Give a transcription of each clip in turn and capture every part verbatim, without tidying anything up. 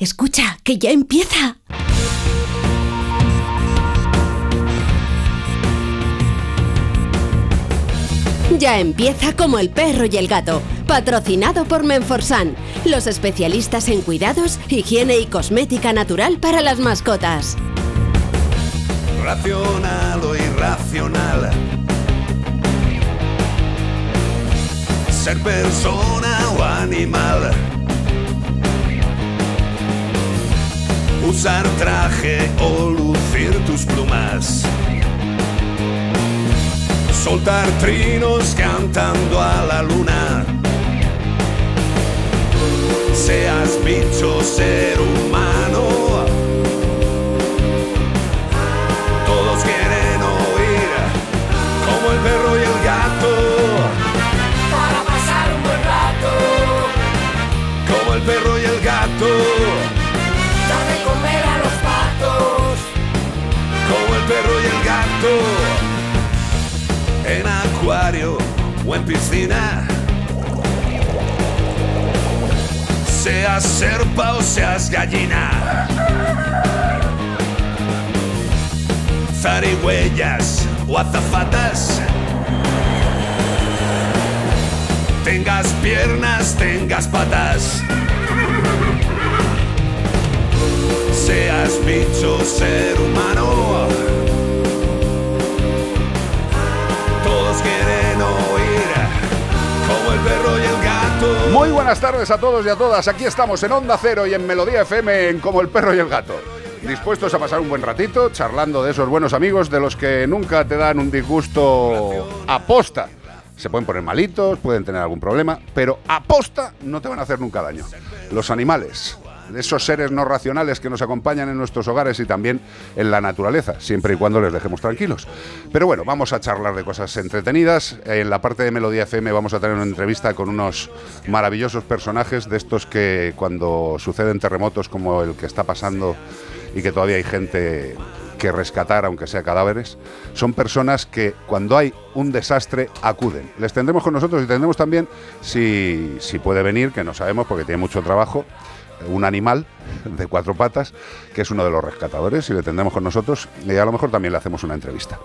Escucha, que ya empieza. Ya empieza como el perro y el gato, patrocinado por Menforsan, los especialistas en cuidados, higiene y cosmética natural para las mascotas. Racional o irracional, ser persona o animal, usar traje o lucir tus plumas, soltar trinos cantando a la luna. Seas bicho, ser humano, todos quieren oír como el perro y el gato, para pasar un buen rato, como el perro y el gato, dar de comer a los patos, como el perro y el gato. En acuario o en piscina, seas serpa o seas gallina, zarigüeyas o azafatas, tengas piernas, tengas patas, seas bicho, ser humano. Quieren oír como el perro y el gato. Muy buenas tardes a todos y a todas. Aquí estamos en Onda Cero y en Melodía F M en Como el perro y el gato. Dispuestos a pasar un buen ratito charlando de esos buenos amigos de los que nunca te dan un disgusto aposta. Se pueden poner malitos, pueden tener algún problema, pero aposta no te van a hacer nunca daño. Los animales, esos seres no racionales que nos acompañan en nuestros hogares y también en la naturaleza, siempre y cuando les dejemos tranquilos. Pero bueno, vamos a charlar de cosas entretenidas. En la parte de Melodía F M vamos a tener una entrevista con unos maravillosos personajes, de estos que cuando suceden terremotos como el que está pasando y que todavía hay gente que rescatar, aunque sea cadáveres, son personas que cuando hay un desastre acuden. Les tendremos con nosotros y tendremos también, si, si puede venir, que no sabemos porque tiene mucho trabajo, un animal de cuatro patas, que es uno de los rescatadores, y le tendremos con nosotros y a lo mejor también le hacemos una entrevista.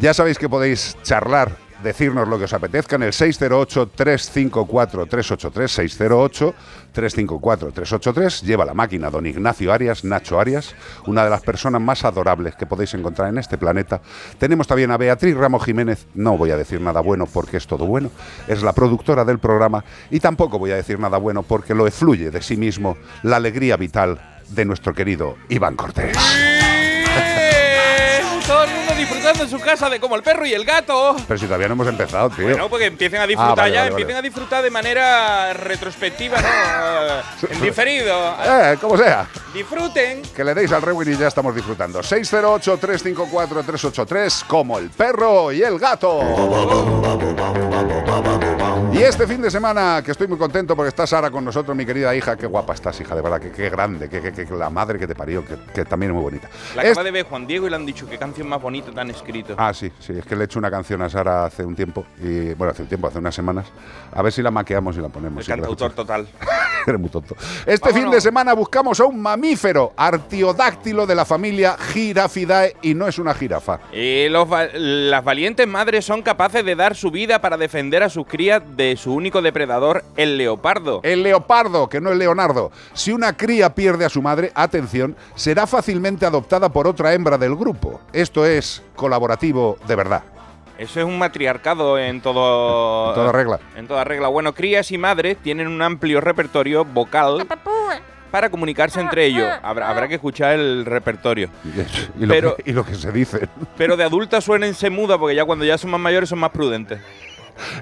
Ya sabéis que podéis charlar, decirnos lo que os apetezca en el seis cero ocho, tres cinco cuatro, tres ocho tres, seis cero ocho, tres cinco cuatro, tres ocho tres. Lleva la máquina don Ignacio Arias, Nacho Arias, una de las personas más adorables que podéis encontrar en este planeta. Tenemos también a Beatriz Ramos Jiménez, no voy a decir nada bueno porque es todo bueno, es la productora del programa, y tampoco voy a decir nada bueno porque lo efluye de sí mismo la alegría vital de nuestro querido Iván Cortés. Todo el mundo disfrutando en su casa de Como el perro y el gato. Pero si todavía no hemos empezado, tío. Bueno, porque empiecen a disfrutar ah, vale, ya, vale, empiecen vale. a disfrutar de manera retrospectiva, ¿no? En diferido. Eh, como sea. Disfruten. Que le deis al rewind y ya estamos disfrutando. seis cero ocho, tres cinco cuatro, tres ocho tres, Como el perro y el gato. Y este fin de semana, que estoy muy contento porque está Sara con nosotros, mi querida hija. Qué guapa estás, hija, de verdad, que qué grande, que, que, que la madre que te parió, que, que también es muy bonita. La acaba de ver Juan Diego y le han dicho que canta más bonito tan escrito. Ah, sí, sí, es que le he hecho una canción a Sara hace un tiempo, y bueno, hace un tiempo, hace unas semanas. A ver si la maqueamos y la ponemos. El sí, cantautor total. Eres muy tonto. Este Vámonos. fin de semana buscamos a un mamífero artiodáctilo de la familia Girafidae, y no es una jirafa. Y los va las valientes madres son capaces de dar su vida para defender a sus crías de su único depredador, el leopardo. El leopardo, que no es Leonardo. Si una cría pierde a su madre, atención, será fácilmente adoptada por otra hembra del grupo. Esto es colaborativo de verdad. Eso es un matriarcado en todo... en toda regla. En toda regla. Bueno, crías y madres tienen un amplio repertorio vocal para comunicarse entre ellos. Habrá, habrá que escuchar el repertorio. Y lo, pero, que, y lo que se dice. Pero de adultas suelen ser mudas, porque ya cuando ya son más mayores son más prudentes.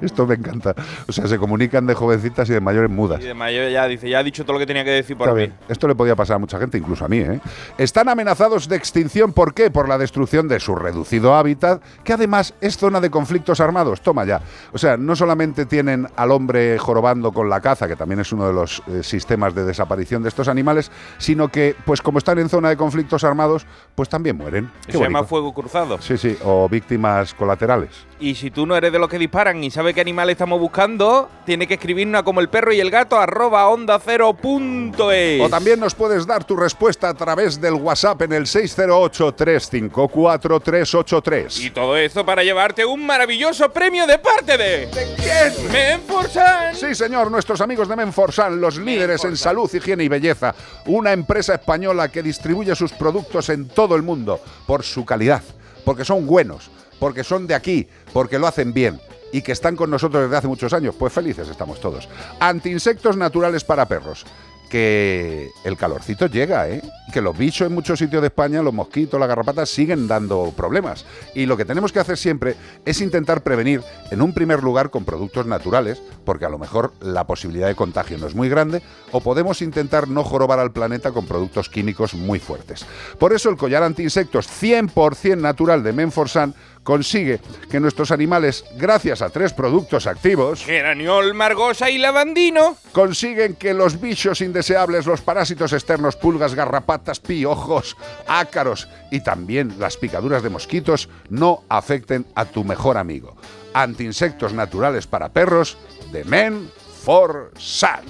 Esto me encanta. O sea, se comunican de jovencitas y de mayores mudas. Y de mayor ya dice, ya ha dicho todo lo que tenía que decir por mí. Esto le podía pasar a mucha gente, incluso a mí, ¿eh? Están amenazados de extinción. ¿Por qué? Por la destrucción de su reducido hábitat, que además es zona de conflictos armados. Toma ya. O sea, no solamente tienen al hombre jorobando con la caza, que también es uno de los eh, sistemas de desaparición de estos animales, sino que, pues como están en zona de conflictos armados, pues también mueren. Se llama fuego cruzado. Sí, sí, o víctimas colaterales. Y si tú no eres de los que disparan y sabes qué animal estamos buscando, tienes que escribirnos a como el perro y el gato arroba onda cero punto es. O también nos puedes dar tu respuesta a través del WhatsApp en el seis cero ocho, tres cinco cuatro, tres ocho tres. Y todo esto para llevarte un maravilloso premio de parte de... ¿De quién? Menforsan. Sí, señor, nuestros amigos de Menforsan, los líderes Menforsan en salud, higiene y belleza. Una empresa española que distribuye sus productos en todo el mundo por su calidad, porque son buenos, porque son de aquí, porque lo hacen bien y que están con nosotros desde hace muchos años. Pues felices estamos todos. Antiinsectos naturales para perros. Que el calorcito llega, ¿eh? Que los bichos en muchos sitios de España, los mosquitos, las garrapatas, siguen dando problemas. Y lo que tenemos que hacer siempre es intentar prevenir, en un primer lugar, con productos naturales, porque a lo mejor la posibilidad de contagio no es muy grande, o podemos intentar no jorobar al planeta con productos químicos muy fuertes. Por eso el collar anti-insectos cien por cien natural de Menforsan consigue que nuestros animales, gracias a tres productos activos... geraniol, margosa y lavandino... consiguen que los bichos indeseables, los parásitos externos, pulgas, garrapatas, piojos, ácaros y también las picaduras de mosquitos no afecten a tu mejor amigo. Antiinsectos naturales para perros de Menforsan.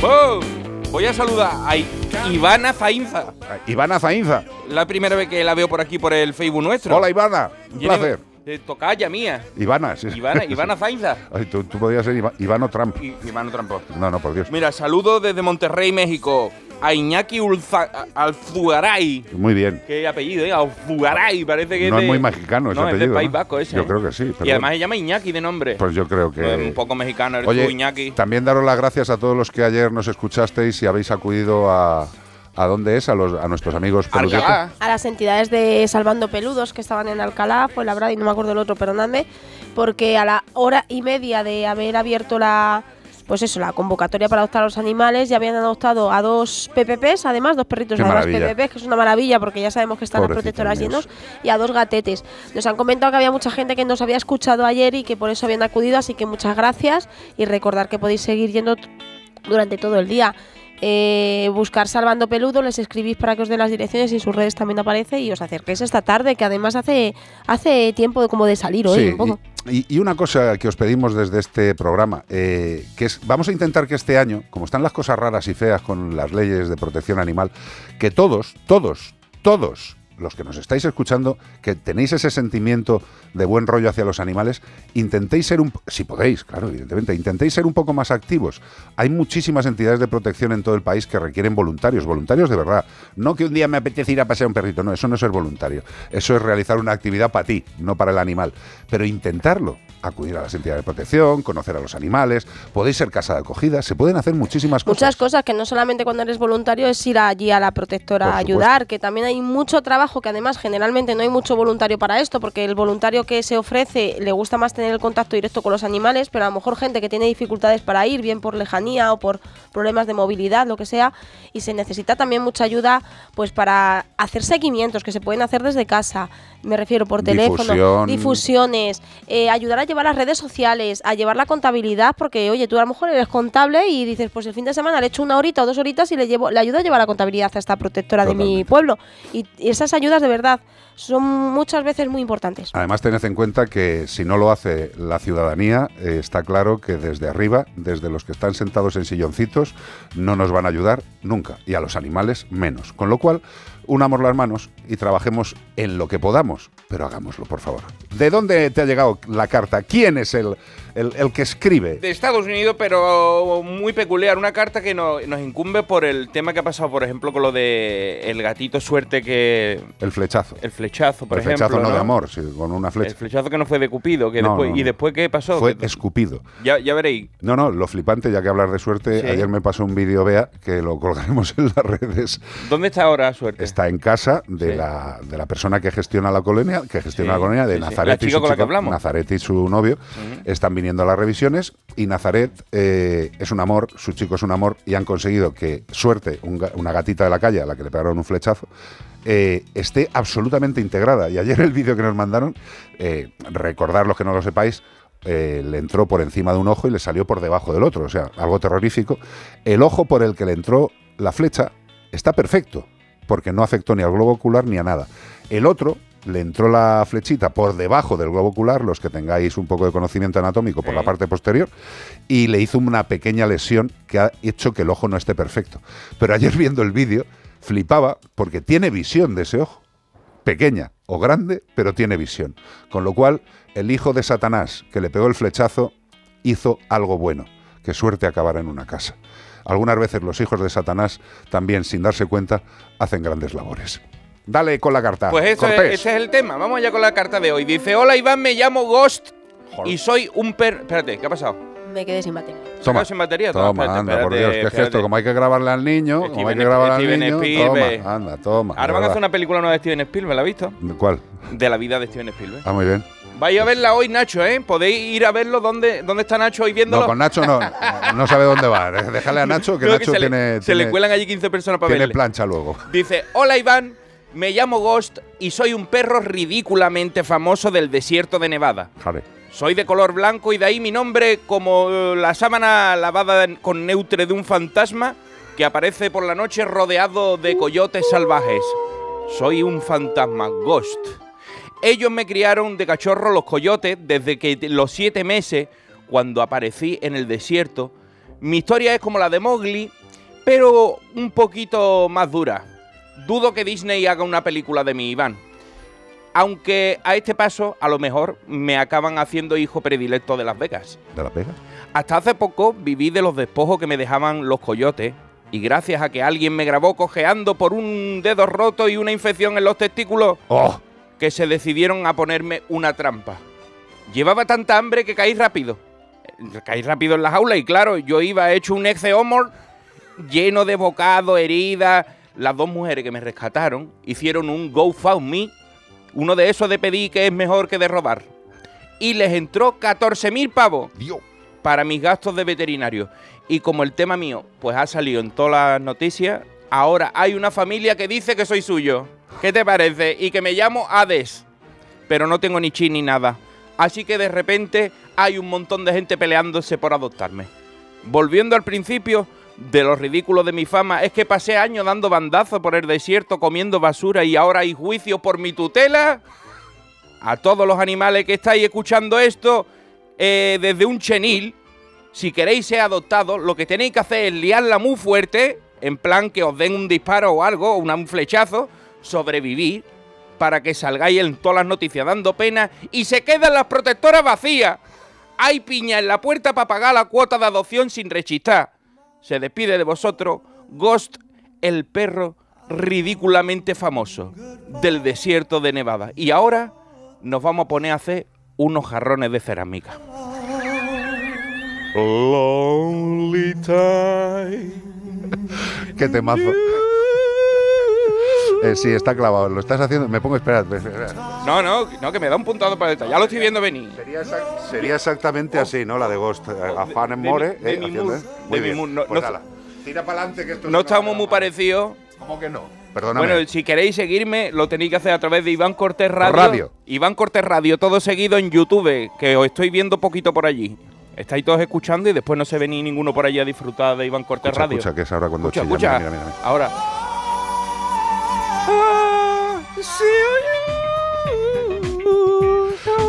¡Bum! Voy a saludar a Ivana Zainza. Ivana Zainza. La primera vez que la veo por aquí, por el Facebook nuestro. Hola, Ivana. Un Llene, placer. Eh, tocaya mía. Ivana, sí. Ivana, Ivana Zainza. Ay, tú, tú podías ser Iva, Ivano Trump. I, Ivano Trump. No, no, por Dios. Mira, saludo desde Monterrey, México, a Iñaki Ulza, a, Alzugaray. Muy bien. Qué apellido, ¿eh? Alzugaray, parece que no es de, muy mexicano ese no, apellido. Es de País Vasco ese. Yo creo que sí. Pero y además bueno, se llama Iñaki de nombre. Pues yo creo que... pues un poco mexicano eres. Oye, tú, Iñaki. También daros las gracias a todos los que ayer nos escuchasteis y habéis acudido a... ¿A dónde es? A, los, a nuestros amigos peludos. A las entidades de Salvando Peludos que estaban en Alcalá, Fuenlabrada y no me acuerdo el otro, perdonadme, porque a la hora y media de haber abierto la... pues eso, la convocatoria para adoptar a los animales, ya habían adoptado a dos P P Ps, además, dos perritos de dos P P Ps, que es una maravilla porque ya sabemos que están Pobrecito las protectoras llenos, y a dos gatetes. Nos han comentado que había mucha gente que nos había escuchado ayer y que por eso habían acudido, así que muchas gracias y recordar que podéis seguir yendo durante todo el día. Eh, buscar Salvando Peludo, les escribís para que os den las direcciones y en sus redes también aparece y os acerquéis esta tarde, que además hace, hace tiempo de, como de salir hoy sí, un poco. Y, y una cosa que os pedimos desde este programa, eh, que es, vamos a intentar que este año, como están las cosas raras y feas con las leyes de protección animal, que todos, todos, todos los que nos estáis escuchando, que tenéis ese sentimiento de buen rollo hacia los animales, intentéis ser un... si podéis, claro, evidentemente, intentéis ser un poco más activos. Hay muchísimas entidades de protección en todo el país que requieren voluntarios, voluntarios de verdad. No que un día me apetece ir a pasear un perrito, no, eso no es ser voluntario. Eso es realizar una actividad para ti, no para el animal. Pero intentarlo, acudir a las entidades de protección, conocer a los animales, podéis ser casa de acogida, se pueden hacer muchísimas cosas. Muchas cosas, que no solamente cuando eres voluntario es ir allí a la protectora a ayudar, que también hay mucho trabajo, que además generalmente no hay mucho voluntario para esto, porque el voluntario que se ofrece le gusta más tener el contacto directo con los animales, pero a lo mejor gente que tiene dificultades para ir, bien por lejanía o por problemas de movilidad, lo que sea, y se necesita también mucha ayuda pues para hacer seguimientos que se pueden hacer desde casa, me refiero por teléfono, Difusión. difusiones, eh, ayudar a llevar las redes sociales, a llevar la contabilidad, porque oye, tú a lo mejor eres contable y dices, pues el fin de semana le echo una horita o dos horitas y le llevo, le ayudo a llevar la contabilidad a esta protectora Totalmente. de mi pueblo, y, y esas ayudas de verdad son muchas veces muy importantes. Además, tened en cuenta que si no lo hace la ciudadanía, eh, está claro que desde arriba, desde los que están sentados en silloncitos, no nos van a ayudar nunca, y a los animales menos. Con lo cual, unamos las manos y trabajemos en lo que podamos, pero hagámoslo, por favor. ¿De dónde te ha llegado la carta? ¿Quién es el, el, el que escribe? De Estados Unidos, pero muy peculiar. Una carta que no, nos incumbe por el tema que ha pasado, por ejemplo, con lo de el gatito suerte que... El flechazo. El flechazo, por el ejemplo. El flechazo no, ¿no? de amor, sí, con una flecha. El flechazo que no fue de Cupido. Que no, después, no, no. ¿Y después qué pasó? Fue escupido. Ya, ya veréis. No, no, lo flipante, ya que hablar de suerte, sí. Ayer me pasó un vídeo, vea, que lo colgaremos en las redes. ¿Dónde está ahora Suerte? Está en casa de, sí. la, de la persona que gestiona la colonia, que gestiona sí, la colonia de sí, Nazaret, sí. La chica y su con la chico, que hablamos. Nazaret y su novio uh-huh. están viniendo a las revisiones y Nazaret eh, es un amor, su chico es un amor y han conseguido que Suerte, un, una gatita de la calle a la que le pegaron un flechazo, Eh, esté absolutamente integrada. Y ayer el vídeo que nos mandaron, eh, recordad los que no lo sepáis, eh, le entró por encima de un ojo y le salió por debajo del otro, o sea, algo terrorífico. El ojo por el que le entró la flecha está perfecto, porque no afectó ni al globo ocular ni a nada. El otro, le entró la flechita por debajo del globo ocular, los que tengáis un poco de conocimiento anatómico, por sí. la parte posterior, y le hizo una pequeña lesión que ha hecho que el ojo no esté perfecto. Pero ayer viendo el vídeo, flipaba porque tiene visión de ese ojo. Pequeña o grande, pero tiene visión. Con lo cual, el hijo de Satanás, que le pegó el flechazo, hizo algo bueno. Qué suerte acabará en una casa. Algunas veces los hijos de Satanás también, sin darse cuenta, hacen grandes labores. Dale con la carta. Pues eso es, ese es el tema. Vamos allá con la carta de hoy. Dice: hola Iván, me llamo Ghost y soy un per... Espérate, ¿qué ha pasado? Me quedé sin batería. Toma, sin batería. Toma, toma, espérate, anda, espérate, por Dios, espérate. ¿Qué es esto? Como hay que grabarle al niño, Steven, como hay que grabarle Steven al niño, Spielberg. Toma, anda, toma. Ahora van a hacer una película nueva de Steven Spielberg, ¿la has visto? ¿Cuál? De la vida de Steven Spielberg. Ah, muy bien. Vais a verla hoy, Nacho, ¿eh? Podéis ir a verlo. ¿Dónde, dónde está Nacho hoy viéndolo? No, con Nacho no. No sabe dónde va. Déjale a Nacho, que creo Nacho que se tiene... Le, se tiene, le cuelan allí quince personas para verle. Tiene plancha luego. Dice: hola Iván, me llamo Ghost y soy un perro ridículamente famoso del desierto de Nevada. Jare. Soy de color blanco y de ahí mi nombre, como la sábana lavada con neutre de un fantasma que aparece por la noche rodeado de coyotes salvajes. Soy un fantasma, Ghost. Ellos me criaron de cachorro, los coyotes, desde que los siete meses, cuando aparecí en el desierto. Mi historia es como la de Mowgli, pero un poquito más dura. Dudo que Disney haga una película de mi Iván. Aunque a este paso, a lo mejor, me acaban haciendo hijo predilecto de Las Vegas. ¿De Las Vegas? Hasta hace poco viví de los despojos que me dejaban los coyotes. Y gracias a que alguien me grabó cojeando por un dedo roto y una infección en los testículos... ¡Oh! ...que se decidieron a ponerme una trampa. Llevaba tanta hambre que caí rápido. Caí rápido en la jaula y claro, yo iba hecho un exceomor lleno de bocados, heridas. Las dos mujeres que me rescataron hicieron un GoFundMe, uno de esos de pedir que es mejor que de robar. Y les entró catorce mil pavos Dios. Para mis gastos de veterinario. Y como el tema mío pues ha salido en todas las noticias, ahora hay una familia que dice que soy suyo. ¿Qué te parece? Y que me llamo Hades, pero no tengo ni chin ni nada. Así que de repente hay un montón de gente peleándose por adoptarme. Volviendo al principio, de los ridículos de mi fama, es que pasé años dando bandazos por el desierto, comiendo basura, y ahora hay juicio por mi tutela. A todos los animales que estáis escuchando esto, eh, desde un chenil, si queréis ser adoptados, lo que tenéis que hacer es liarla muy fuerte, en plan que os den un disparo o algo, o un flechazo, sobrevivir para que salgáis en todas las noticias dando pena y se quedan las protectoras vacías. Hay piña en la puerta para pagar la cuota de adopción sin rechistar. Se despide de vosotros, Ghost, el perro ridículamente famoso del desierto de Nevada. Y ahora nos vamos a poner a hacer unos jarrones de cerámica. Lonely time. Qué temazo. Eh, sí, está clavado. Lo estás haciendo... Me pongo a esperar. No, no, no, que me da un puntado para detrás. Ya lo estoy viendo venir. Sería, exact, sería exactamente oh, así, ¿no? La de Ghost. Oh, a Fan en More. De, eh, de, haciendo, eh. Muy de bien. No, pues, no, tira para adelante que esto... No estamos muy parecidos. ¿Cómo que no? Perdóname. Bueno, si queréis seguirme, lo tenéis que hacer a través de Iván Cortés Radio. Radio. Iván Cortés Radio, todo seguido en YouTube, que os estoy viendo poquito por allí. Estáis todos escuchando y después no se ve ni ninguno por allí a disfrutar de Iván Cortés escucha, Radio. Escucha, que es ahora cuando escucha, escucha. Mira, mira, mira. Ahora...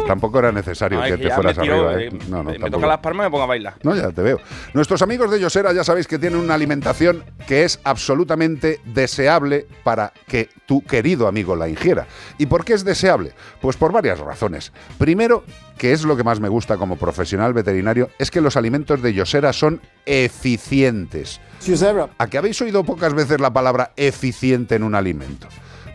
Tampoco era necesario no, que, que te fueras tiro, arriba, ¿eh? No, no, me toca las palmas y me pongo a bailar. No, ya te veo. Nuestros amigos de Yosera ya sabéis que tienen una alimentación que es absolutamente deseable para que tu querido amigo la ingiera. ¿Y por qué es deseable? Pues por varias razones. Primero, que es lo que más me gusta como profesional veterinario, es que los alimentos de Yosera son eficientes. Yosera. ¿A que habéis oído pocas veces la palabra eficiente en un alimento?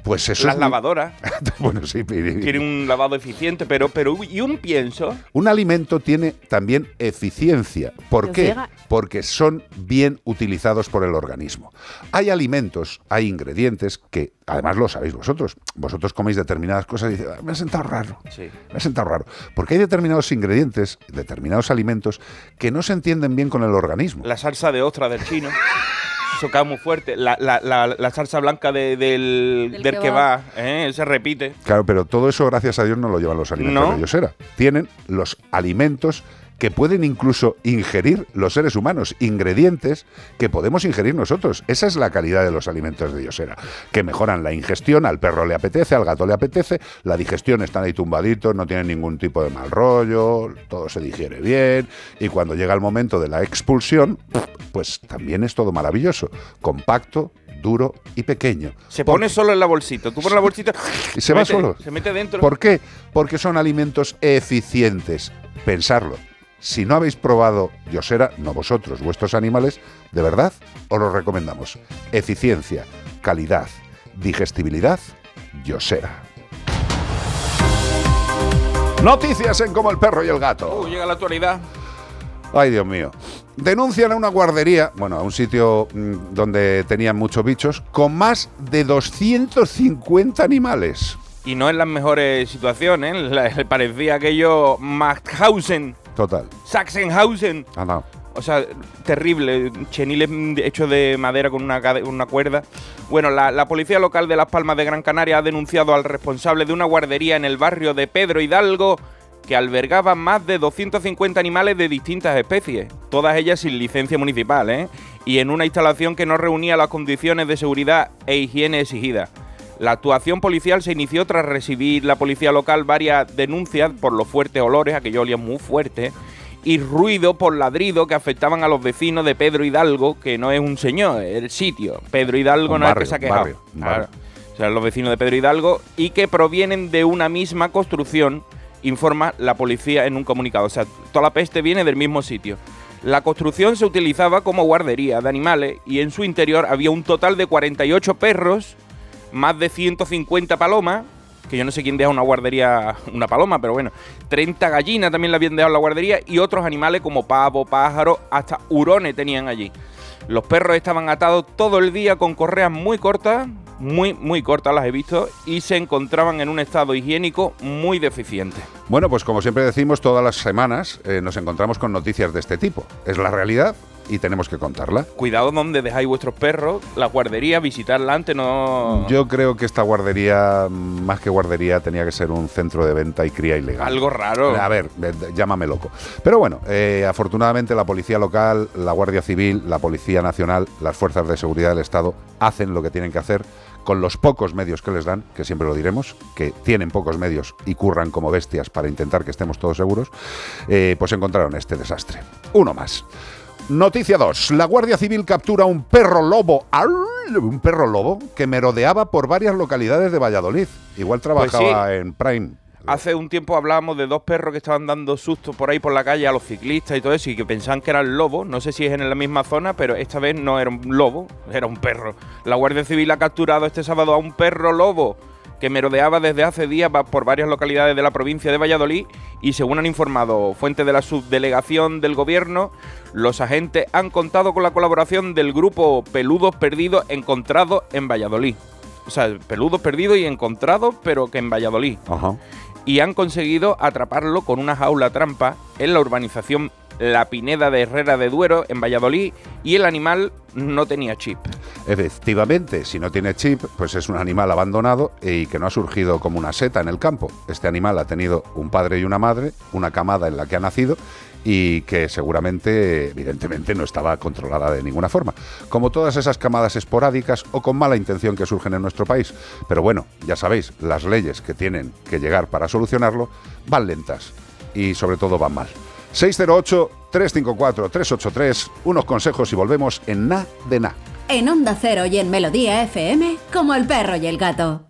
Pues eso. Las lavadoras. Bueno, sí, tiene un lavado eficiente, pero, pero ¿y un pienso? Un alimento tiene también eficiencia. ¿Por qué? Llega. Porque son bien utilizados por el organismo. Hay alimentos, hay ingredientes que, además lo sabéis vosotros, vosotros coméis determinadas cosas y dices, me ha sentado raro, sí. me ha sentado raro. Porque hay determinados ingredientes, determinados alimentos que no se entienden bien con el organismo. La salsa de ostra del chino. Eso cae muy fuerte. La, la, la, la salsa blanca de, del, del, del que, que va, va ¿eh? Se repite. Claro, pero todo eso, gracias a Dios, no lo llevan los alimentos de Yosera. Tienen los alimentos que pueden incluso ingerir los seres humanos, ingredientes que podemos ingerir nosotros. Esa es la calidad de los alimentos de Yosera, que mejoran la ingestión, al perro le apetece, al gato le apetece, la digestión, están ahí tumbaditos, no tienen ningún tipo de mal rollo, todo se digiere bien, y cuando llega el momento de la expulsión, pues también es todo maravilloso, compacto, duro y pequeño. Se pone Porque solo en la bolsita. Tú pones la bolsita y se mete, va solo. Se mete dentro. ¿Por qué? Porque son alimentos eficientes. Pensarlo. Si no habéis probado Yosera, no vosotros, vuestros animales, de verdad os lo recomendamos. Eficiencia, calidad, digestibilidad, Yosera. Noticias en Como el Perro y el Gato. Uh, llega la actualidad. Ay, Dios mío. Denuncian a una guardería, bueno, a un sitio donde tenían muchos bichos, con más de doscientos cincuenta animales. Y no en las mejores situaciones, ¿eh? Parecía aquello Mauthausen. Total. Sachsenhausen. Ah, no. O sea, terrible. Cheniles hechos de madera con una, una cuerda. Bueno, la, la policía local de Las Palmas de Gran Canaria ha denunciado al responsable de una guardería en el barrio de Pedro Hidalgo, que albergaba más de doscientos cincuenta animales de distintas especies, todas ellas sin licencia municipal, ¿eh? Y en una instalación que no reunía las condiciones de seguridad e higiene exigidas. La actuación policial se inició tras recibir la policía local varias denuncias por los fuertes olores, aquello olía muy fuerte, y ruido por ladrido que afectaban a los vecinos de Pedro Hidalgo, que no es un señor, es el sitio. Pedro Hidalgo un no barrio, es que se ha quejado. Barrio, barrio. O sea, los vecinos de Pedro Hidalgo, y que provienen de una misma construcción, informa la policía en un comunicado. O sea, toda la peste viene del mismo sitio. La construcción se utilizaba como guardería de animales y en su interior había un total de cuarenta y ocho perros, más de ciento cincuenta palomas, que yo no sé quién deja una guardería una paloma, pero bueno, treinta gallinas también la habían dejado en la guardería, y otros animales como pavo, pájaro, hasta hurones tenían allí. Los perros estaban atados todo el día con correas muy cortas, muy, muy cortas, las he visto, y se encontraban en un estado higiénico muy deficiente. Bueno, pues como siempre decimos, todas las semanas eh, nos encontramos con noticias de este tipo. Es la realidad y tenemos que contarla. Cuidado donde dejáis vuestros perros, la guardería, visitarla antes, no... Yo creo que esta guardería, más que guardería, tenía que ser un centro de venta y cría ilegal. Algo raro. A ver, llámame loco. Pero bueno, eh, afortunadamente la policía local, la Guardia Civil, la Policía Nacional, las Fuerzas de Seguridad del Estado hacen lo que tienen que hacer con los pocos medios que les dan, que siempre lo diremos, que tienen pocos medios y curran como bestias para intentar que estemos todos seguros, eh, pues encontraron este desastre. Uno más. Noticia dos. La Guardia Civil captura un perro lobo, un perro lobo que merodeaba por varias localidades de Valladolid. Igual trabajaba pues sí. en Prime. Hace un tiempo hablábamos de dos perros que estaban dando sustos por ahí por la calle a los ciclistas y todo eso, y que pensaban que eran lobos. No sé si es en la misma zona, pero esta vez no era un lobo, era un perro. La Guardia Civil ha capturado este sábado a un perro lobo que merodeaba desde hace días por varias localidades de la provincia de Valladolid, y según han informado fuentes de la subdelegación del gobierno, los agentes han contado con la colaboración del grupo Peludos Perdidos Encontrados en Valladolid. O sea, Peludos Perdidos y Encontrados, pero que en Valladolid. Ajá. Y han conseguido atraparlo con una jaula trampa en la urbanización La Pineda de Herrera de Duero, en Valladolid, y el animal no tenía chip. Efectivamente, si no tiene chip, pues es un animal abandonado y que no ha surgido como una seta en el campo. Este animal ha tenido un padre y una madre, una camada en la que ha nacido, y que seguramente, evidentemente, no estaba controlada de ninguna forma. Como todas esas camadas esporádicas o con mala intención que surgen en nuestro país. Pero bueno, ya sabéis, las leyes que tienen que llegar para solucionarlo van lentas y sobre todo van mal. seis cero ocho, tres cinco cuatro, tres ocho tres, unos consejos y volvemos en Na de Na. En Onda Cero y en Melodía F M, Como el Perro y el Gato.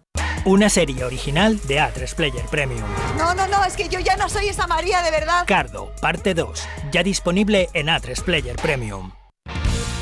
Una serie original de Atresplayer Premium. No, no, no, es que yo ya no soy esa María, de verdad. Cardo, parte dos, ya disponible en Atresplayer Premium.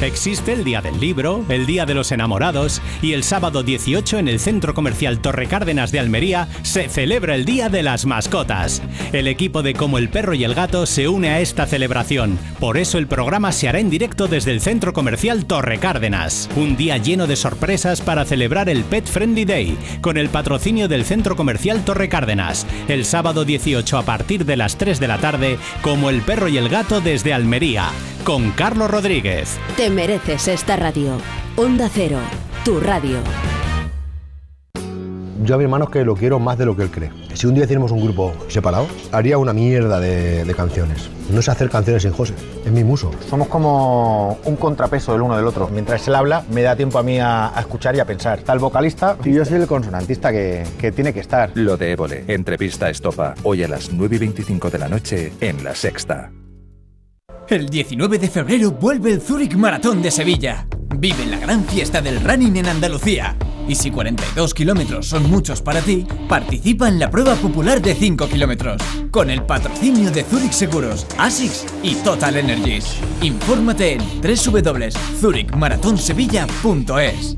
Existe el Día del Libro, el Día de los Enamorados, y el sábado dieciocho en el Centro Comercial Torre Cárdenas de Almería se celebra el Día de las Mascotas. El equipo de Como el Perro y el Gato se une a esta celebración. Por eso el programa se hará en directo desde el Centro Comercial Torre Cárdenas. Un día lleno de sorpresas para celebrar el Pet Friendly Day, con el patrocinio del Centro Comercial Torre Cárdenas. El sábado dieciocho a partir de las tres de la tarde, Como el Perro y el Gato desde Almería, con Carlos Rodríguez. Te mereces esta radio. Onda Cero, tu radio. yo a mi hermano es que lo quiero más de lo que él cree. Si un día hiciéramos un grupo separado, haría una mierda de, de canciones. No sé hacer canciones sin José, es mi muso. Somos como un contrapeso del uno del otro. Mientras él habla, me da tiempo a mí a, a escuchar y a pensar. Está el vocalista y yo soy el consonantista que, que tiene que estar. Lo de Évole, entrevista estopa, hoy a las nueve y veinticinco de la noche en La Sexta. El diecinueve de febrero vuelve el Zurich Maratón de Sevilla. Vive la gran fiesta del running en Andalucía. Y si cuarenta y dos kilómetros son muchos para ti, participa en la prueba popular de cinco kilómetros. Con el patrocinio de Zurich Seguros, Asics y Total Energies. Infórmate en doble u doble u doble u punto zurich maratón sevilla punto es.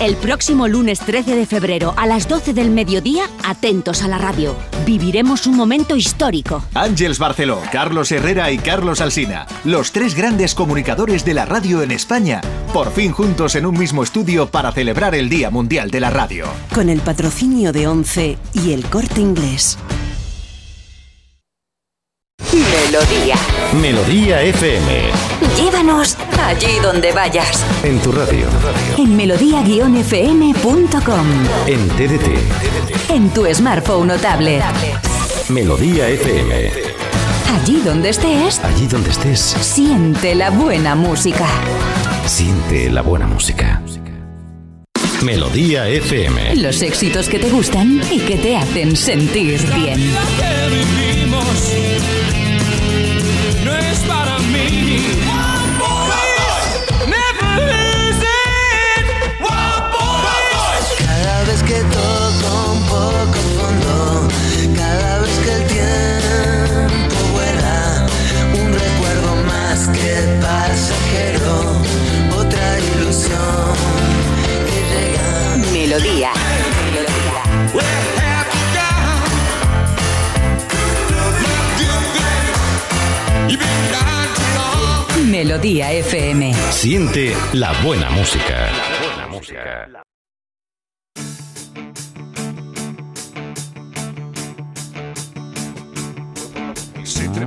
El próximo lunes trece de febrero a las doce del mediodía, atentos a la radio. Viviremos un momento histórico. Ángels Barceló, Carlos Herrera y Carlos Alsina, los tres grandes comunicadores de la radio en España, por fin juntos en un mismo estudio para celebrar el Día Mundial de la Radio. Con el patrocinio de ONCE y el Corte Inglés. Melodía. Melodía F M. Llévanos allí donde vayas. En tu radio. En melodía guion f m punto com. En T D T. En tu smartphone o tablet. Melodía F M. Allí donde estés. Allí donde estés. Siente la buena música. Siente la buena música. Melodía F M. Los éxitos que te gustan y que te hacen sentir bien. No es para mí. Never lose it. One. Cada vez que toco un poco fondo, cada vez que el tiempo vuela, un recuerdo más que pasajero, otra ilusión que llega. Melodía. Melodía. Melodía F M. Siente la buena música. La buena música.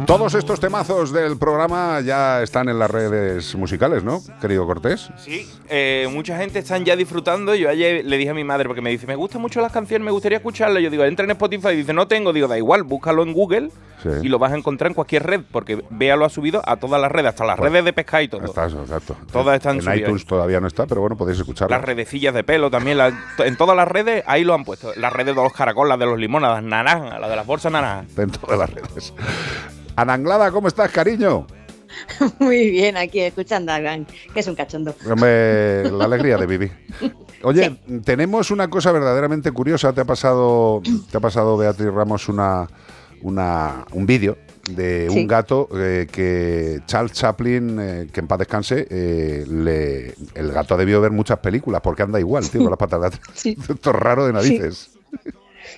Todos estos temazos del programa ya están en las redes musicales, ¿no, querido Cortés? Sí, eh, mucha gente están ya disfrutando. Yo ayer le dije a mi madre, porque me dice, me gustan mucho las canciones, me gustaría escucharlas. Yo digo, entra en Spotify y dice, no tengo. Digo, da igual, búscalo en Google sí. y lo vas a encontrar en cualquier red, porque Bea lo ha subido a todas las redes, hasta las bueno, redes de pesca y todo. Está, exacto. Todas están subidas. En iTunes todavía no está, pero bueno, podéis escucharlo. Las redecillas de pelo también, la, en todas las redes, ahí lo han puesto. Las redes de los caracoles, las de los limones, las naranjas, las de las bolsas naranjas. En todas las redes. Ana Anglada, ¿cómo estás, cariño? Muy bien, aquí escuchando a Iván, que es un cachondo. Me... La alegría de vivir. Oye, sí. tenemos una cosa verdaderamente curiosa. Te ha pasado, te ha pasado Beatriz Ramos, una, una, un vídeo de sí. un gato eh, que Charles Chaplin, eh, que en paz descanse, eh, le... el gato debió ver muchas películas, porque anda igual, tío, con las patas de atrás. Sí. Esto es raro de narices. Sí.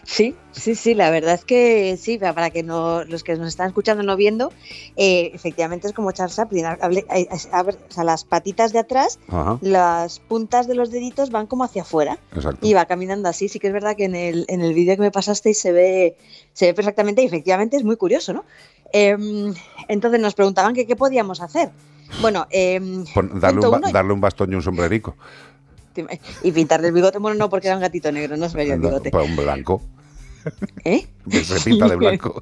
Sí, sí, sí, la verdad es que sí, para que no, los que nos están escuchando no viendo, eh, efectivamente es como Charles Chaplin, abre, abre, o sea, las patitas de atrás, Ajá. las puntas de los deditos van como hacia afuera. Exacto. Y va caminando así, sí que es verdad que en el, en el vídeo que me pasasteis se ve, se ve perfectamente y efectivamente es muy curioso, ¿no? Eh, entonces nos preguntaban que qué podíamos hacer. Bueno, eh, Pon, darle, un ba- darle un bastón y un sombrerico. Y pintarle el bigote, bueno, no, porque era un gatito negro, no se veía el bigote. Para un blanco. ¿Eh? Se pinta de blanco.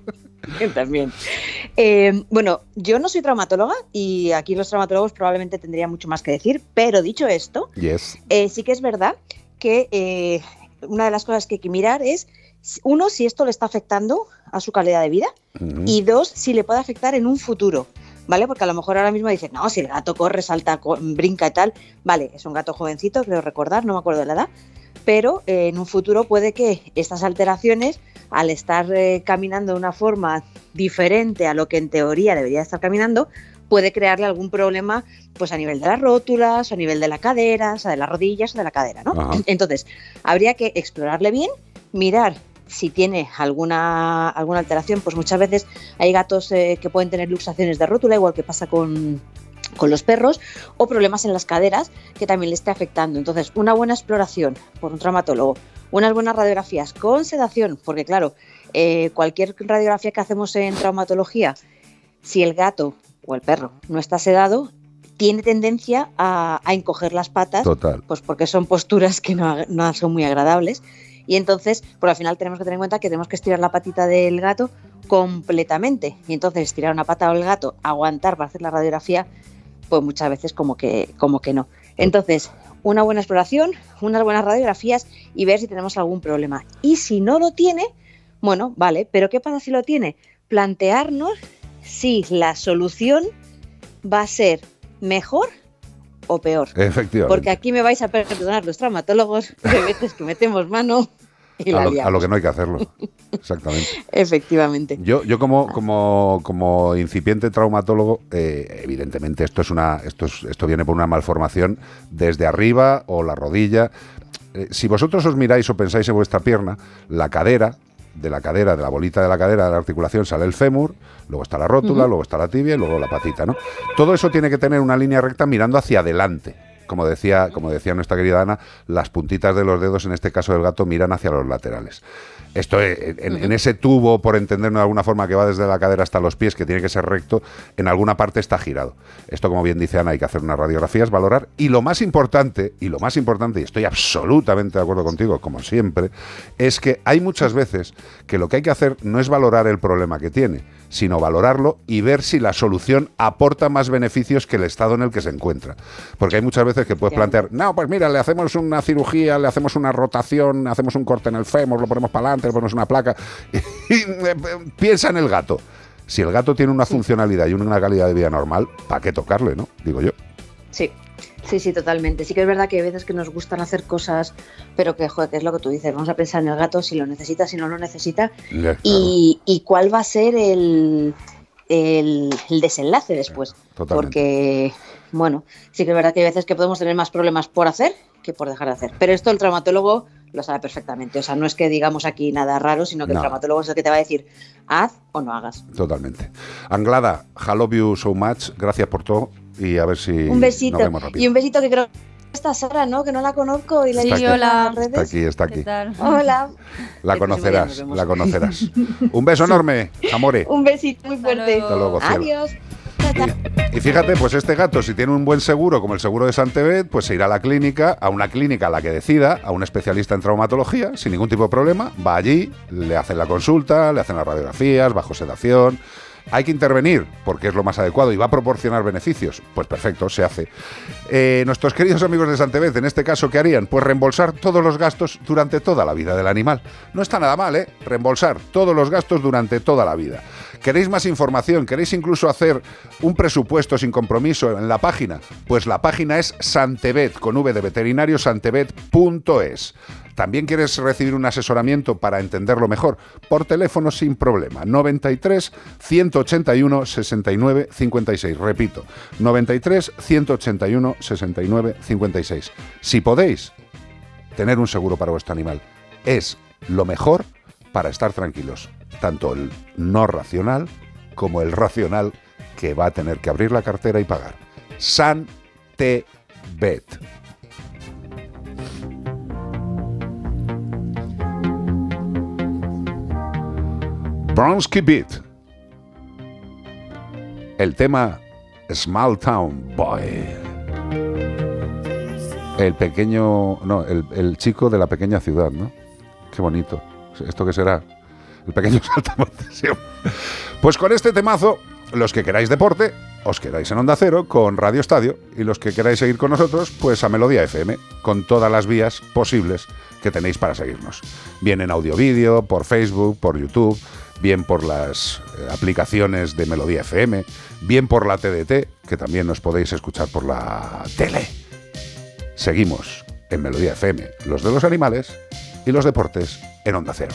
También. Eh, bueno, yo no soy traumatóloga y aquí los traumatólogos probablemente tendrían mucho más que decir, pero dicho esto, yes. eh, sí que es verdad que eh, una de las cosas que hay que mirar es, uno, si esto le está afectando a su calidad de vida mm-hmm. y dos, si le puede afectar en un futuro. ¿Vale? Porque a lo mejor ahora mismo dicen, no, si el gato corre, salta, co- brinca y tal, vale, es un gato jovencito, creo recordar, no me acuerdo de la edad, pero eh, en un futuro puede que estas alteraciones, al estar eh, caminando de una forma diferente a lo que en teoría debería estar caminando, puede crearle algún problema pues a nivel de las rótulas, a nivel de la cadera, o sea, de las rodillas o de la cadera, ¿no? Ajá. Entonces, habría que explorarle bien, mirar si tiene alguna, alguna alteración, pues muchas veces hay gatos eh, que pueden tener luxaciones de rótula, igual que pasa con, con los perros, o problemas en las caderas que también le esté afectando. Entonces, una buena exploración por un traumatólogo, unas buenas radiografías con sedación, porque claro, eh, cualquier radiografía que hacemos en traumatología, si el gato o el perro no está sedado, tiene tendencia a, a encoger las patas, total, pues porque son posturas que no, no son muy agradables. Y entonces, por al final tenemos que tener en cuenta que tenemos que estirar la patita del gato completamente. Y entonces estirar una pata del gato, aguantar para hacer la radiografía, pues muchas veces como que, como que no. Entonces, una buena exploración, unas buenas radiografías y ver si tenemos algún problema. Y si no lo tiene, bueno, vale, pero ¿qué pasa si lo tiene? Plantearnos si la solución va a ser mejor o peor. Efectivamente. Porque aquí me vais a perdonar los traumatólogos, que metes que metemos mano y la a, lo, a lo que no hay que hacerlo. Exactamente. Efectivamente. Yo, yo como, como, como incipiente traumatólogo, eh, evidentemente esto es una, esto es, esto viene por una malformación desde arriba o la rodilla. Eh, si vosotros os miráis o pensáis en vuestra pierna, la cadera, de la cadera, de la bolita de la cadera, de la articulación, sale el fémur, luego está la rótula, uh-huh, luego está la tibia y luego la patita, ¿no? Todo eso tiene que tener una línea recta mirando hacia adelante. Como decía, como decía nuestra querida Ana, las puntitas de los dedos, en este caso del gato, miran hacia los laterales. Esto en, uh-huh, en ese tubo, por entendernos de alguna forma, que va desde la cadera hasta los pies, que tiene que ser recto, en alguna parte está girado. Esto, como bien dice Ana, hay que hacer unas radiografías, valorar. Y lo más importante, y lo más importante, y estoy absolutamente de acuerdo contigo, como siempre, es que hay muchas veces que lo que hay que hacer no es valorar el problema que tiene, sino valorarlo y ver si la solución aporta más beneficios que el estado en el que se encuentra. Porque hay muchas veces que puedes plantear, no, pues mira, le hacemos una cirugía, le hacemos una rotación, hacemos un corte en el fémur, lo ponemos para adelante, le ponemos una placa, y piensa en el gato. Si el gato tiene una funcionalidad y una calidad de vida normal, ¿para qué tocarle, no? Digo yo. Sí, sí, sí, totalmente. Sí que es verdad que hay veces que nos gustan hacer cosas, pero que, joder, que es lo que tú dices, vamos a pensar en el gato, si lo necesita, si no lo necesita, sí, claro, y, y cuál va a ser el, el, el desenlace después. Totalmente. Porque... bueno, sí que es verdad que hay veces que podemos tener más problemas por hacer que por dejar de hacer. Pero esto el traumatólogo lo sabe perfectamente. O sea, no es que digamos aquí nada raro, sino que no, el traumatólogo es el que te va a decir haz o no hagas. Totalmente. Anglada, I love you so much. Gracias por todo y a ver si un besito. Nos vemos rápido. Y un besito que creo... Esta Sara, ¿no? Que no la conozco y la llevo en las redes. Está aquí, está aquí. Hola. La conocerás, la conocerás. Un beso enorme, amore. Un besito muy fuerte. Hasta luego. Hasta luego. Adiós. Y, y fíjate, pues este gato, si tiene un buen seguro, como el seguro de Santévet, pues se irá a la clínica, a una clínica a la que decida, a un especialista en traumatología, sin ningún tipo de problema, va allí, le hacen la consulta, le hacen las radiografías, bajo sedación... Hay que intervenir porque es lo más adecuado y va a proporcionar beneficios. Pues perfecto, se hace. Eh, nuestros queridos amigos de Santévet, en este caso, ¿qué harían? Pues reembolsar todos los gastos durante toda la vida del animal. No está nada mal, ¿eh? Reembolsar todos los gastos durante toda la vida. ¿Queréis más información? ¿Queréis incluso hacer un presupuesto sin compromiso en la página? Pues la página es Santévet, con V de veterinario, santévet punto es. ¿También quieres recibir un asesoramiento para entenderlo mejor? Por teléfono sin problema. noventa y tres, ciento ochenta y uno, sesenta y nueve, cincuenta y seis. Repito, noventa y tres, ciento ochenta y uno, sesenta y nueve, cincuenta y seis. Si podéis tener un seguro para vuestro animal, es lo mejor para estar tranquilos. Tanto el no racional como el racional, que va a tener que abrir la cartera y pagar. Santévet. Bronsky Beat, el tema Small Town Boy, el pequeño, no, el, el chico de la pequeña ciudad, ¿no? Qué bonito, ¿esto qué será? El pequeño saltamontes, ¿sí? Pues con este temazo, los que queráis deporte, os quedáis en Onda Cero con Radio Estadio, y los que queráis seguir con nosotros, pues a Melodía F M, con todas las vías posibles que tenéis para seguirnos. Bien en audio-vídeo, por Facebook, por YouTube... bien por las aplicaciones de Melodía F M, bien por la T D T, que también nos podéis escuchar por la tele. Seguimos en Melodía F M, los de los animales y los deportes en Onda Cero.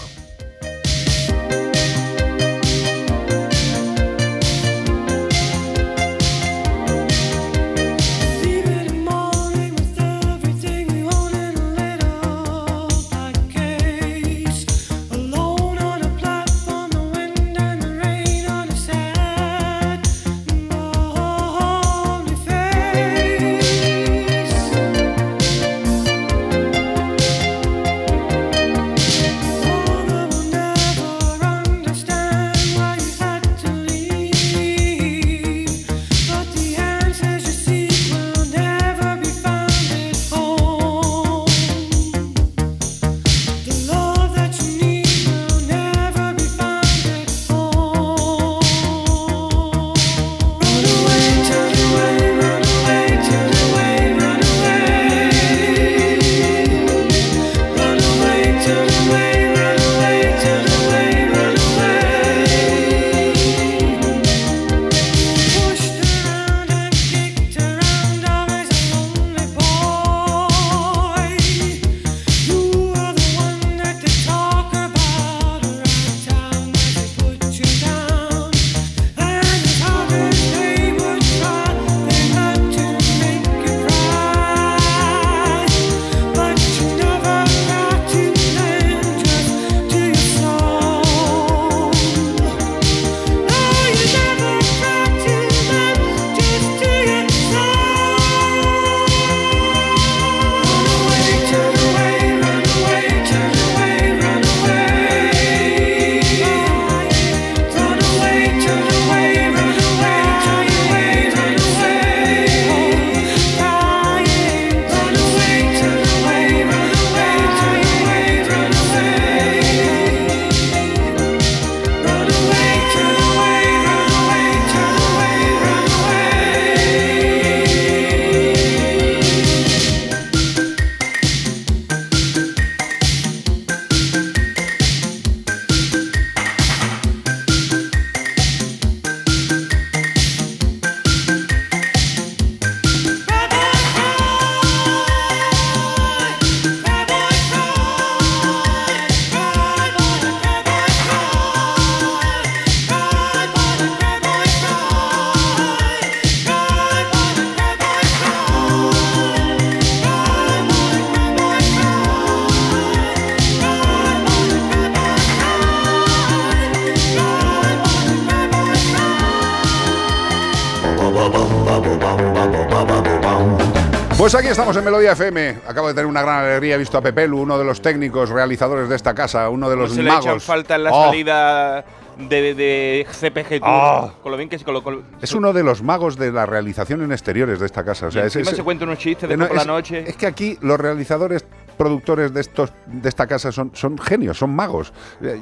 Pues aquí estamos en Melodía F M. Acabo de tener una gran alegría. He visto a Pepelu, uno de los técnicos realizadores de esta casa, uno de los pues se magos. Se le echan falta en la oh. salida de, de, de C P G Tour. Oh. Con lo bien que es, con lo, con... es uno de los magos de las realizaciones en exteriores de esta casa. O sea, es, es, se cuentan unos chistes de no, por la noche. Es que aquí los realizadores, productores de estos de esta casa son, son genios, son magos.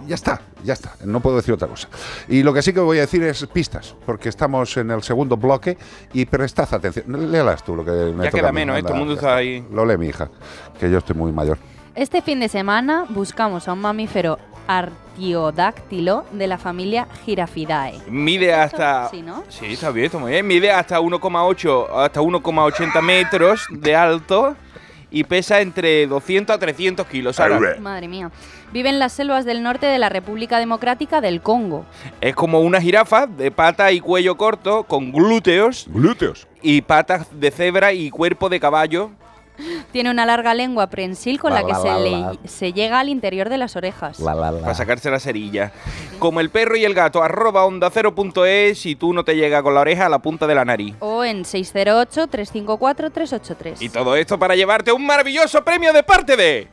Ya está, ya está. No puedo decir otra cosa. Y lo que sí que voy a decir es pistas, porque estamos en el segundo bloque y prestad atención. Léalas tú lo que me ya queda menos, ¿eh? Todo el mundo está ahí. Lo lee mi hija, que yo estoy muy mayor. Este fin de semana buscamos a un mamífero artiodáctilo de la familia Girafidae. Mide hasta... ¿Sí, no? Sí, está bien, está muy bien. Mide hasta uno coma ocho, hasta uno coma ochenta metros de alto. Y pesa entre doscientos a trescientos kilos. Sara. Madre mía. Vive en las selvas del norte de la República Democrática del Congo. Es como una jirafa de pata y cuello corto, con glúteos. Glúteos. Y patas de cebra y cuerpo de caballo. Tiene una larga lengua prensil con la, la que la, se, la, le, la. se llega al interior de las orejas. La, la, la. Para sacarse la cerilla. Como el perro y el gato, arroba onda cero punto es, si tú no te llega con la oreja a la punta de la nariz. O en seis cero ocho, tres cinco cuatro, tres ocho tres. Y todo esto para llevarte un maravilloso premio de parte de...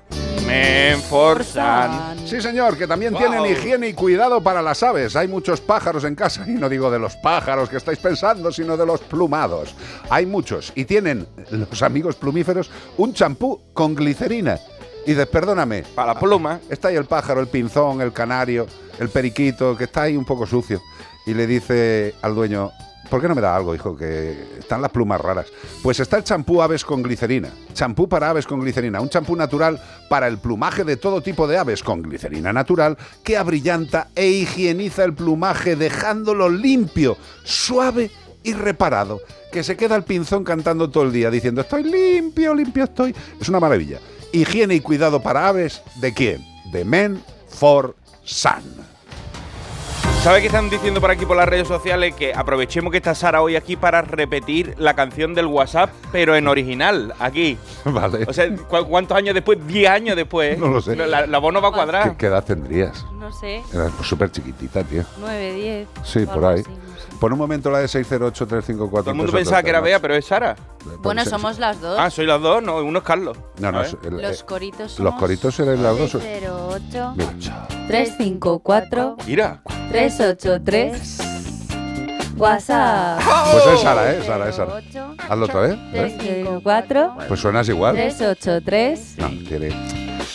Menforsan. Sí, señor, que también wow. tienen higiene y cuidado para las aves. Hay muchos pájaros en casa. Y no digo de los pájaros que estáis pensando, sino de los plumados. Hay muchos. Y tienen, los amigos plumíferos, un champú con glicerina. Y dices, perdóname. Para la pluma. Está ahí el pájaro, el pinzón, el canario, el periquito, que está ahí un poco sucio. Y le dice al dueño... ¿Por qué no me da algo, hijo? Que están las plumas raras. Pues está el champú aves con glicerina. Champú para aves con glicerina. Un champú natural para el plumaje de todo tipo de aves con glicerina natural que abrillanta e higieniza el plumaje dejándolo limpio, suave y reparado. Que se queda el pinzón cantando todo el día diciendo estoy limpio, limpio estoy. Es una maravilla. Higiene y cuidado para aves, ¿de quién? De Menforsan. ¿Sabes qué están diciendo por aquí por las redes sociales? Que aprovechemos que está Sara hoy aquí para repetir la canción del WhatsApp, pero en original, aquí. Vale. O sea, ¿cu ¿cuántos años después? Diez años después. No lo sé. La, la voz no va a cuadrar. ¿Qué, qué edad tendrías? No sé. Era súper chiquitita, tío. Nueve, diez. Sí, por ahí. Sí, no sé. Por un momento la de seis cero ocho, tres cinco cuatro. Todo el mundo pensaba que era Bea, pero es Sara. Bueno, somos las dos. Ah, soy las dos, no, uno es Carlos. No, no, el, los coritos somos. Los coritos eran las dos. cero ocho, tres cinco cuatro. Mira. tres ocho tres. WhatsApp. Pues es Sara, ¿eh? Sara, es Sara. Hazlo otra vez. tres cinco cuatro. Pues suenas igual. tres ocho tres. No, tiene.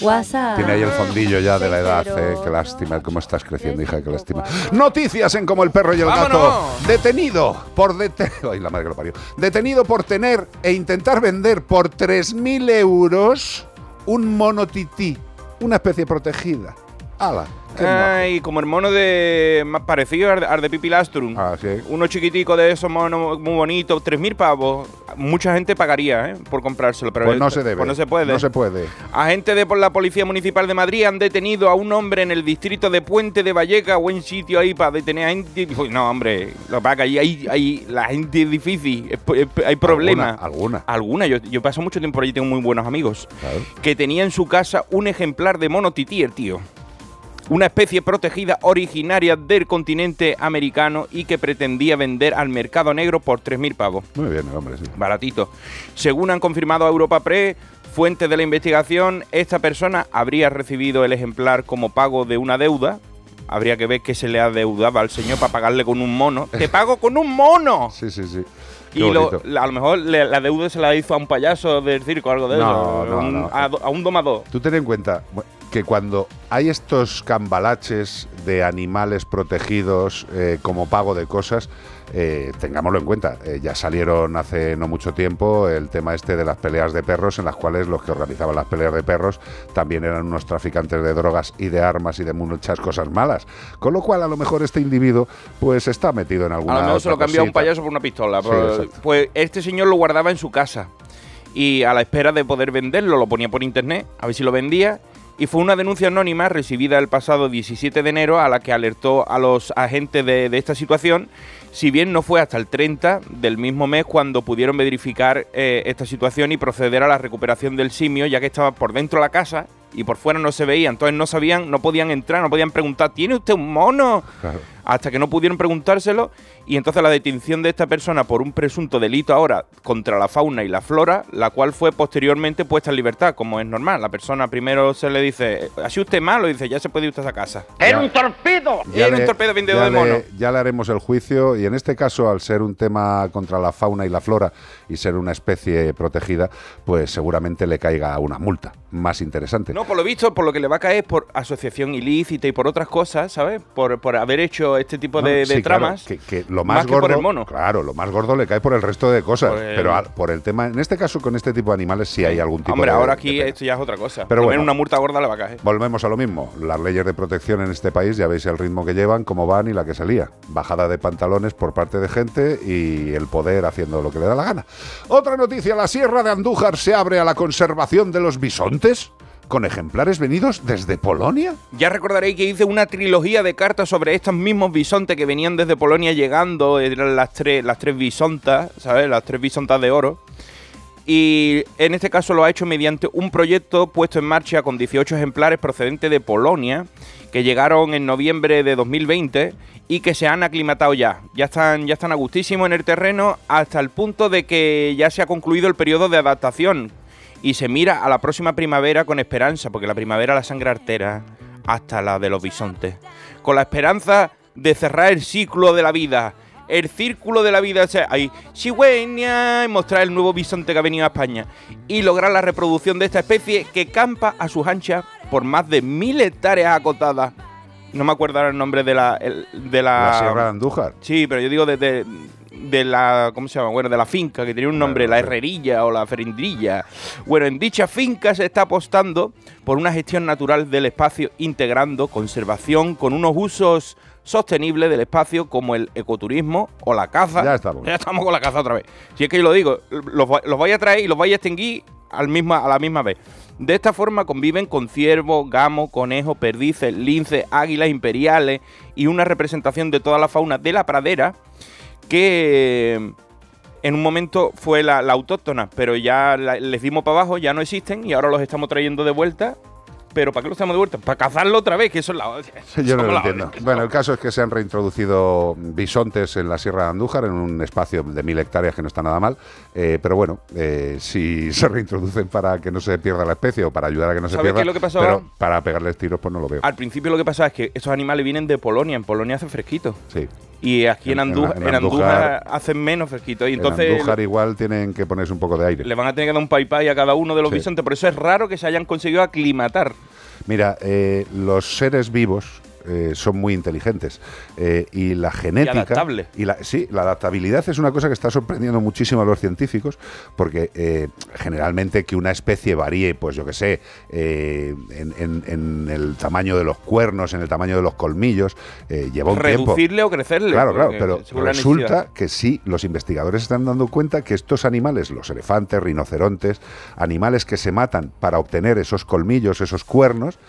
WhatsApp. Tiene ahí el fondillo ya de la edad, ¿eh? Qué lástima, cómo estás creciendo, hija, qué lástima. Noticias en Como el perro y el gato. ¡Vámonos! Detenido por detener... Ay, la madre que lo parió. Detenido por tener e intentar vender por tres mil euros un mono tití, una especie protegida. ¡Hala! Ay, como el mono de más parecido al de Pipilastrum. Ah, sí. Uno chiquitico de esos monos muy bonitos, tres mil pavos. Mucha gente pagaría, ¿eh? Por comprárselo, pero pues no se debe. Pues no se puede. No se puede. Agentes de por la Policía Municipal de Madrid han detenido a un hombre en el distrito de Puente de Vallecas, buen sitio ahí para detener a gente. Uy, no, hombre, lo paga ahí, ahí, ahí la gente es difícil, es, es, hay problemas. Alguna. Alguna. Alguna. Yo, yo paso mucho tiempo allí, tengo muy buenos amigos. Claro. Que tenía en su casa un ejemplar de mono tití, el tío. Una especie protegida originaria del continente americano y que pretendía vender al mercado negro por tres mil pavos. Muy bien, hombre, sí. Baratito. Según han confirmado a Europa Press, fuentes de la investigación, esta persona habría recibido el ejemplar como pago de una deuda. Habría que ver qué se le adeudaba al señor para pagarle con un mono. ¡Te pago con un mono! Sí, sí, sí. Qué y lo, la, a lo mejor le, la deuda se la hizo a un payaso del circo o algo de no, eso. No, un, no. A, a un domador. Tú ten en cuenta... que cuando hay estos cambalaches de animales protegidos eh, como pago de cosas, eh, tengámoslo en cuenta. Eh, ya salieron hace no mucho tiempo el tema este de las peleas de perros, en las cuales los que organizaban las peleas de perros también eran unos traficantes de drogas y de armas y de muchas cosas malas. Con lo cual, a lo mejor este individuo pues está metido en alguna... A lo mejor se lo cambió a un payaso por una pistola. Sí, pues, pues este señor lo guardaba en su casa y a la espera de poder venderlo, lo ponía por internet, a ver si lo vendía... Y fue una denuncia anónima recibida el pasado diecisiete de enero a la que alertó a los agentes de, de esta situación, si bien no fue hasta el treinta del mismo mes cuando pudieron verificar eh, esta situación y proceder a la recuperación del simio, ya que estaba por dentro de la casa y por fuera no se veía, entonces no sabían, no podían entrar, no podían preguntar, ¿tiene usted un mono? Claro. hasta que no pudieron preguntárselo, y entonces la detención de esta persona por un presunto delito ahora contra la fauna y la flora, la cual fue posteriormente puesta en libertad, como es normal. La persona primero se le dice, así usted malo, y dice, ya se puede ir usted a casa. ¡Era un torpedo! ¡Era un torpedo vendedor de mono! Ya le haremos el juicio, y en este caso, al ser un tema contra la fauna y la flora y ser una especie protegida, pues seguramente le caiga una multa más interesante. No, por lo visto, por lo que le va a caer por asociación ilícita y por otras cosas, ¿sabes? Por, por haber hecho este tipo no, de, de sí, tramas. Claro, que, que lo más, más gordo, que por el mono. Claro, lo más gordo le cae por el resto de cosas. Por el... Pero a, por el tema, en este caso, con este tipo de animales sí hay algún tipo Hombre, de... Hombre, ahora aquí esto ya es otra cosa. Pero bueno, una multa gorda le va a caer. Volvemos a lo mismo. Las leyes de protección en este país, ya veis el ritmo que llevan, cómo van y la que salía. Bajada de pantalones por parte de gente y el poder haciendo lo que le da la gana. Otra noticia, la Sierra de Andújar se abre a la conservación de los bisontes con ejemplares venidos desde Polonia. Ya recordaréis que hice una trilogía de cartas sobre estos mismos bisontes que venían desde Polonia llegando, eran las tres, las tres bisontas, ¿sabes? Las tres bisontas de oro. Y en este caso lo ha hecho mediante un proyecto puesto en marcha con dieciocho ejemplares procedentes de Polonia que llegaron en noviembre de dos mil veinte y que se han aclimatado ya. Ya están, ya están a gustísimo en el terreno hasta el punto de que ya se ha concluido el periodo de adaptación y se mira a la próxima primavera con esperanza, porque la primavera la sangra artera hasta la de los bisontes. Con la esperanza de cerrar el ciclo de la vida. El círculo de la vida, o sea, ahí, Sigüeña, y mostrar el nuevo bisonte que ha venido a España y lograr la reproducción de esta especie que campa a sus anchas por más de mil hectáreas acotadas. No me acuerdo el nombre de la... El, de la, la Sierra de Andújar. Sí, pero yo digo desde... De, de la... ¿Cómo se llama? Bueno, de la finca, que tenía un nombre, la Herrerilla o la Ferindrilla. Bueno, en dicha finca se está apostando por una gestión natural del espacio, integrando conservación con unos usos sostenible del espacio como el ecoturismo o la caza. Ya estamos. Ya estamos con la caza otra vez. Si es que yo lo digo, los, los vais a traer y los vais a extinguir al misma, a la misma vez. De esta forma conviven con ciervos, gamos, conejos, perdices, linces, águilas imperiales y una representación de toda la fauna de la pradera que en un momento fue la, la autóctona, pero ya la, les dimos para abajo, ya no existen y ahora los estamos trayendo de vuelta. ¿Pero para qué lo estamos de vuelta? Para cazarlo otra vez, que eso es la... Eso yo no lo entiendo. Hora. Bueno, el caso es que se han reintroducido bisontes en la Sierra de Andújar, en un espacio de mil hectáreas que no está nada mal, eh, pero bueno, eh, si se reintroducen para que no se pierda la especie o para ayudar a que no se pierda, qué es lo que pasó, pero para pegarles tiros pues no lo veo. Al principio lo que pasa es que estos animales vienen de Polonia, en Polonia hace fresquito. Sí. Y aquí en, en, Andújar, en, en Andújar, Andújar hacen menos fresquito. Y entonces en Andújar igual tienen que ponerse un poco de aire. Le van a tener que dar un pay-pay a cada uno de los sí. bisontes. Por eso es raro que se hayan conseguido aclimatar. Mira, eh, los seres vivos eh, son muy inteligentes. Eh, y la genética... Y adaptable. Y la, sí, la adaptabilidad es una cosa que está sorprendiendo muchísimo a los científicos. Porque eh, generalmente que una especie varíe, pues yo qué sé, eh, en, en, en el tamaño de los cuernos, en el tamaño de los colmillos, eh, lleva un tiempo. Reducirle o crecerle. Claro, claro, pero resulta que sí, los investigadores están dando cuenta que estos animales, los elefantes, rinocerontes, animales que se matan para obtener esos colmillos, esos cuernos,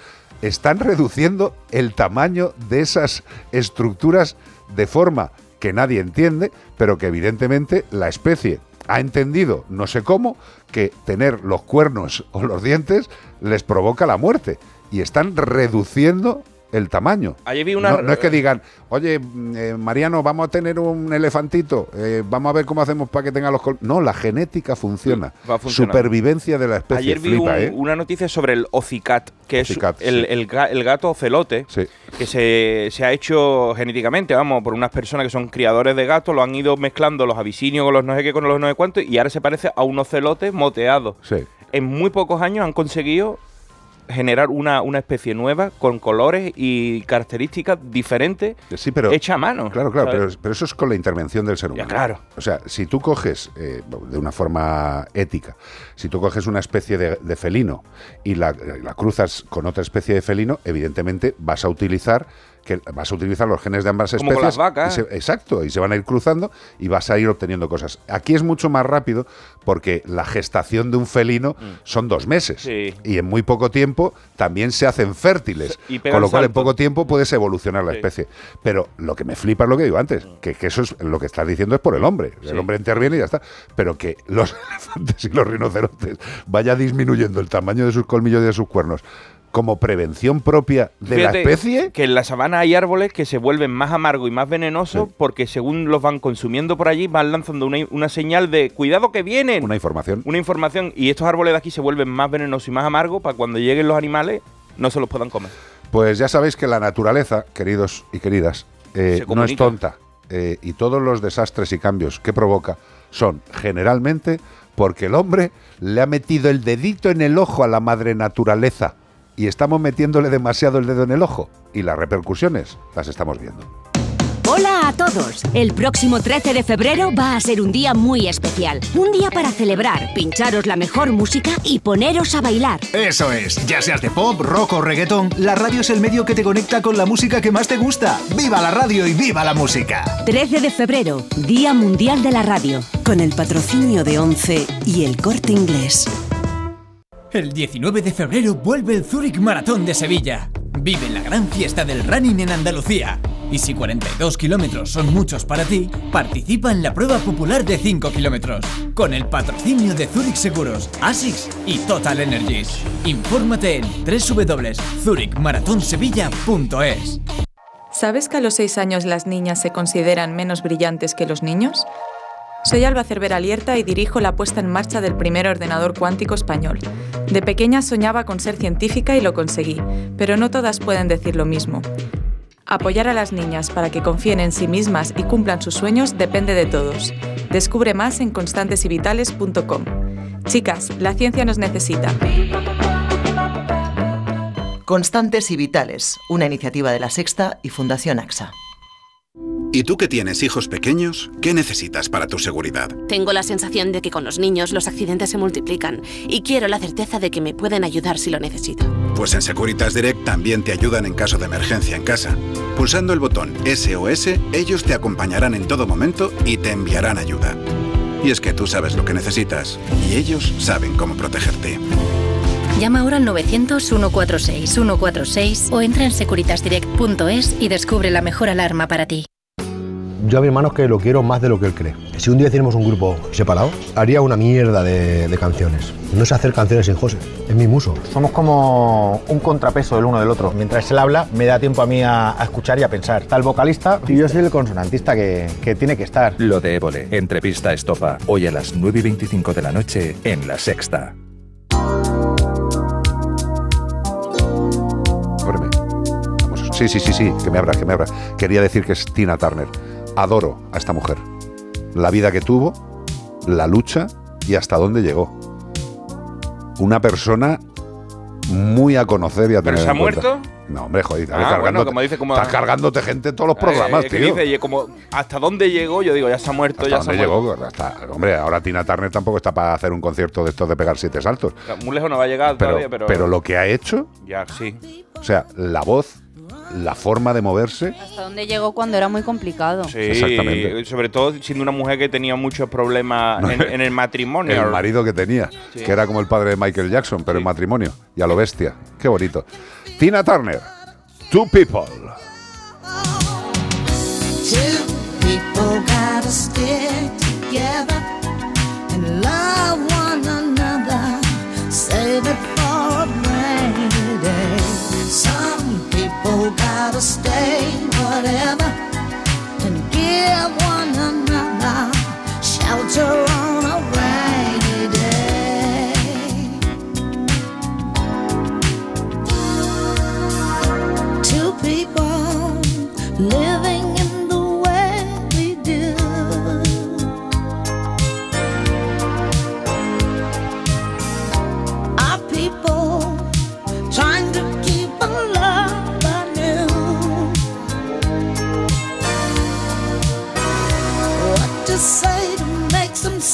están reduciendo el tamaño de esas estructuras de forma que nadie entiende, pero que evidentemente la especie ha entendido, no sé cómo, que tener los cuernos o los dientes les provoca la muerte. Y están reduciendo el tamaño. Ayer vi una... no, no es que digan, oye, eh, Mariano, vamos a tener un elefantito, eh, vamos a ver cómo hacemos para que tenga los... Col no, la genética funciona. Va a funcionar. Supervivencia de la especie. Ayer vi Flipa, un, ¿eh? una noticia sobre el ocicat, que ocicat, es el, sí. el, el gato ocelote, sí. que se, se ha hecho genéticamente, vamos, por unas personas que son criadores de gatos, lo han ido mezclando los abisinios con los no sé qué, con los no sé cuántos, y ahora se parece a un ocelote moteado. Sí. En muy pocos años han conseguido generar una, una especie nueva con colores y características diferentes, sí, pero, hecha a mano. Claro, claro, pero, pero eso es con la intervención del ser humano. Ya, claro. O sea, si tú coges, eh, de una forma ética, si tú coges una especie de, de felino y la, la cruzas con otra especie de felino, evidentemente vas a utilizar... que vas a utilizar los genes de ambas especies. Como con las vacas. Y se, exacto, y se van a ir cruzando y vas a ir obteniendo cosas. Aquí es mucho más rápido porque la gestación de un felino mm. son dos meses. Sí. Y en muy poco tiempo también se hacen fértiles. Y con lo cual salto. En poco tiempo puedes evolucionar la sí. especie. Pero lo que me flipa es lo que digo antes, que, que eso es lo que estás diciendo es por el hombre. Sí. El hombre interviene y ya está. Pero que los elefantes y los rinocerontes vaya disminuyendo el tamaño de sus colmillos y de sus cuernos como prevención propia de Fíjate la especie. Que en la sabana hay árboles que se vuelven más amargos y más venenosos sí. porque según los van consumiendo por allí van lanzando una, una señal de cuidado que vienen. Una información. Una información. Y estos árboles de aquí se vuelven más venenosos y más amargos para cuando lleguen los animales no se los puedan comer. Pues ya sabéis que la naturaleza, queridos y queridas, eh, no es tonta. Eh, y todos los desastres y cambios que provoca son generalmente porque el hombre le ha metido el dedito en el ojo a la madre naturaleza. Y estamos metiéndole demasiado el dedo en el ojo. Y las repercusiones las estamos viendo. Hola a todos. El próximo trece de febrero va a ser un día muy especial. Un día para celebrar, pincharos la mejor música y poneros a bailar. Eso es. Ya seas de pop, rock o reggaetón, la radio es el medio que te conecta con la música que más te gusta. ¡Viva la radio y viva la música! trece de febrero, Día Mundial de la Radio. Con el patrocinio de ONCE y el Corte Inglés. El diecinueve de febrero vuelve el Zurich Maratón de Sevilla. Vive la gran fiesta del running en Andalucía. Y si cuarenta y dos kilómetros son muchos para ti, participa en la prueba popular de cinco kilómetros. Con el patrocinio de Zurich Seguros, Asics y Total Energies. Infórmate en doble u doble u doble u punto zurich maratón sevilla punto es. ¿Sabes que a los seis años las niñas se consideran menos brillantes que los niños? Soy Alba Cervera Lierta y dirijo la puesta en marcha del primer ordenador cuántico español. De pequeña soñaba con ser científica y lo conseguí, pero no todas pueden decir lo mismo. Apoyar a las niñas para que confíen en sí mismas y cumplan sus sueños depende de todos. Descubre más en constantes y vitales punto com. Chicas, la ciencia nos necesita. Constantes y Vitales, una iniciativa de La Sexta y Fundación AXA. ¿Y tú que tienes hijos pequeños? ¿Qué necesitas para tu seguridad? Tengo la sensación de que con los niños los accidentes se multiplican y quiero la certeza de que me pueden ayudar si lo necesito. Pues en Securitas Direct también te ayudan en caso de emergencia en casa. Pulsando el botón S O S, ellos te acompañarán en todo momento y te enviarán ayuda. Y es que tú sabes lo que necesitas y ellos saben cómo protegerte. Llama ahora al novecientos uno cuatro seis uno cuatro seis o entra en securitas direct punto es y descubre la mejor alarma para ti. Yo a mi hermano es que lo quiero más de lo que él cree. Si un día tenemos un grupo separado, haría una mierda de, de canciones. No sé hacer canciones sin José, es mi muso. Somos como un contrapeso del uno del otro. Mientras él habla, me da tiempo a mí a, a escuchar y a pensar. Está el vocalista y yo soy el consonantista que, que tiene que estar. Lo de Évole, entrevista estopa. Hoy a las nueve y veinticinco de la noche en La Sexta. Sí, sí, sí, sí, que me abra, que me abra. Quería decir que es Tina Turner. Adoro a esta mujer. La vida que tuvo, la lucha y hasta dónde llegó. Una persona muy a conocer y a tener. ¿Pero se ha muerto? No, hombre, jodida. Ah, bueno, como dice, como... Estás cargándote gente en todos los programas, eh, tío. Dice, como, ¿hasta dónde llegó? Yo digo, ya se ha muerto, ya se ha llegó? muerto. Hasta, hombre, ahora Tina Turner tampoco está para hacer un concierto de estos de pegar siete saltos. Muy lejos no va a llegar pero, todavía, pero... Pero lo que ha hecho... Ya, sí. O sea, la voz... La forma de moverse. Hasta dónde llegó cuando era muy complicado. Sí, exactamente. Sobre todo siendo una mujer que tenía muchos problemas no, en, en el matrimonio. El marido que tenía, sí. que era como el padre de Michael Jackson, pero sí. en matrimonio. Y a lo bestia. Qué bonito. Tina Turner, Two People. Two people gotta stay together and love one another. Save it for a rainy day. Some people gotta stay whatever and give one another shelter on a rainy day. Two people living in the way we do. Our people trying to say to make some sense.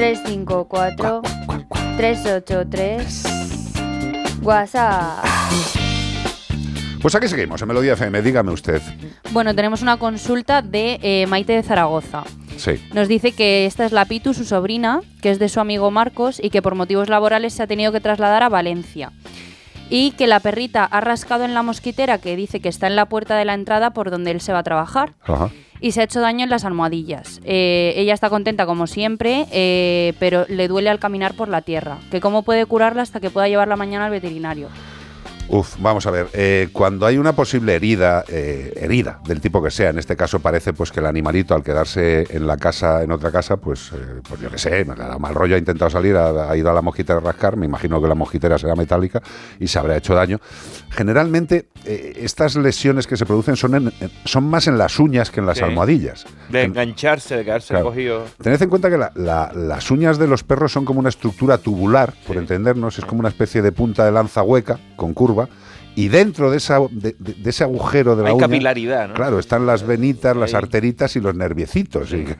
tres cinco cuatro, tres ocho tres, WhatsApp. Pues aquí seguimos, en Melodía F M, dígame usted. Bueno, tenemos una consulta de eh, Maite de Zaragoza. Sí. Nos dice que esta es la Pitu, su sobrina, que es de su amigo Marcos y que por motivos laborales se ha tenido que trasladar a Valencia. Y que la perrita ha rascado en la mosquitera, que dice que está en la puerta de la entrada por donde él se va a trabajar. Ajá. Y se ha hecho daño en las almohadillas. Eh, ella está contenta como siempre, eh, pero le duele al caminar por la tierra. Que cómo puede curarla hasta que pueda llevarla mañana al veterinario. Uf, vamos a ver, eh, cuando hay una posible herida, eh, herida del tipo que sea, en este caso parece pues que el animalito al quedarse en la casa, en otra casa, pues, eh, pues yo qué sé, me ha dado mal rollo, ha intentado salir, ha, ha ido a la mosquitera a rascar, me imagino que la mosquitera será metálica y se habrá hecho daño. Generalmente eh, estas lesiones que se producen son, en, son más en las uñas que en las sí. almohadillas. De engancharse, de quedarse claro. cogido. Tened en cuenta que la, la, las uñas de los perros son como una estructura tubular, por sí. entendernos, es como una especie de punta de lanza hueca, con curva. Y dentro de, esa, de, de ese agujero de la Hay uña... Hay capilaridad, ¿no? Claro, están las venitas, las arteritas y los nerviecitos. Sí. Y,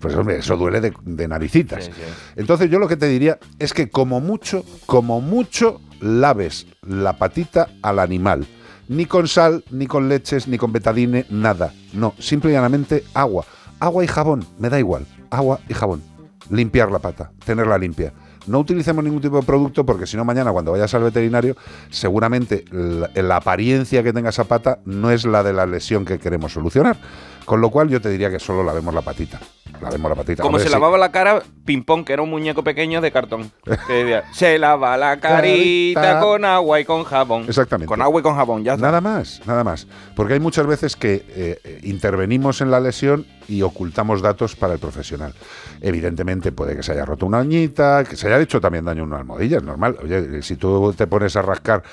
pues hombre, eso duele de, de naricitas. Sí, sí. Entonces yo lo que te diría es que como mucho, como mucho, laves la patita al animal. Ni con sal, ni con leches, ni con betadine, nada. No, simple y llanamente agua. Agua y jabón, me da igual. Agua y jabón. Limpiar la pata, tenerla limpia. No utilicemos ningún tipo de producto porque si no mañana cuando vayas al veterinario seguramente la, la apariencia que tenga esa pata no es la de la lesión que queremos solucionar. Con lo cual yo te diría que solo lavemos la patita. Lavemos la patita. Como se lavaba la cara, Pimpón, que era un muñeco pequeño de cartón. Que decía, se lava la carita con agua y con jabón. Exactamente. Con agua y con jabón, ya está. Nada más, nada más. Porque hay muchas veces que eh, intervenimos en la lesión y ocultamos datos para el profesional. Evidentemente puede que se haya roto una uñita, que se haya hecho también daño en una almohadilla, es normal. Oye, si tú te pones a rascar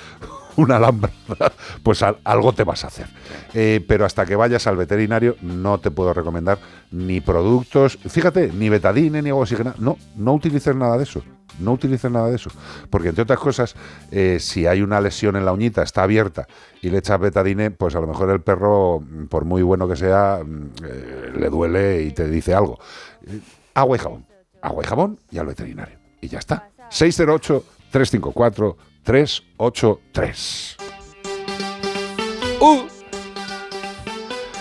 una alambrada, pues al, algo te vas a hacer. Eh, pero hasta que vayas al veterinario no te puedo recomendar ni productos, fíjate, ni betadine, ni oxígeno, no, no utilices nada de eso. No utilices nada de eso, porque entre otras cosas, eh, si hay una lesión en la uñita, está abierta y le echas betadine, pues a lo mejor el perro, por muy bueno que sea, eh, le duele y te dice algo. Eh, agua y jabón, agua y jabón y al veterinario. Y ya está. seis cero ocho, tres cinco cuatro, tres ocho tres. Uh,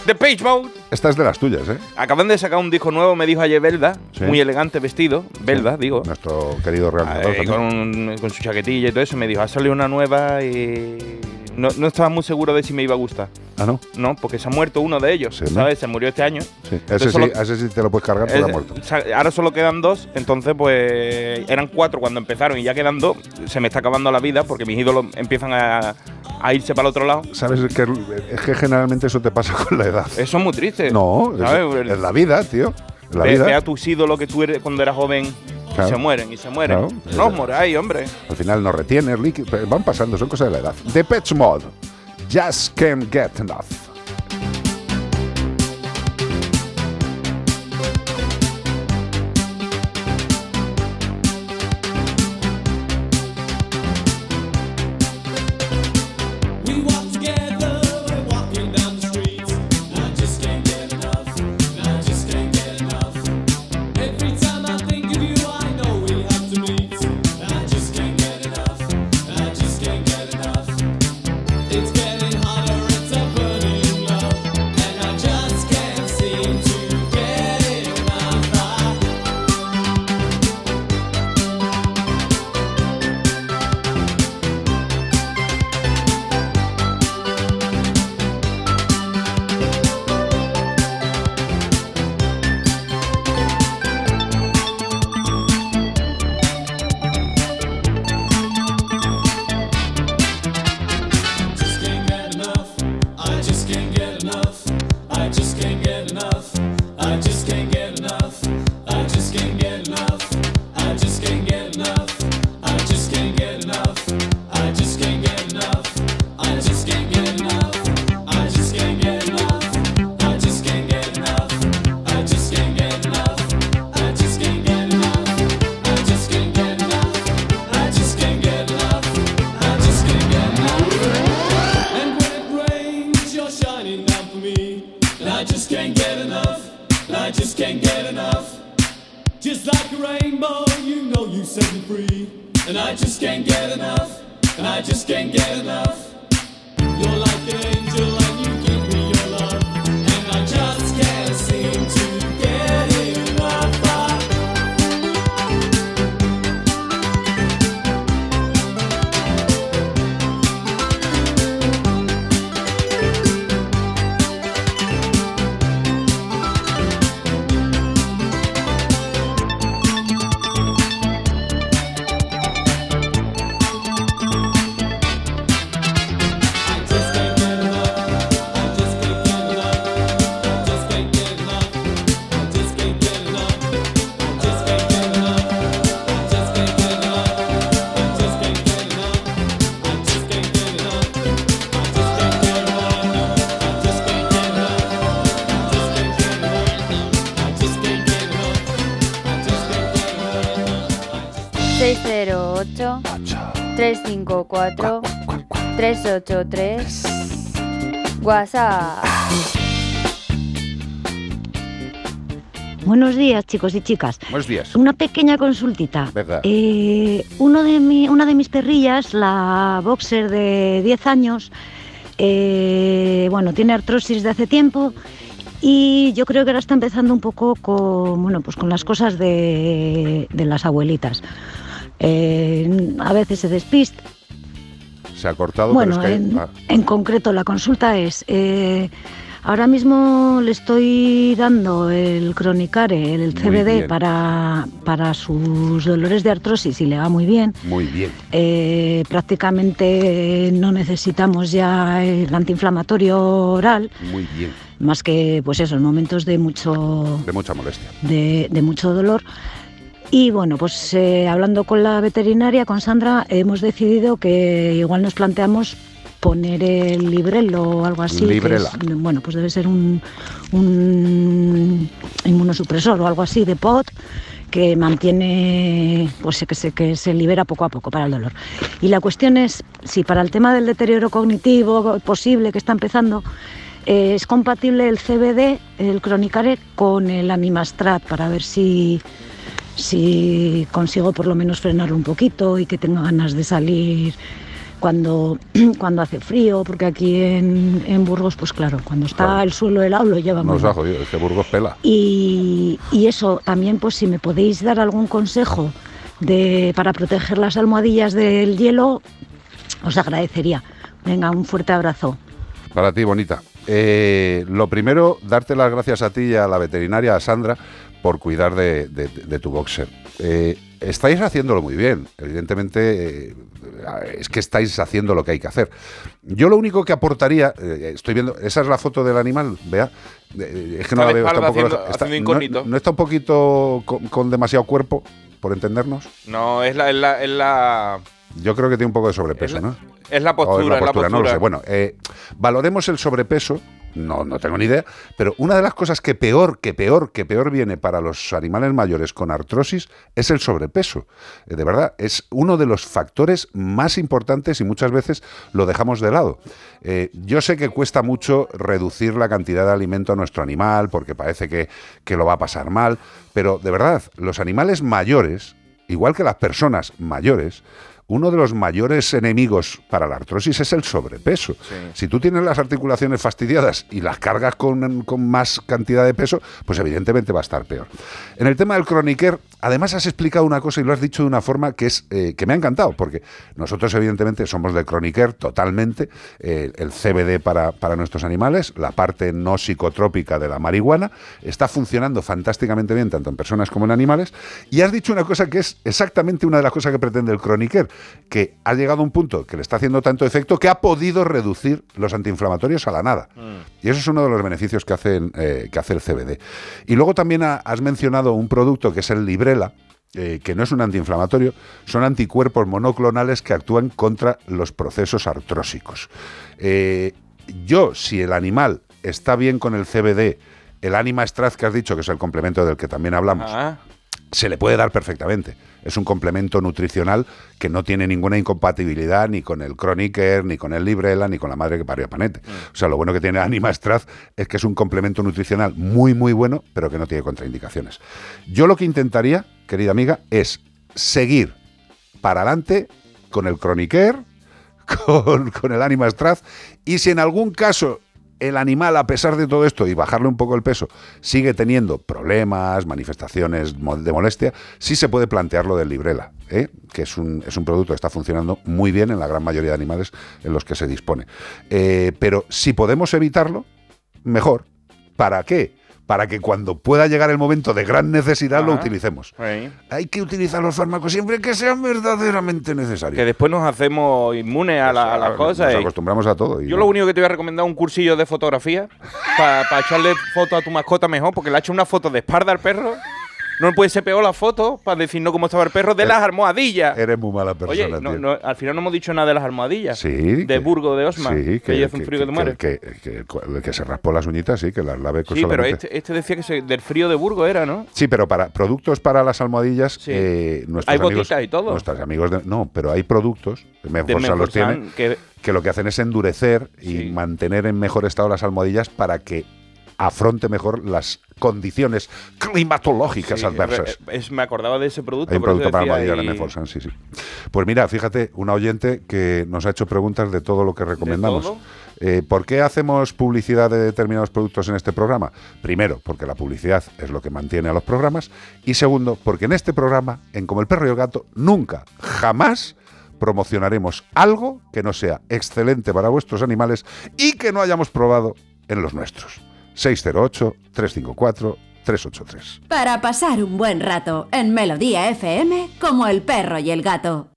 The Page Mode. Esta es de las tuyas, ¿eh? Acaban de sacar un disco nuevo, me dijo ayer Belda, sí. muy elegante vestido, Belda, sí. digo. Nuestro querido real. Eh, con, un, con su chaquetilla y todo eso, me dijo, ha salido una nueva y no, no estaba muy seguro de si me iba a gustar. ¿Ah, no? No, porque se ha muerto uno de ellos, sí, ¿sabes? ¿No? Se murió este año. Sí. Ese, solo, sí, ese sí te lo puedes cargar porque es, ha muerto. Ahora solo quedan dos, entonces pues eran cuatro cuando empezaron y ya quedan dos. Se me está acabando la vida porque mis ídolos empiezan a, a irse para el otro lado. ¿Sabes? Es que, es que generalmente eso te pasa con la edad. Eso es muy triste. No, es, es la vida, tío. Es la ve, vida. Ve a tus ídolos que tú eres cuando eras joven. Claro. Y se mueren, y se mueren. Claro. No moráis, hombre. Al final no retienes, líquido. Van pasando, son cosas de la edad. The Patch Mod. Just can't get enough. It's getting hotter, it's a burning I just can't get enough. You're like an angel and you give me your love, and I just can't seem to get enough. seis cero ocho, tres cinco cuatro, tres ocho tres WhatsApp. Buenos días, chicos y chicas. Buenos días. Una pequeña consultita. Venga. Eh, uno de mi, una de mis perrillas, la boxer de diez años, eh, bueno, tiene artrosis de hace tiempo. Y yo creo que ahora está empezando un poco con, bueno, pues con las cosas de, de las abuelitas. Eh, a veces se despista. Se ha cortado. Bueno, pero es que en, hay... ah. en concreto la consulta es, eh, ahora mismo le estoy dando el Cronicare, el C B D para, para sus dolores de artrosis y le va muy bien. Muy bien. Eh, prácticamente no necesitamos ya el antiinflamatorio oral. Muy bien. Más que, pues eso, en momentos de mucho... De mucha molestia. De, de mucho dolor. Y bueno, pues eh, hablando con la veterinaria, con Sandra, hemos decidido que igual nos planteamos poner el Librelo o algo así. Librela. Es, bueno, pues debe ser un, un inmunosupresor o algo así de P O T que mantiene, pues que se, que se libera poco a poco para el dolor. Y la cuestión es si para el tema del deterioro cognitivo posible que está empezando, eh, es compatible el C B D, el Cronicare, con el Animastrat, para ver si... si consigo por lo menos frenarlo un poquito y que tenga ganas de salir cuando, cuando hace frío, porque aquí en, en Burgos, pues claro, cuando está claro. el suelo helado lo llevamos. Nos ha jodido, es que Burgos pela. Y, y eso, también pues si me podéis dar algún consejo de, para proteger las almohadillas del hielo, os agradecería. Venga, un fuerte abrazo. Para ti, bonita. Eh, lo primero, darte las gracias a ti y a la veterinaria, a Sandra, por cuidar de, de, de tu boxer. Eh, estáis haciéndolo muy bien. Evidentemente, eh, es que estáis haciendo lo que hay que hacer. Yo lo único que aportaría... Eh, estoy viendo... Esa es la foto del animal, vea. Eh, es que no la veo. Está, haciendo, está, está incógnito. No, ¿no está un poquito con, con demasiado cuerpo, por entendernos? No, es la, es, la, es la... Yo creo que tiene un poco de sobrepeso, es la, ¿no? Es la postura, es la postura. La postura. No lo sé. Bueno, eh, valoremos el sobrepeso. No, no tengo ni idea, pero una de las cosas que peor, que peor, que peor viene para los animales mayores con artrosis es el sobrepeso. De verdad, es uno de los factores más importantes y muchas veces lo dejamos de lado. Eh, yo sé que cuesta mucho reducir la cantidad de alimento a nuestro animal porque parece que, que lo va a pasar mal, pero de verdad, los animales mayores, igual que las personas mayores, uno de los mayores enemigos para la artrosis es el sobrepeso. Sí. Si tú tienes las articulaciones fastidiadas y las cargas con, con más cantidad de peso, pues evidentemente va a estar peor. En el tema del Cronicare, además has explicado una cosa y lo has dicho de una forma que, es, eh, que me ha encantado, porque nosotros evidentemente somos del Cronicare totalmente, eh, el C B D para, para nuestros animales, la parte no psicotrópica de la marihuana, está funcionando fantásticamente bien tanto en personas como en animales, y has dicho una cosa que es exactamente una de las cosas que pretende el Cronicare, que ha llegado a un punto que le está haciendo tanto efecto que ha podido reducir los antiinflamatorios a la nada. Mm. Y eso es uno de los beneficios que, hacen, eh, que hace el C B D. Y luego también ha, has mencionado un producto que es el Librela, eh, que no es un antiinflamatorio, son anticuerpos monoclonales que actúan contra los procesos artrósicos. Eh, yo, si el animal está bien con el C B D, el Animastraz que has dicho, que es el complemento del que también hablamos, ah. se le puede dar perfectamente. Es un complemento nutricional que no tiene ninguna incompatibilidad ni con el Cronicare, ni con el Librela, ni con la madre que parió a Panete. Mm. O sea, lo bueno que tiene Animastraz es que es un complemento nutricional muy, muy bueno, pero que no tiene contraindicaciones. Yo lo que intentaría, querida amiga, es seguir para adelante con el Cronicare, con, con el ánima Straz, y si en algún caso el animal, a pesar de todo esto, y bajarle un poco el peso, sigue teniendo problemas, manifestaciones de molestia, sí se puede plantear lo del Librela, ¿eh? Que es un, es un producto que está funcionando muy bien en la gran mayoría de animales en los que se dispone. Eh, pero si podemos evitarlo, mejor. ¿Para qué? Para que cuando pueda llegar el momento de gran necesidad, ajá, lo utilicemos. Sí. Hay que utilizar los fármacos siempre que sean verdaderamente necesarios. Que después nos hacemos inmunes a, la, a las cosas. Nos acostumbramos a todo. Y yo no. Lo único que te voy a recomendar es un cursillo de fotografía para pa echarle foto a tu mascota mejor, porque le ha hecho una foto de espalda al perro. No puede ser peor la foto para decir no cómo estaba el perro de eres, las almohadillas. Eres muy mala persona. Oye, no, no, al final no hemos dicho nada de las almohadillas. Sí. De que, Burgo, de Osma. Sí, que, que hace un frío que, que te mueres. Que, que, que, que se raspó las uñitas, sí, que las lave con solamente. Sí, pero este, este decía que se, del frío de Burgo era, ¿no? Sí, pero para productos para las almohadillas. Sí. Eh, nuestros hay amigos, botitas y todo. Nuestros amigos de, no, pero hay productos. Menforsan los tiene. Que, que lo que hacen es endurecer y sí. mantener en mejor estado las almohadillas para que afronte mejor las condiciones climatológicas sí, adversas. Es, es, me acordaba de ese producto. Hay un producto para almohadillas de Menforsan, sí, sí. Pues mira, fíjate, una oyente que nos ha hecho preguntas de todo lo que recomendamos. Eh, ¿Por qué hacemos publicidad de determinados productos en este programa? Primero, porque la publicidad es lo que mantiene a los programas. Y segundo, porque en este programa, en Como el Perro y el Gato, nunca, jamás promocionaremos algo que no sea excelente para vuestros animales y que no hayamos probado en los nuestros. seis cero ocho, tres cinco cuatro, tres ocho tres. Para pasar un buen rato en Melodía F M, como el perro y el gato.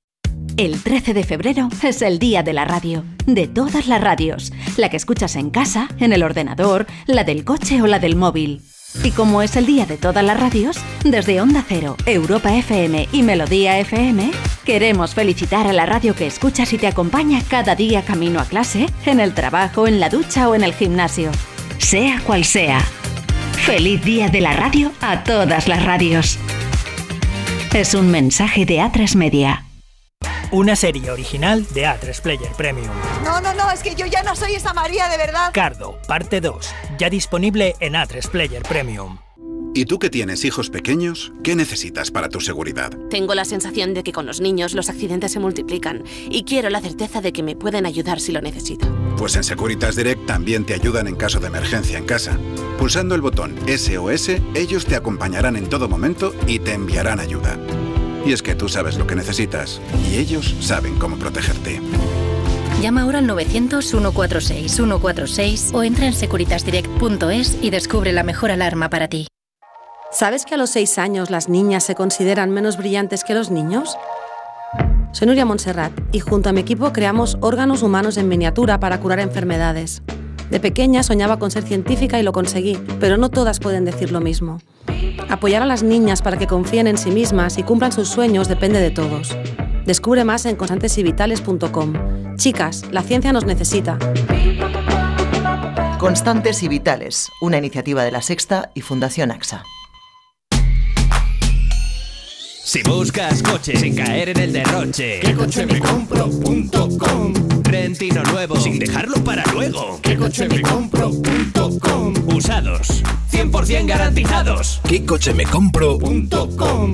El trece de febrero es el día de la radio, de todas las radios, la que escuchas en casa, en el ordenador, la del coche o la del móvil. Y como es el día de todas las radios, desde Onda Cero, Europa F M y Melodía F M, queremos felicitar a la radio que escuchas y te acompaña cada día camino a clase, en el trabajo, en la ducha o en el gimnasio. Sea cual sea. Feliz Día de la Radio a todas las radios. Es un mensaje de Atresmedia. Una serie original de Atresplayer Premium. No, no, no, es que yo ya no soy esa María, de verdad. Cardo, parte dos, ya disponible en Atresplayer Premium. ¿Y tú que tienes hijos pequeños? ¿Qué necesitas para tu seguridad? Tengo la sensación de que con los niños los accidentes se multiplican y quiero la certeza de que me pueden ayudar si lo necesito. Pues en Securitas Direct también te ayudan en caso de emergencia en casa. Pulsando el botón S O S, ellos te acompañarán en todo momento y te enviarán ayuda. Y es que tú sabes lo que necesitas y ellos saben cómo protegerte. Llama ahora al nueve cero cero, uno cuatro seis, uno cuatro seis o entra en securitas direct punto es y descubre la mejor alarma para ti. ¿Sabes que a los seis años las niñas se consideran menos brillantes que los niños? Soy Nuria Montserrat y junto a mi equipo creamos Órganos Humanos en Miniatura para curar enfermedades. De pequeña soñaba con ser científica y lo conseguí, pero no todas pueden decir lo mismo. Apoyar a las niñas para que confíen en sí mismas y cumplan sus sueños depende de todos. Descubre más en constantes y vitales punto com. Chicas, la ciencia nos necesita. Constantes y Vitales, una iniciativa de La Sexta y Fundación AXA. Si buscas coche sin caer en el derroche, que coche me compro punto com. Rentino nuevo sin dejarlo para luego, que coche me compro punto com. Usados, cien por cien garantizados, que coche me compro punto com.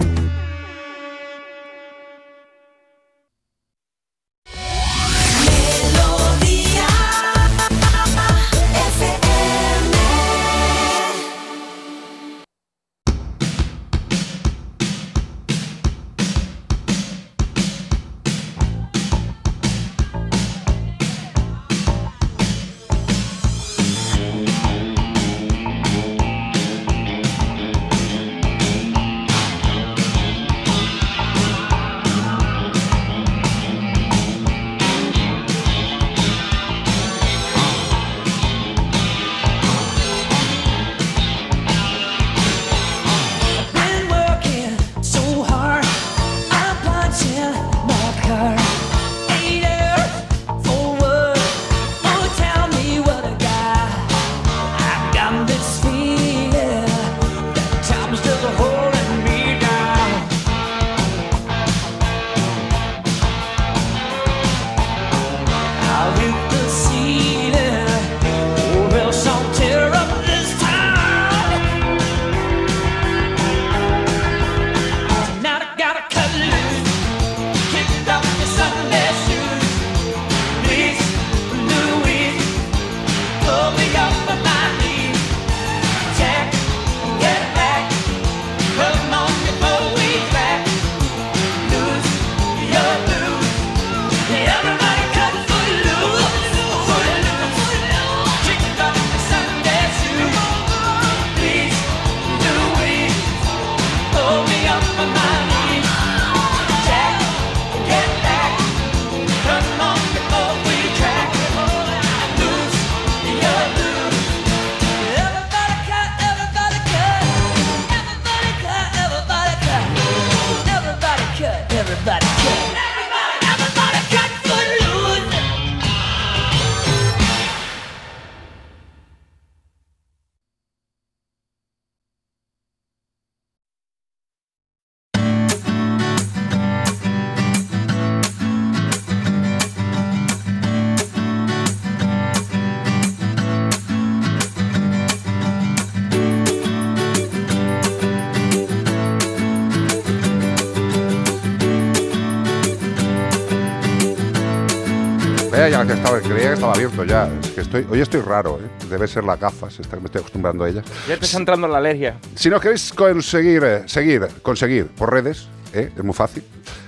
Vaya, ya que estaba, creía que estaba abierto ya. Es que estoy, hoy estoy raro, ¿eh? Debe ser las gafas, esta, me estoy acostumbrando a ellas. Ya te está entrando la alergia. Si nos queréis conseguir, eh, seguir, conseguir por redes, ¿eh? Es muy fácil.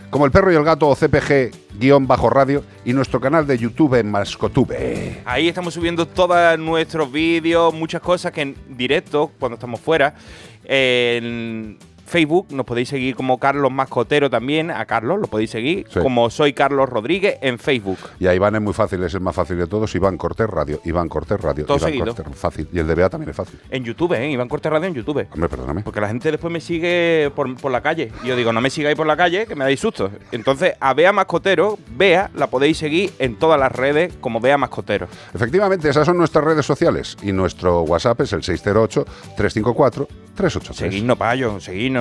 Como El Perro y el Gato o C P G-radio y nuestro canal de YouTube en Mascotube. Ahí estamos subiendo todos nuestros vídeos, muchas cosas que en directo, cuando estamos fuera, en Facebook nos podéis seguir como Carlos Mascotero también, a Carlos lo podéis seguir, sí, como Soy Carlos Rodríguez en Facebook. Y a Iván es muy fácil, es el más fácil de todos, Iván Cortés Radio, Iván Cortés Radio, todo Iván seguido. Cortés, fácil. Y el de Bea también es fácil. En YouTube, ¿eh? Iván Cortés Radio en YouTube. Hombre, perdóname. Porque la gente después me sigue por, por la calle. Y yo digo, no me sigáis por la calle, que me dais sustos. Entonces, a Bea Mascotero, Bea, la podéis seguir en todas las redes como Bea Mascotero. Efectivamente, esas son nuestras redes sociales. Y nuestro WhatsApp es el seis cero ocho, tres cinco cuatro, tres ocho tres. Seguidnos, payo, seguidnos.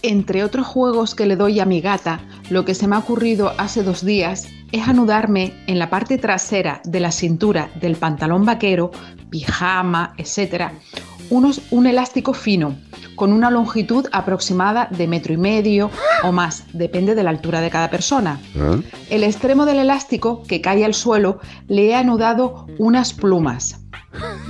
Entre otros juegos que le doy a mi gata, lo que se me ha ocurrido hace dos días es anudarme en la parte trasera de la cintura del pantalón vaquero, pijama, etcétera, unos, un elástico fino con una longitud aproximada de metro y medio o más, depende de la altura de cada persona. ¿Eh? El extremo del elástico que cae al suelo le he anudado unas plumas.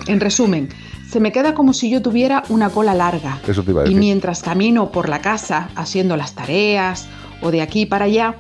En resumen, se me queda como si yo tuviera una cola larga. Eso te iba a decir. Y mientras camino por la casa haciendo las tareas o de aquí para allá,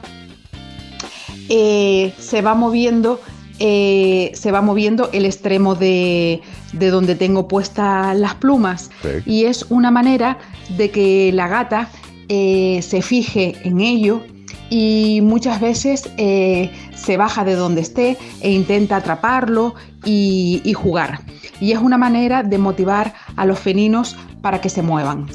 eh, se va moviendo, eh, se va moviendo el extremo de, de donde tengo puestas las plumas. Sí. Y es una manera de que la gata eh, se fije en ello y muchas veces eh, se baja de donde esté e intenta atraparlo y, y jugar. Y es una manera de motivar a los felinos para que se muevan.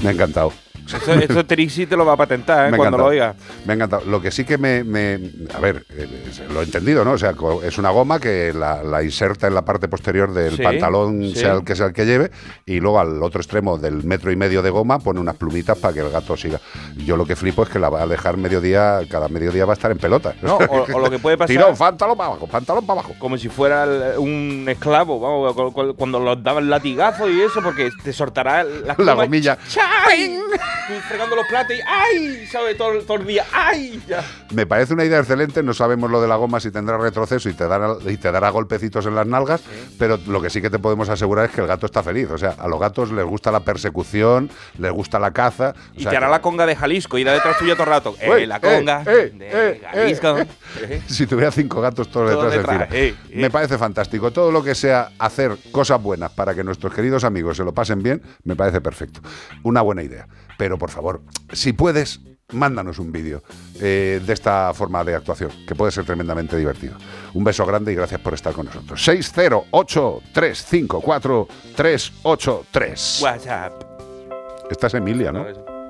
Me ha encantado. Esto, esto Trixie te lo va a patentar, ¿eh? Cuando lo oiga. Me ha encantado. Lo que sí que me... me a ver, eh, lo he entendido, ¿no? O sea, es una goma que la, la inserta en la parte posterior del sí, pantalón, sí. sea el que sea el que lleve, y luego al otro extremo del metro y medio de goma pone unas plumitas para que el gato siga. Yo lo que flipo es que la va a dejar mediodía, cada mediodía va a estar en pelota. No, o, o lo que puede pasar... Tirón, pantalón para abajo, pantalón para abajo. Como si fuera un esclavo, vamos, cuando los daban latigazos y eso, porque te soltará la, la gomilla. ¡Chai! Tú fregando los platos y ¡ay! ¿Sabes? Todo, todo el día ¡ay! Ya. Me parece una idea excelente. No sabemos lo de la goma, si tendrá retroceso y te dará, y te dará golpecitos en las nalgas, ¿sí? Pero lo que sí que te podemos asegurar es que el gato está feliz. O sea, a los gatos les gusta la persecución, les gusta la caza. O y sea, te hará que... la conga de Jalisco, irá detrás tuyo todo el rato. ¡Eh, Uy, la conga eh, eh, de eh, Jalisco! Eh, eh. Si tuviera cinco gatos todos todo detrás, detrás eh, eh. Me parece fantástico. Todo lo que sea hacer cosas buenas para que nuestros queridos amigos se lo pasen bien, me parece perfecto. Una buena idea. Pero, por favor, si puedes, mándanos un vídeo eh, de esta forma de actuación, que puede ser tremendamente divertido. Un beso grande y gracias por estar con nosotros. seis cero ocho, tres cinco cuatro, tres ocho tres. WhatsApp. Esta es Emilia, ¿no?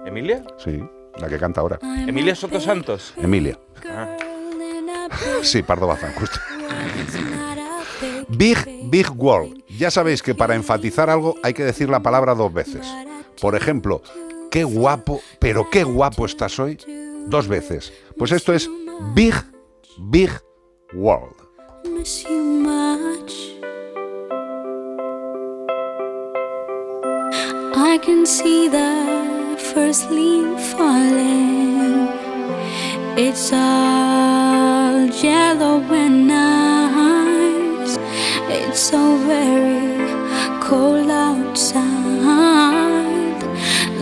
¿Emilia? Sí, la que canta ahora. ¿Emilia Soto Santos? Emilia. Ah. Sí, Pardo Bazán, justo. Big Big World. Ya sabéis que para enfatizar algo hay que decir la palabra dos veces. Por ejemplo... Qué guapo, pero qué guapo estás hoy, dos veces. Pues esto es Big, Big World. I can see the first leaf falling. It's all yellow and nice. It's so very cold outside.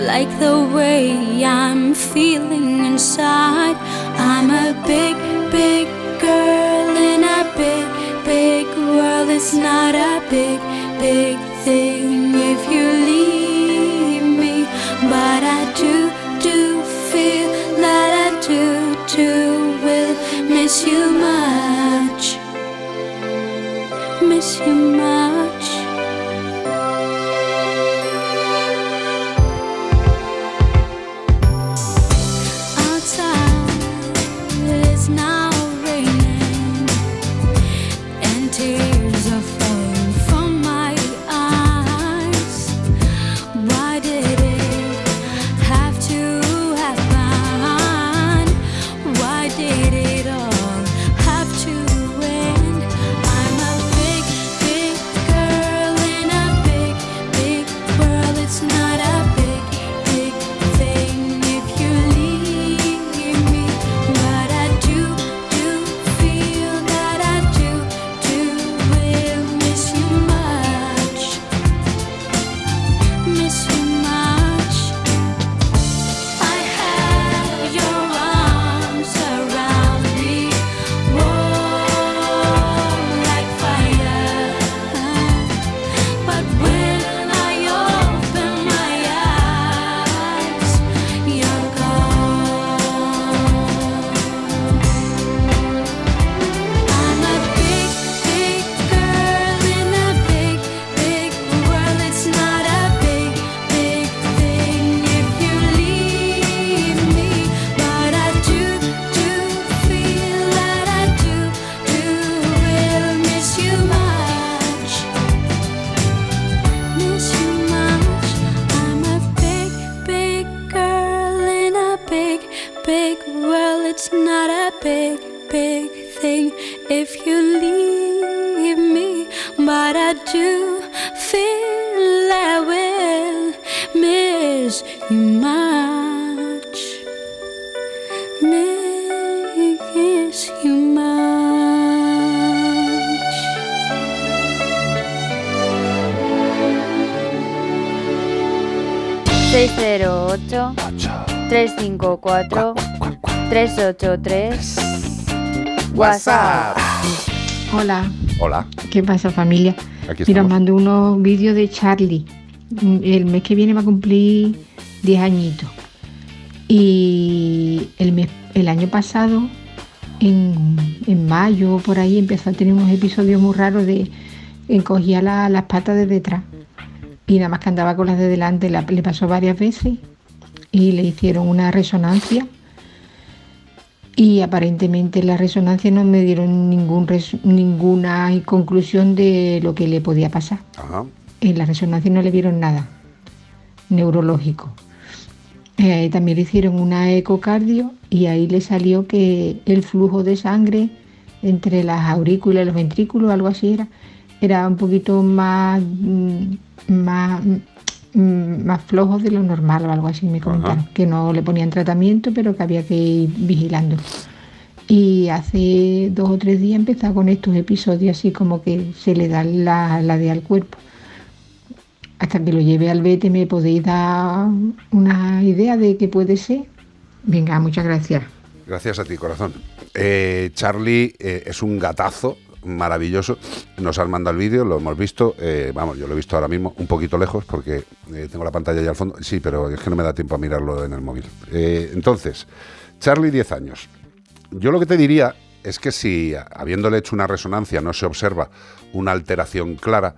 Like the way I'm feeling inside. I'm a big, big girl in a big, big world. It's not a big, big thing if you leave me. But I do, do feel that I do, do will miss you much. Miss you much. Big, big, big thing if you leave me, but I do feel I will miss you much, miss you much. seis cero ocho, tres cinco cuatro, tres ocho tres WhatsApp. Hola. Hola. ¿Qué pasa, familia? Aquí mira, os mando unos vídeos de Charlie. El mes que viene va a cumplir diez añitos. Y el, mes, el año pasado, en, en mayo o por ahí, empezó a tener unos episodios muy raros de encogía la, las patas de detrás. Y nada más que andaba con las de delante, la, le pasó varias veces. Y le hicieron una resonancia. Y aparentemente en la resonancia no me dieron ningún res, ninguna conclusión de lo que le podía pasar. Ajá. En la resonancia no le vieron nada neurológico. Eh, también le hicieron una ecocardio y ahí le salió que el flujo de sangre entre las aurículas y los ventrículos, algo así era, era un poquito más, más, más flojo de lo normal o algo así me comentaron. Ajá. Que no le ponían tratamiento pero que había que ir vigilando, y hace dos o tres días empezó con estos episodios así como que se le da la, la de al cuerpo. Hasta que lo lleve al B T me podéis dar una idea de qué puede ser. Venga, muchas gracias. Gracias a ti, corazón. eh, Charlie eh, es un gatazo maravilloso, nos han mandado el vídeo, lo hemos visto, eh, vamos, yo lo he visto ahora mismo, un poquito lejos porque eh, tengo la pantalla allá al fondo, sí, pero es que no me da tiempo a mirarlo en el móvil. Eh, entonces, Charlie, diez años. Yo lo que te diría es que si, habiéndole hecho una resonancia, no se observa una alteración clara,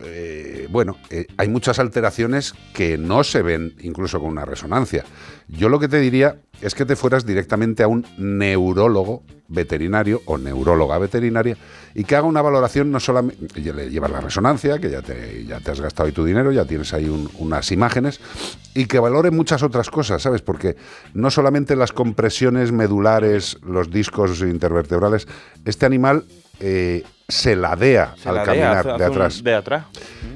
eh, bueno, eh, hay muchas alteraciones que no se ven incluso con una resonancia. Yo lo que te diría es que te fueras directamente a un neurólogo veterinario o neuróloga veterinaria y que haga una valoración, no solamente le llevas la resonancia, que ya te, ya te has gastado ahí tu dinero, ya tienes ahí un, unas imágenes, y que valore muchas otras cosas, ¿sabes? Porque no solamente las compresiones medulares, los discos intervertebrales, este animal eh, se ladea se al ladea, caminar hace, hace de atrás. De atrás.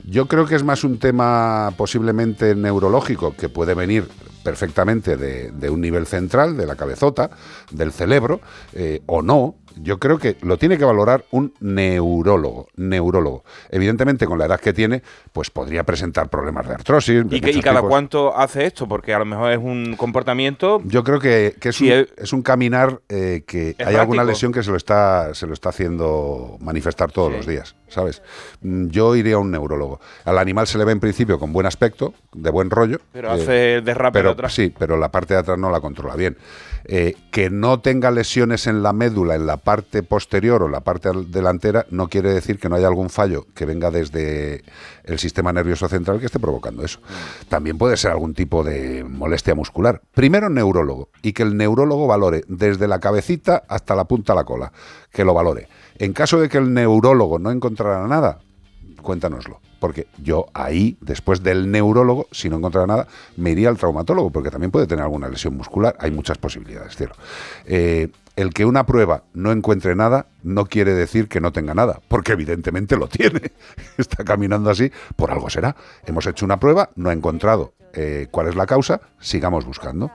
Yo creo que es más un tema posiblemente neurológico que puede venir perfectamente de, de un nivel central, de la cabezota, del cerebro, eh, o no. Yo creo que lo tiene que valorar un neurólogo, neurólogo. Evidentemente, con la edad que tiene, pues podría presentar problemas de artrosis. ¿Y, de que, ¿y cada tipos. Cuánto hace esto? Porque a lo mejor es un comportamiento... Yo creo que, que es, un, es, es un caminar eh, que hay práctico. Alguna lesión que se lo está, se lo está haciendo manifestar todos sí. los días, ¿sabes? Yo iría a un neurólogo. Al animal se le ve en principio con buen aspecto, de buen rollo. Pero eh, hace derrape pero, de atrás. Sí, pero la parte de atrás no la controla bien. Eh, que no tenga lesiones en la médula, en la parte posterior o la parte delantera, no quiere decir que no haya algún fallo que venga desde el sistema nervioso central que esté provocando eso. También puede ser algún tipo de molestia muscular. Primero, neurólogo, y que el neurólogo valore desde la cabecita hasta la punta de la cola, que lo valore. En caso de que el neurólogo no encontrara nada, cuéntanoslo, porque yo ahí, después del neurólogo, si no encontrara nada, me iría al traumatólogo, porque también puede tener alguna lesión muscular, hay muchas posibilidades, cielo. Eh, el que una prueba no encuentre nada no quiere decir que no tenga nada, porque evidentemente lo tiene, está caminando así, por algo será. Hemos hecho una prueba, no ha encontrado eh, cuál es la causa, sigamos buscando.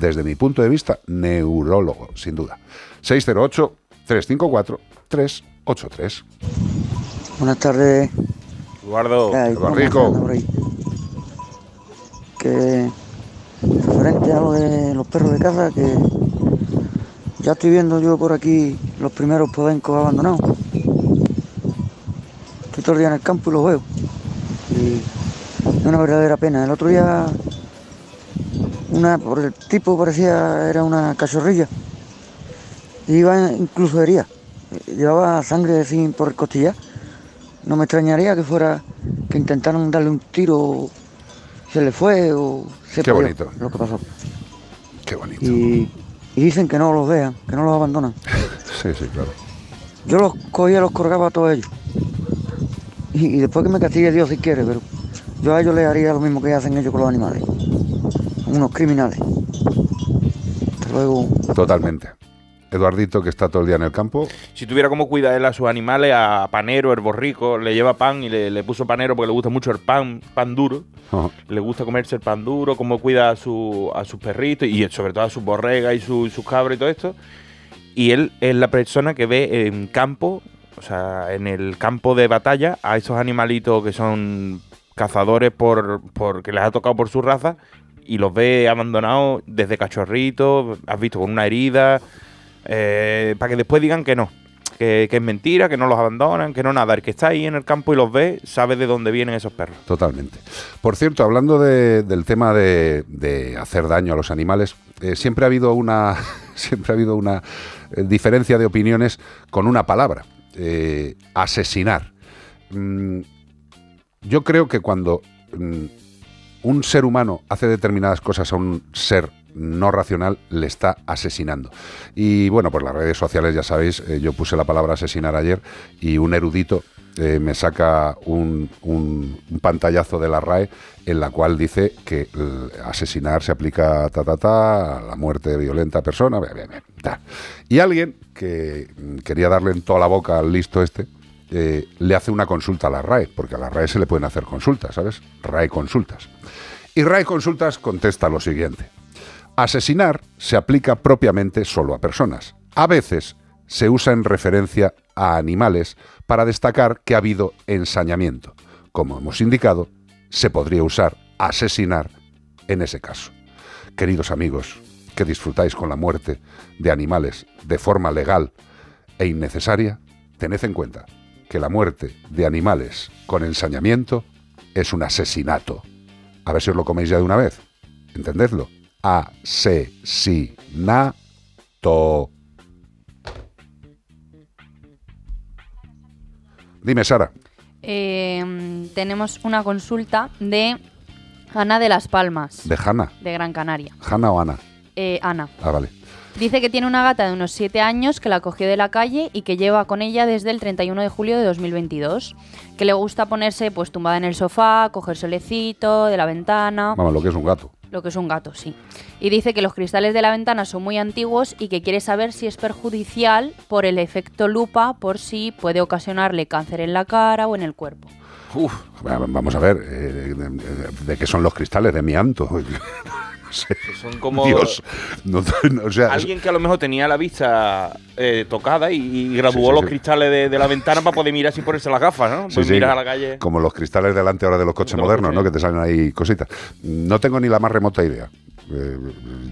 Desde mi punto de vista, neurólogo, sin duda. seis cero ocho, tres cinco cuatro, tres ocho tres. Buenas tardes, Eduardo. Rico. Que referente a lo de los perros de caza, que ya estoy viendo yo por aquí los primeros podencos abandonados. Estoy todo el día en el campo y los veo. Y es una verdadera pena. El otro día, una por el tipo parecía era una cachorrilla. Iba incluso herida. Llevaba sangre sin por el costillar. No me extrañaría que fuera que intentaron darle un tiro, se le fue o se qué bonito perdió, lo que pasó. Qué bonito. Y, y dicen que no los dejan, que no los abandonan. Sí, sí, claro. Yo los cogía, los colgaba a todos ellos. Y, y después que me castigue Dios si quiere, pero yo a ellos les haría lo mismo que hacen ellos con los animales. Unos criminales. Hasta luego. Totalmente. Eduardito, que está todo el día en el campo. Si tuviera como cuidar él a sus animales, a Panero, el borrico, le lleva pan y le, le puso Panero porque le gusta mucho el pan, pan duro. Uh-huh. Le gusta comerse el pan duro, cómo cuida a, su, a sus perritos y sobre todo a sus borregas y su, sus cabras y todo esto. Y él es la persona que ve en campo, o sea, en el campo de batalla, a esos animalitos que son cazadores por, por que les ha tocado por su raza y los ve abandonados desde cachorritos, has visto con una herida... Eh, para que después digan que no, que, que es mentira, que no los abandonan, que no nada. El que está ahí en el campo y los ve sabe de dónde vienen esos perros. Totalmente. Por cierto, hablando de, del tema de, de hacer daño a los animales, eh, siempre ha habido una, siempre ha habido una eh, diferencia de opiniones con una palabra, eh, asesinar. Mm, yo creo que cuando mm, un ser humano hace determinadas cosas a un ser no racional, le está asesinando. Y bueno, pues las redes sociales, ya sabéis, eh, yo puse la palabra asesinar ayer y un erudito eh, me saca un, un, un pantallazo de la R A E en la cual dice que asesinar se aplica a ta, ta, ta, a la muerte violenta a persona, bla, bla, bla, ta. Y alguien que quería darle en toda la boca al listo este, eh, le hace una consulta a la R A E, porque a la R A E se le pueden hacer consultas, ¿sabes? R A E Consultas. Y R A E Consultas contesta lo siguiente. Asesinar se aplica propiamente solo a personas. A veces se usa en referencia a animales para destacar que ha habido ensañamiento. Como hemos indicado, se podría usar asesinar en ese caso. Queridos amigos, que disfrutáis con la muerte de animales de forma legal e innecesaria, tened en cuenta que la muerte de animales con ensañamiento es un asesinato. A ver si os lo coméis ya de una vez. Entendedlo. Asesinato. Dime, Sara. Eh, tenemos una consulta de Ana de Las Palmas. ¿De Hanna? De Gran Canaria. ¿Hanna o Ana? Eh, Ana. Ah, vale. Dice que tiene una gata de unos siete años que la cogió de la calle y que lleva con ella desde el treinta y uno de julio de dos mil veintidós. Que le gusta ponerse pues tumbada en el sofá, coger solecito de la ventana. Vamos, lo que es un gato. Lo que es un gato, sí. Y dice que los cristales de la ventana son muy antiguos y que quiere saber si es perjudicial por el efecto lupa, por si puede ocasionarle cáncer en la cara o en el cuerpo. Uf, vamos a ver, eh, de, de, ¿de qué son los cristales de amianto? No sé. Son como Dios. No, no, o sea, alguien que a lo mejor tenía la vista eh, tocada y, y graduó sí, sí, los sí. cristales de, de la ventana para poder mirar sin ponerse las gafas, ¿no? Pues sí, mirar sí. a la calle. Como los cristales delante ahora de los coches no, modernos, ¿no? Sí. Que te salen ahí cositas. No tengo ni la más remota idea. Eh,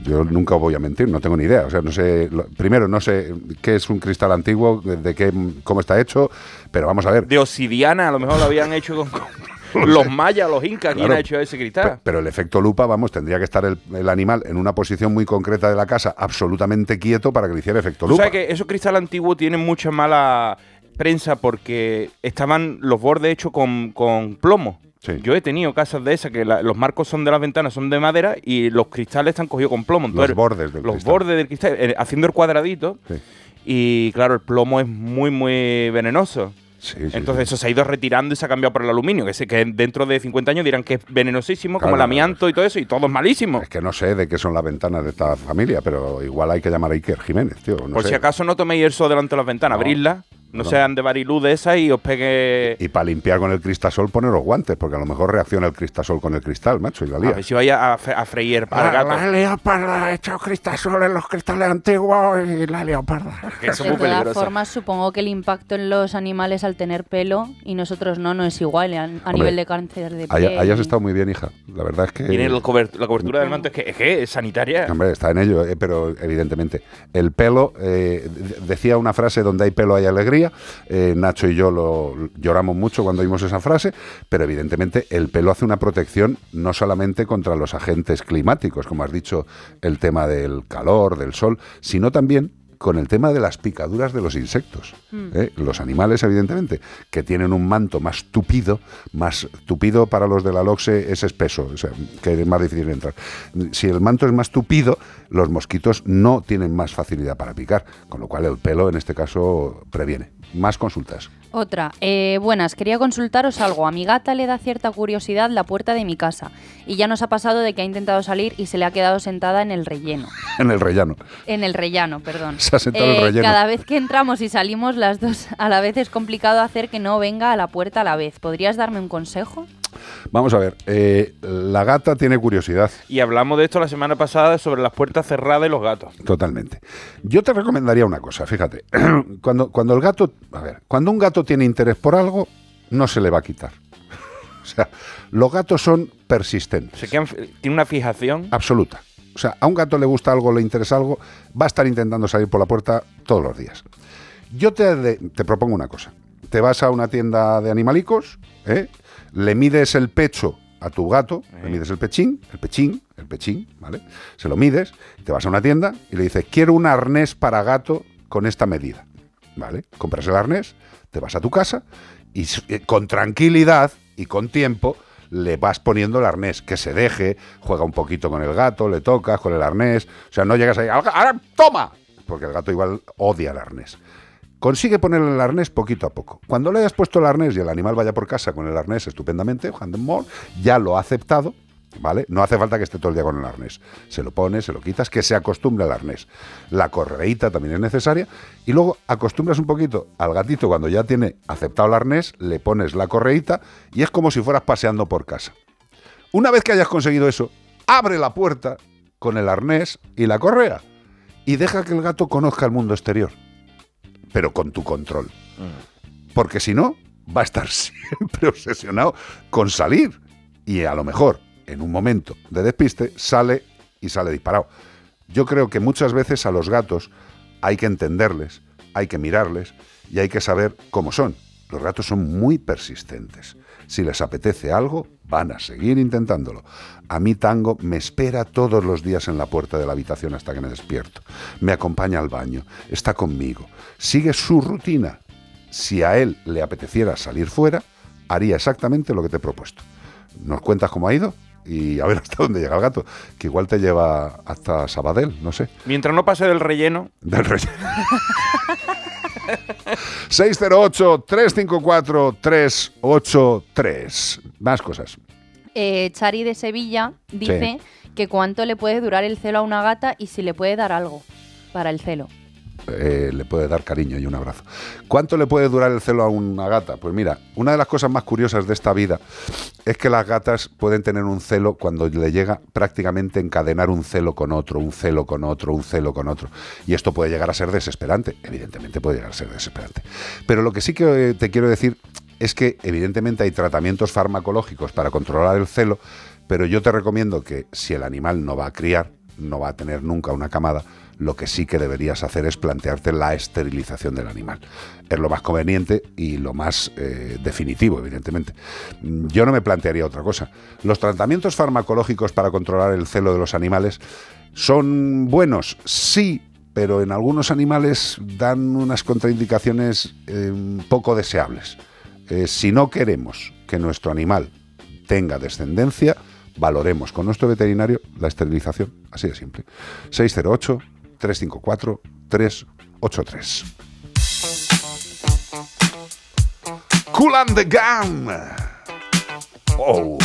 yo nunca os voy a mentir, no tengo ni idea. O sea, no sé. Lo, primero, no sé qué es un cristal antiguo, de, de qué, cómo está hecho, pero vamos a ver. De obsidiana, a lo mejor lo habían hecho con. con Los mayas, los incas, ¿quién claro, ha hecho ese cristal? Pero, pero el efecto lupa, vamos, tendría que estar el, el animal en una posición muy concreta de la casa, absolutamente quieto, para que le hiciera efecto lupa. O sea que esos cristales antiguos tienen mucha mala prensa porque estaban los bordes hechos con, con plomo. Sí. Yo he tenido casas de esas que la, los marcos son de las ventanas, son de madera y los cristales están cogidos con plomo. Entonces, los bordes del los cristal. Los bordes del cristal, eh, haciendo el cuadradito. Sí. Y claro, el plomo es muy, muy venenoso. Sí, sí, Entonces sí. eso se ha ido retirando y se ha cambiado por el aluminio, que, se, que dentro de cincuenta años dirán que es venenosísimo, claro, como el amianto y todo eso, y todo es malísimo. Es que no sé de qué son las ventanas de esta familia, pero igual hay que llamar a Iker Jiménez, tío. No por sé. Si acaso no toméis el sol delante de las ventanas, no. abridlas, no, no sean de Barilú de esas y os pegue... Y, y para limpiar con el cristasol poneros guantes, porque a lo mejor reacciona el cristasol con el cristal, macho, y la lía. A ver si vaya a, fe, a freír para gato. La leoparda ha hecho cristasol en los cristales antiguos y la leoparda. Que son de muy peligrosas. De todas formas, supongo que el impacto en los animales al tener pelo y nosotros no, no es igual a, a Hombre, nivel de cáncer de piel. Hay, hayas estado muy bien, hija. La verdad es que... Tiene la cobertura del manto, es que es, que es sanitaria. Hombre, está en ello, eh, pero evidentemente. El pelo, eh, decía una frase, donde hay pelo hay alegría. Eh, Nacho y yo lo lloramos mucho cuando oímos esa frase, pero evidentemente el pelo hace una protección no solamente contra los agentes climáticos, como has dicho, el tema del calor, del sol, sino también con el tema de las picaduras de los insectos. Mm. ¿eh? Los animales, evidentemente, que tienen un manto más tupido, más tupido para los de la LOXE es espeso, o sea, que es más difícil entrar. Si el manto es más tupido, los mosquitos no tienen más facilidad para picar, con lo cual el pelo, en este caso, previene. Más consultas. Otra. Eh, buenas, quería consultaros algo. A mi gata le da cierta curiosidad la puerta de mi casa y ya nos ha pasado de que ha intentado salir y se le ha quedado sentada en el relleno. En el rellano. En el rellano, perdón. se ha sentado eh, el relleno. Cada vez que entramos y salimos las dos a la vez es complicado hacer que no venga a la puerta a la vez. ¿Podrías darme un consejo? Vamos a ver, eh, la gata tiene curiosidad. Y hablamos de esto la semana pasada sobre las puertas cerradas y los gatos. Totalmente. Yo te recomendaría una cosa, fíjate. Cuando, cuando el gato, a ver, cuando un gato tiene interés por algo, no se le va a quitar. O sea, los gatos son persistentes. Se quedan, tiene una fijación absoluta. O sea, a un gato le gusta algo, le interesa algo, va a estar intentando salir por la puerta todos los días. Yo te, te propongo una cosa. Te vas a una tienda de animalicos, ¿eh? Le mides el pecho a tu gato, sí. le mides el pechín, el pechín, el pechín, ¿vale? Se lo mides, te vas a una tienda y le dices, quiero un arnés para gato con esta medida, ¿vale? Compras el arnés, te vas a tu casa y eh, con tranquilidad y con tiempo le vas poniendo el arnés, que se deje, juega un poquito con el gato, le tocas con el arnés, o sea, no llegas ahí, ¡ahora toma! Porque el gato igual odia el arnés. Consigue ponerle el arnés poquito a poco. Cuando le hayas puesto el arnés y el animal vaya por casa con el arnés estupendamente, ya lo ha aceptado, ¿vale? No hace falta que esté todo el día con el arnés. Se lo pones, se lo quitas, que se acostumbre al arnés. La correíta también es necesaria. Y luego acostumbras un poquito al gatito, cuando ya tiene aceptado el arnés, le pones la correíta y es como si fueras paseando por casa. Una vez que hayas conseguido eso, abre la puerta con el arnés y la correa y deja que el gato conozca el mundo exterior. Pero con tu control. Porque si no, va a estar siempre obsesionado con salir. Y a lo mejor, en un momento de despiste, sale y sale disparado. Yo creo que muchas veces a los gatos hay que entenderles, hay que mirarles y hay que saber cómo son. Los gatos son muy persistentes. Si les apetece algo, van a seguir intentándolo. A mí Tango me espera todos los días en la puerta de la habitación hasta que me despierto. Me acompaña al baño, está conmigo, sigue su rutina. Si a él le apeteciera salir fuera, haría exactamente lo que te he propuesto. Nos cuentas cómo ha ido y a ver hasta dónde llega el gato, que igual te lleva hasta Sabadell, no sé. Mientras no pase del relleno. Del relleno. seis cero ocho, tres cinco cuatro, tres ocho tres. Más cosas. Eh, Chari de Sevilla dice sí. que cuánto le puede durar el celo a una gata y si le puede dar algo para el celo. Eh, le puede dar cariño y un abrazo. ¿Cuánto le puede durar el celo a una gata? Pues mira, una de las cosas más curiosas de esta vida es que las gatas pueden tener un celo cuando le llega prácticamente encadenar un celo con otro, un celo con otro, un celo con otro. Y esto puede llegar a ser desesperante. Evidentemente puede llegar a ser desesperante. Pero lo que sí que te quiero decir es que evidentemente hay tratamientos farmacológicos para controlar el celo, pero yo te recomiendo que si el animal no va a criar, no va a tener nunca una camada, lo que sí que deberías hacer es plantearte la esterilización del animal. Es lo más conveniente y lo más eh, definitivo, evidentemente. Yo no me plantearía otra cosa. Los tratamientos farmacológicos para controlar el celo de los animales son buenos, sí, pero en algunos animales dan unas contraindicaciones eh, poco deseables. Eh, si no queremos que nuestro animal tenga descendencia, valoremos con nuestro veterinario la esterilización, así de simple. seis cero ocho, tres cinco cuatro, tres ocho tres. Kool and the Gang. Oh.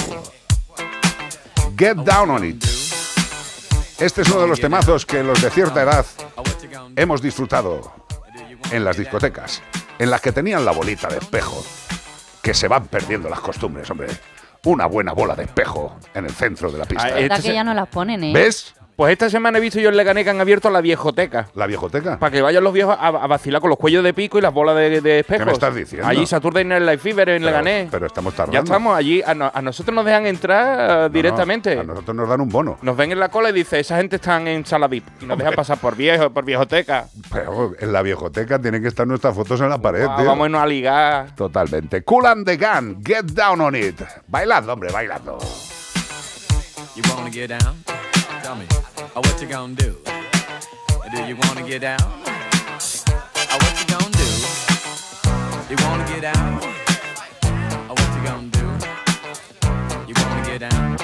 Get Down on It. Este es uno de los temazos que los de cierta edad hemos disfrutado en las discotecas, en las que tenían la bolita de espejo, que se van perdiendo las costumbres, hombre. Una buena bola de espejo en el centro de la pista. Ah, esta que ya no las ponen, ¿eh? ¿Ves? Pues esta semana he visto yo en Leganés que han abierto la viejoteca. ¿La viejoteca? Para que vayan los viejos a, a vacilar con los cuellos de pico y las bolas de, de espejos. ¿Qué me estás diciendo? Allí Saturday Night Live Fever en pero, Leganés. Pero estamos tardando. Ya estamos allí. A, no, a nosotros nos dejan entrar uh, directamente. No, no. A nosotros nos dan un bono. Nos ven en la cola y dicen, esa gente están en sala V I P. Y nos dejan pasar por viejo, por viejoteca. Pero en la viejoteca tienen que estar nuestras fotos en la pared, wow, tío. Vamos a irnos a ligar. Totalmente. Kool and the Gang, Get Down on It. Bailando, hombre, bailando. You wanna get down? Tell me, oh, what you gonna do? Do you wanna get down? Oh, what you gonna do? You wanna get down? Oh, what you gonna do? You wanna get down?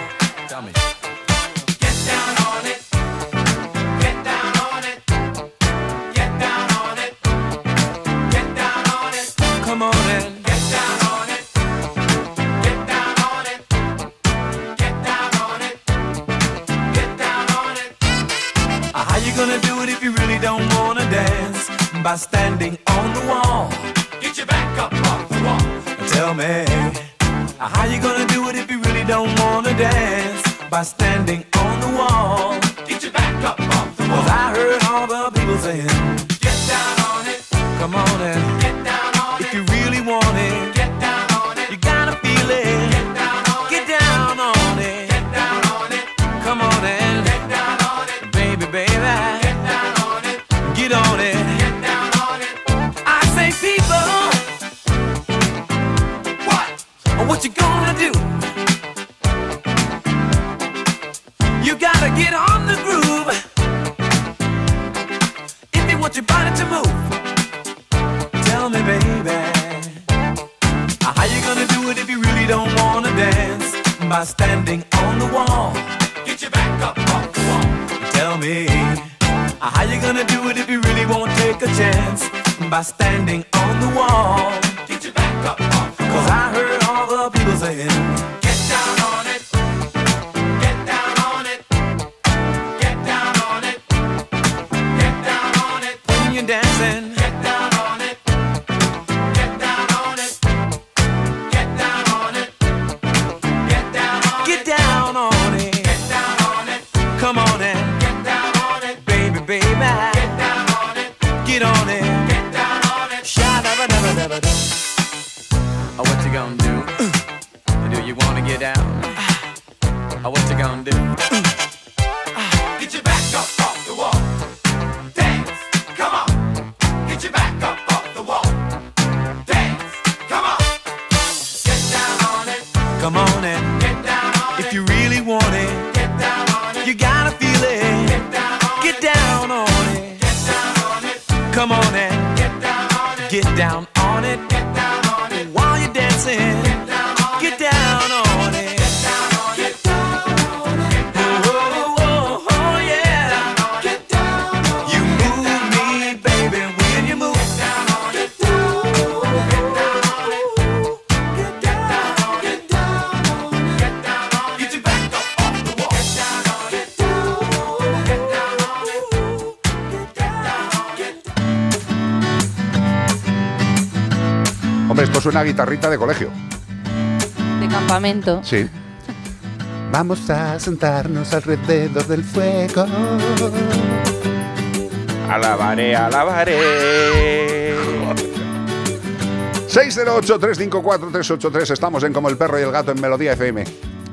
Tell me. Get down on it. Get down on it. Get down on it. Get down on it. Come on in. Get down on it. Get down on it. Get down on it. Gonna do do it if you really don't wanna dance by standing on the wall. Get your back up off the wall. Tell me, how you gonna do it if you really don't wanna dance by standing on the wall? Get your back up off the wall. 'Cause I heard all the people saying, get down on it, come on and get down on it. If you really want it, get down on it. You gotta feel it. Get down on it. Get down on it. Get down on it. Come on and get down on it, baby, baby. Get down on it. Get on it. Get down on it. I say, people, what? What you gonna do? You gotta get on the groove. If you want your body to move, tell me, baby, how you gonna do it if you really don't wanna dance by standing on the wall? Get your back up off the wall. Tell me, how you gonna do it if you really won't take a chance by standing on the wall? Get your back up off the wall. 'Cause I heard all the people saying, get down on it. Dancing. Get down on it. Get down on it. Get down on it. Get down on it. Get down on it. Get down on it. Come on and get down on it, baby, baby. Get down on it. Get on it. Get down on it. Sha-da-ba-da-ba-da-ba-da. Oh, what you gonna do? Uh. Do you wanna get down? Uh. Oh, what you gonna do? Uh. Come on and get down on it. If you really want it, get down on it. You gotta feel it. Get down on it. Get down on it. Get down on it. Come on and get down on it. Get down on it. Get down on it. While you're dancing, get down on it. Get down on it. Get down on it. Oh, oh, oh, oh, yeah. Get down on it. You move me, baby, when you move. Get down on it. Get down on it. Esto suena a guitarrita de colegio. De campamento. Sí. Vamos a sentarnos alrededor del fuego. Alabaré, alabaré. seis cero ocho, tres cinco cuatro, tres ocho tres. Estamos en Como el Perro y el Gato en Melodía F M.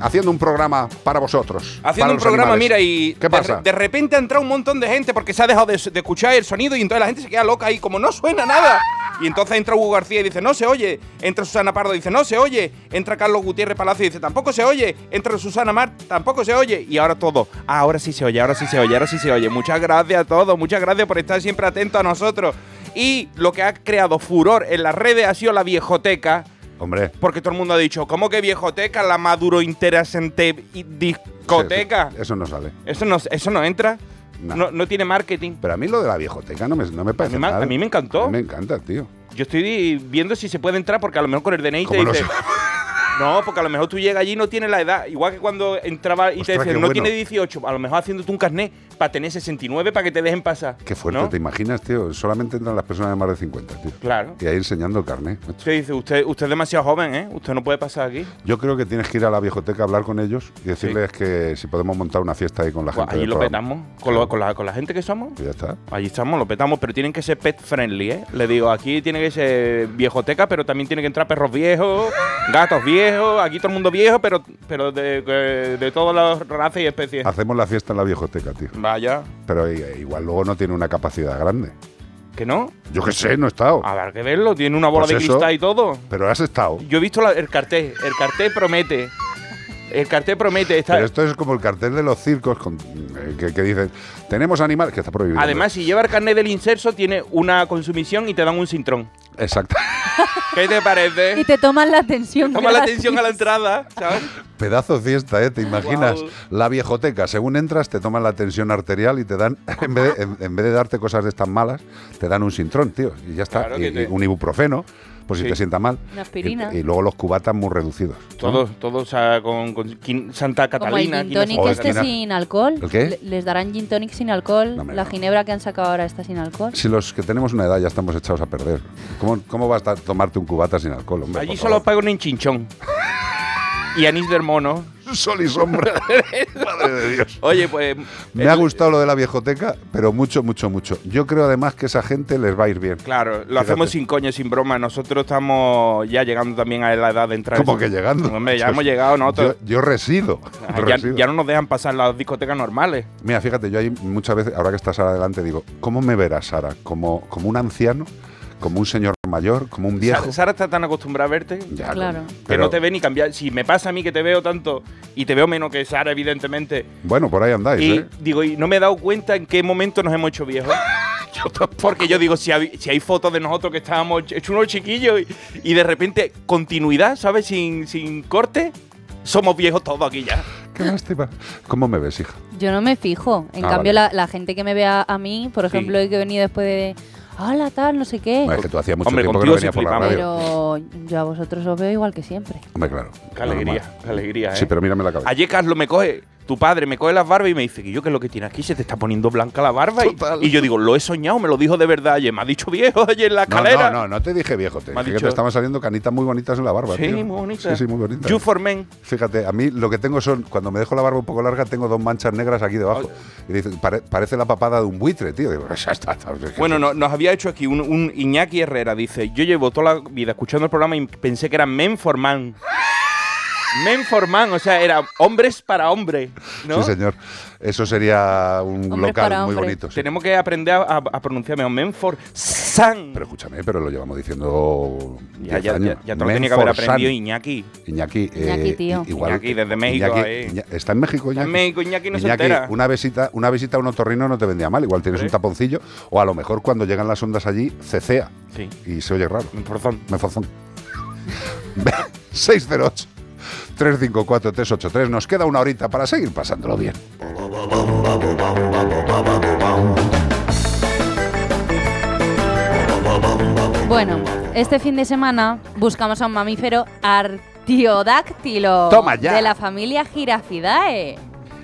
Haciendo un programa para vosotros. Haciendo para un programa, animales. Mira, y ¿qué pasa? De, de repente ha entrado un montón de gente porque se ha dejado de, de escuchar el sonido y entonces la gente se queda loca y como no suena nada. Y entonces entra Hugo García y dice, no se oye. Entra Susana Pardo y dice, no se oye. Entra Carlos Gutiérrez Palacio y dice, tampoco se oye. Entra Susana Mar, tampoco se oye. Y ahora todo, ah, ahora sí se oye, ahora sí se oye, ahora sí se oye. Muchas gracias a todos, muchas gracias por estar siempre atentos a nosotros. Y lo que ha creado furor en las redes ha sido la viejoteca. Hombre. Porque todo el mundo ha dicho, ¿cómo que viejoteca? La Maduro Interesante Discoteca. Sí, sí, eso no sale. Eso no, eso no entra. No. No, no tiene marketing. Pero a mí lo de la viejoteca no me, no me parece. A mí, mal. A mí me encantó. A mí me encanta, tío. Yo estoy viendo si se puede entrar porque a lo mejor con el D N I te dice. No, porque a lo mejor tú llegas allí y no tienes la edad. Igual que cuando entraba y ostras, te decían, no bueno. Tiene dieciocho. A lo mejor haciéndote un carnet para tener sesenta y nueve para que te dejen pasar. Qué fuerte, ¿no? ¿Te imaginas, tío? Solamente entran las personas de más de cincuenta, tío. Claro. Y ahí enseñando el carnet. Usted dice, usted, usted es demasiado joven, ¿eh? Usted no puede pasar aquí. Yo creo que tienes que ir a la viejoteca a hablar con ellos y decirles sí. Que si podemos montar una fiesta ahí con la gente. Pues allí lo programa. Petamos. Con, lo, con, la, con la gente que somos. Pues ya está. Allí estamos, lo petamos, pero tienen que ser pet friendly, ¿eh? Le digo, aquí tiene que ser viejoteca, pero también tiene que entrar perros viejos, gatos viejos. Aquí todo el mundo viejo, pero, pero de, de, de todas las razas y especies. Hacemos la fiesta en la viejoteca, tío. Vaya. Pero igual luego no tiene una capacidad grande. ¿Que no? Yo qué sé, no he estado. A ver, que verlo. Tiene una bola pues de eso, cristal y todo. Pero has estado. Yo he visto la, el cartel. El cartel promete. El cartel promete. Está... Pero esto es como el cartel de los circos con, eh, que, que dicen, tenemos animales, que está prohibido. Además, si lleva el carnet del inserso, tiene una consumición y te dan un cintrón. Exacto. ¿Qué te parece? Y te toman la atención. Toman la atención a la entrada, ¿sabes? Pedazo fiesta, ¿eh? ¿Te imaginas? Wow. La viejoteca. Según entras, te toman la tensión arterial y te dan, en vez de, en, en vez de darte cosas de estas malas, te dan un sintrón, tío. Y ya está. Claro y, te... Un ibuprofeno. por si sí. te sienta mal. Una aspirina. Y, y luego los cubatas muy reducidos. Todos, ¿no? todos a, con, con quin, Santa Catalina. Como el gin tonic este sin alcohol. ¿El qué? Les darán gin tonic sin alcohol. No, la no. ginebra que han sacado ahora está sin alcohol. Si los que tenemos una edad ya estamos echados a perder. ¿Cómo, cómo vas a tomarte un cubata sin alcohol, hombre? Allí solo pagan en chinchón. Y anís del mono. Sol y sombra. Madre de Dios. Oye, pues... Me el, ha gustado lo de la viejoteca, pero mucho, mucho, mucho. Yo creo, además, que esa gente les va a ir bien. Claro, lo Fíjate. hacemos sin coño, sin broma. Nosotros estamos ya llegando también a la edad de entrar... ¿Cómo que llegando? Hombre, ya yo, hemos llegado nosotros. Yo, yo resido. Ah, resido. Ya, ya no nos dejan pasar las discotecas normales. Mira, fíjate, yo ahí muchas veces, ahora que está Sara delante, digo, ¿cómo me verás, Sara? ¿Como, como un anciano? Como un señor mayor, como un viejo. Sara está tan acostumbrada a verte ya, claro. que pero no te ve ni cambiar. Si me pasa a mí que te veo tanto y te veo menos que Sara, evidentemente. Bueno, por ahí andáis. Y ¿eh? digo, y no me he dado cuenta en qué momento nos hemos hecho viejos. yo Porque yo digo, si hay, si hay fotos de nosotros que estábamos hechos unos chiquillos y, y de repente continuidad, ¿sabes? Sin, sin corte, somos viejos todos aquí ya. Qué lástima. ¿Cómo me ves, hija? Yo no me fijo. En ah, cambio, vale. la, la gente que me vea a mí, por ejemplo, sí. que he venido después de... Hola, tal, no sé qué. No, es que tú hacías mucho Hombre, tiempo que no venía por la radio. Pero yo a vosotros os veo igual que siempre. Hombre, claro. Qué alegría, qué alegría, ¿eh? Sí, pero mírame la cabeza. Ayer Carlos me coge, tu padre me coge las barbas y me dice, que yo, ¿qué es lo que tienes aquí? Se te está poniendo blanca la barba. Y, y yo digo, lo he soñado, me lo dijo de verdad ayer. Me ha dicho viejo ayer en la escalera. No, no, no, no te dije viejo. Te me dije dicho... que te estaban saliendo canitas muy bonitas en la barba. Sí, tío. muy bonitas. Sí, sí, muy bonitas. You for men. Fíjate, a mí lo que tengo son, cuando me dejo la barba un poco larga, tengo dos manchas negras aquí debajo. Oh. Y dice, pare, parece la papada de un buitre, tío. Digo, está, está, está, está, bueno, no, nos había hecho aquí un, un Iñaki Herrera, dice, yo llevo toda la vida escuchando el programa y pensé que era Menforsan. Menforsan, o sea, era hombres para hombres, ¿no? Sí, señor. Eso sería un hombres local muy bonito. Sí. Tenemos que aprender a, a, a pronunciarme Menforsan. Pero escúchame, pero lo llevamos diciendo ya, ya, años. Ya, ya te lo tenía que haber aprendido Iñaki. Iñaki, eh, Iñaki tío. Igual, Iñaki, desde México. Iñaki, eh. Iñaki, está en México, Iñaki. Está en México, Iñaki no Iñaki, se entera. Una visita, una visita a un otorrino no te vendía mal. Igual tienes ¿Eh? un taponcillo. O a lo mejor cuando llegan las ondas allí, cecea. Sí. Y se oye raro. Menforsan. Menforsan. seis cero ocho, tres cinco cuatro, tres ocho tres. Nos queda una horita para seguir pasándolo bien. Bueno, este fin de semana buscamos a un mamífero artiodáctilo. Toma ya. De la familia Girafidae.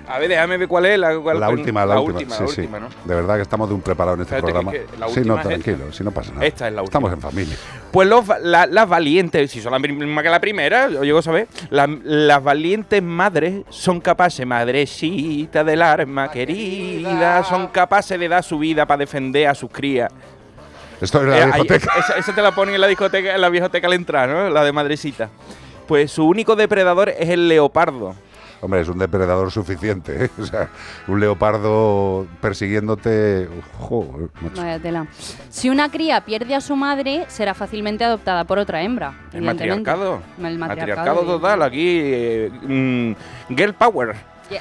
A ver, déjame ver cuál es la, cuál, la última. La, la última, última, sí, la última sí. ¿no? De verdad que estamos de un preparado en este Espérate programa. Que, que sí, no, tranquilo, esta. si no pasa nada. Esta es la última. Estamos en familia. Pues los, la, las valientes, si son la misma que la primera, yo llego a saber, la, las valientes madres son capaces, madrecita del arma querida, querida, son capaces de dar su vida para defender a sus crías. Esto es la eh, discoteca. Hay, esa, esa te la ponen en la discoteca, en la viejoteca al entrar, ¿no? La de madrecita. Pues su único depredador es el leopardo. Hombre, es un depredador suficiente, ¿eh? O sea, un leopardo persiguiéndote... Joder, vaya tela. Si una cría pierde a su madre, será fácilmente adoptada por otra hembra. El matriarcado. El matriarcado, matriarcado total, aquí... Eh, mm, girl power. Yes.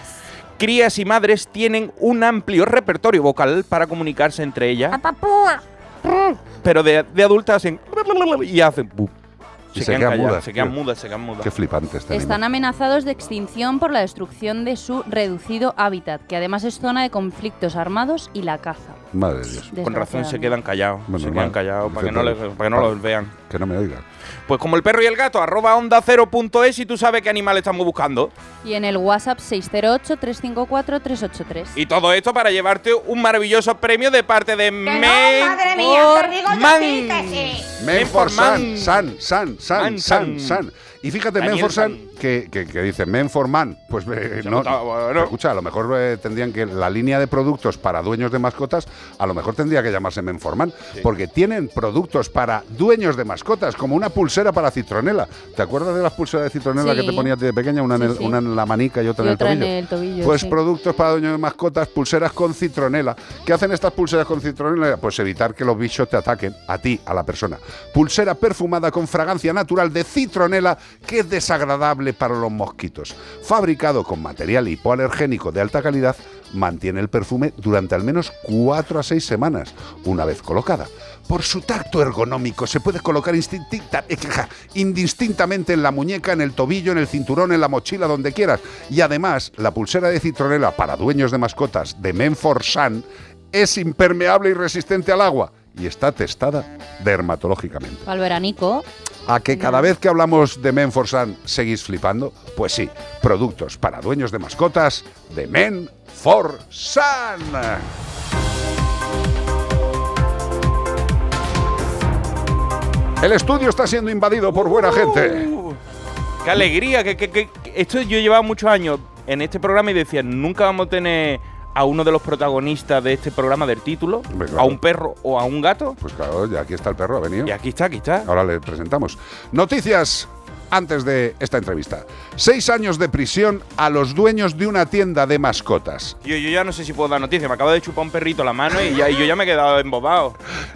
Crías y madres tienen un amplio repertorio vocal para comunicarse entre ellas. Pero de, de adultas hacen... Y hacen... Se, se, quedan quedan mudas, se quedan mudas, se quedan mudas. Qué flipante este animal. Están amenazados de extinción por la destrucción de su reducido hábitat, que además es zona de conflictos armados y la caza. Madre de Dios. Con razón se quedan callados. Bueno, se quedan callados para que, no les, para que no los vean. Que no me oigan. Pues como el perro y el gato, arroba onda cero punto es y tú sabes qué animal estamos buscando. Y en el WhatsApp seis cero ocho, tres cinco cuatro, tres ocho tres. Y todo esto para llevarte un maravilloso premio de parte de Menforsan. San, San, San, San, San. Y fíjate, Daniel Menforsan, San. Que, que, que dice Menforsan, pues eh, no, notaba, bueno. escucha, a lo mejor eh, tendrían que, la línea de productos para dueños de mascotas, a lo mejor tendría que llamarse Menforsan, sí. porque tienen productos para dueños de mascotas, como una pulsera para citronela. ¿Te acuerdas de las pulseras de citronela sí. que te ponías de pequeña? Una, sí, en el, sí. una en la manica y otra, y en, el otra en el tobillo. Pues sí. productos para dueños de mascotas, pulseras con citronela. ¿Qué hacen estas pulseras con citronela? Pues evitar que los bichos te ataquen, a ti, a la persona. Pulsera perfumada con fragancia natural de citronela, que es desagradable para los mosquitos. Fabricado con material hipoalergénico de alta calidad, mantiene el perfume durante al menos cuatro a seis semanas, una vez colocada. Por su tacto ergonómico se puede colocar indistintamente en la muñeca, en el tobillo, en el cinturón, en la mochila, donde quieras. Y además, la pulsera de citronela para dueños de mascotas de Menforsan es impermeable y resistente al agua. y está testada dermatológicamente. Al veranico. ¿A que cada vez que hablamos de Menforsan seguís flipando? Pues sí, productos para dueños de mascotas de Menforsan. El estudio está siendo invadido por buena uh, gente. ¡Qué alegría! Que, que, que, esto yo llevaba muchos años en este programa y decía, nunca vamos a tener a uno de los protagonistas de este programa del título, claro, a un perro o a un gato. Pues claro, ya aquí está el perro, ha venido. Y aquí está, aquí está. Ahora le presentamos. Noticias antes de esta entrevista. Seis años de prisión a los dueños de una tienda de mascotas. Yo, yo ya no sé si puedo dar noticias, me acaba de chupar un perrito la mano y, ya, y yo ya me he quedado embobado.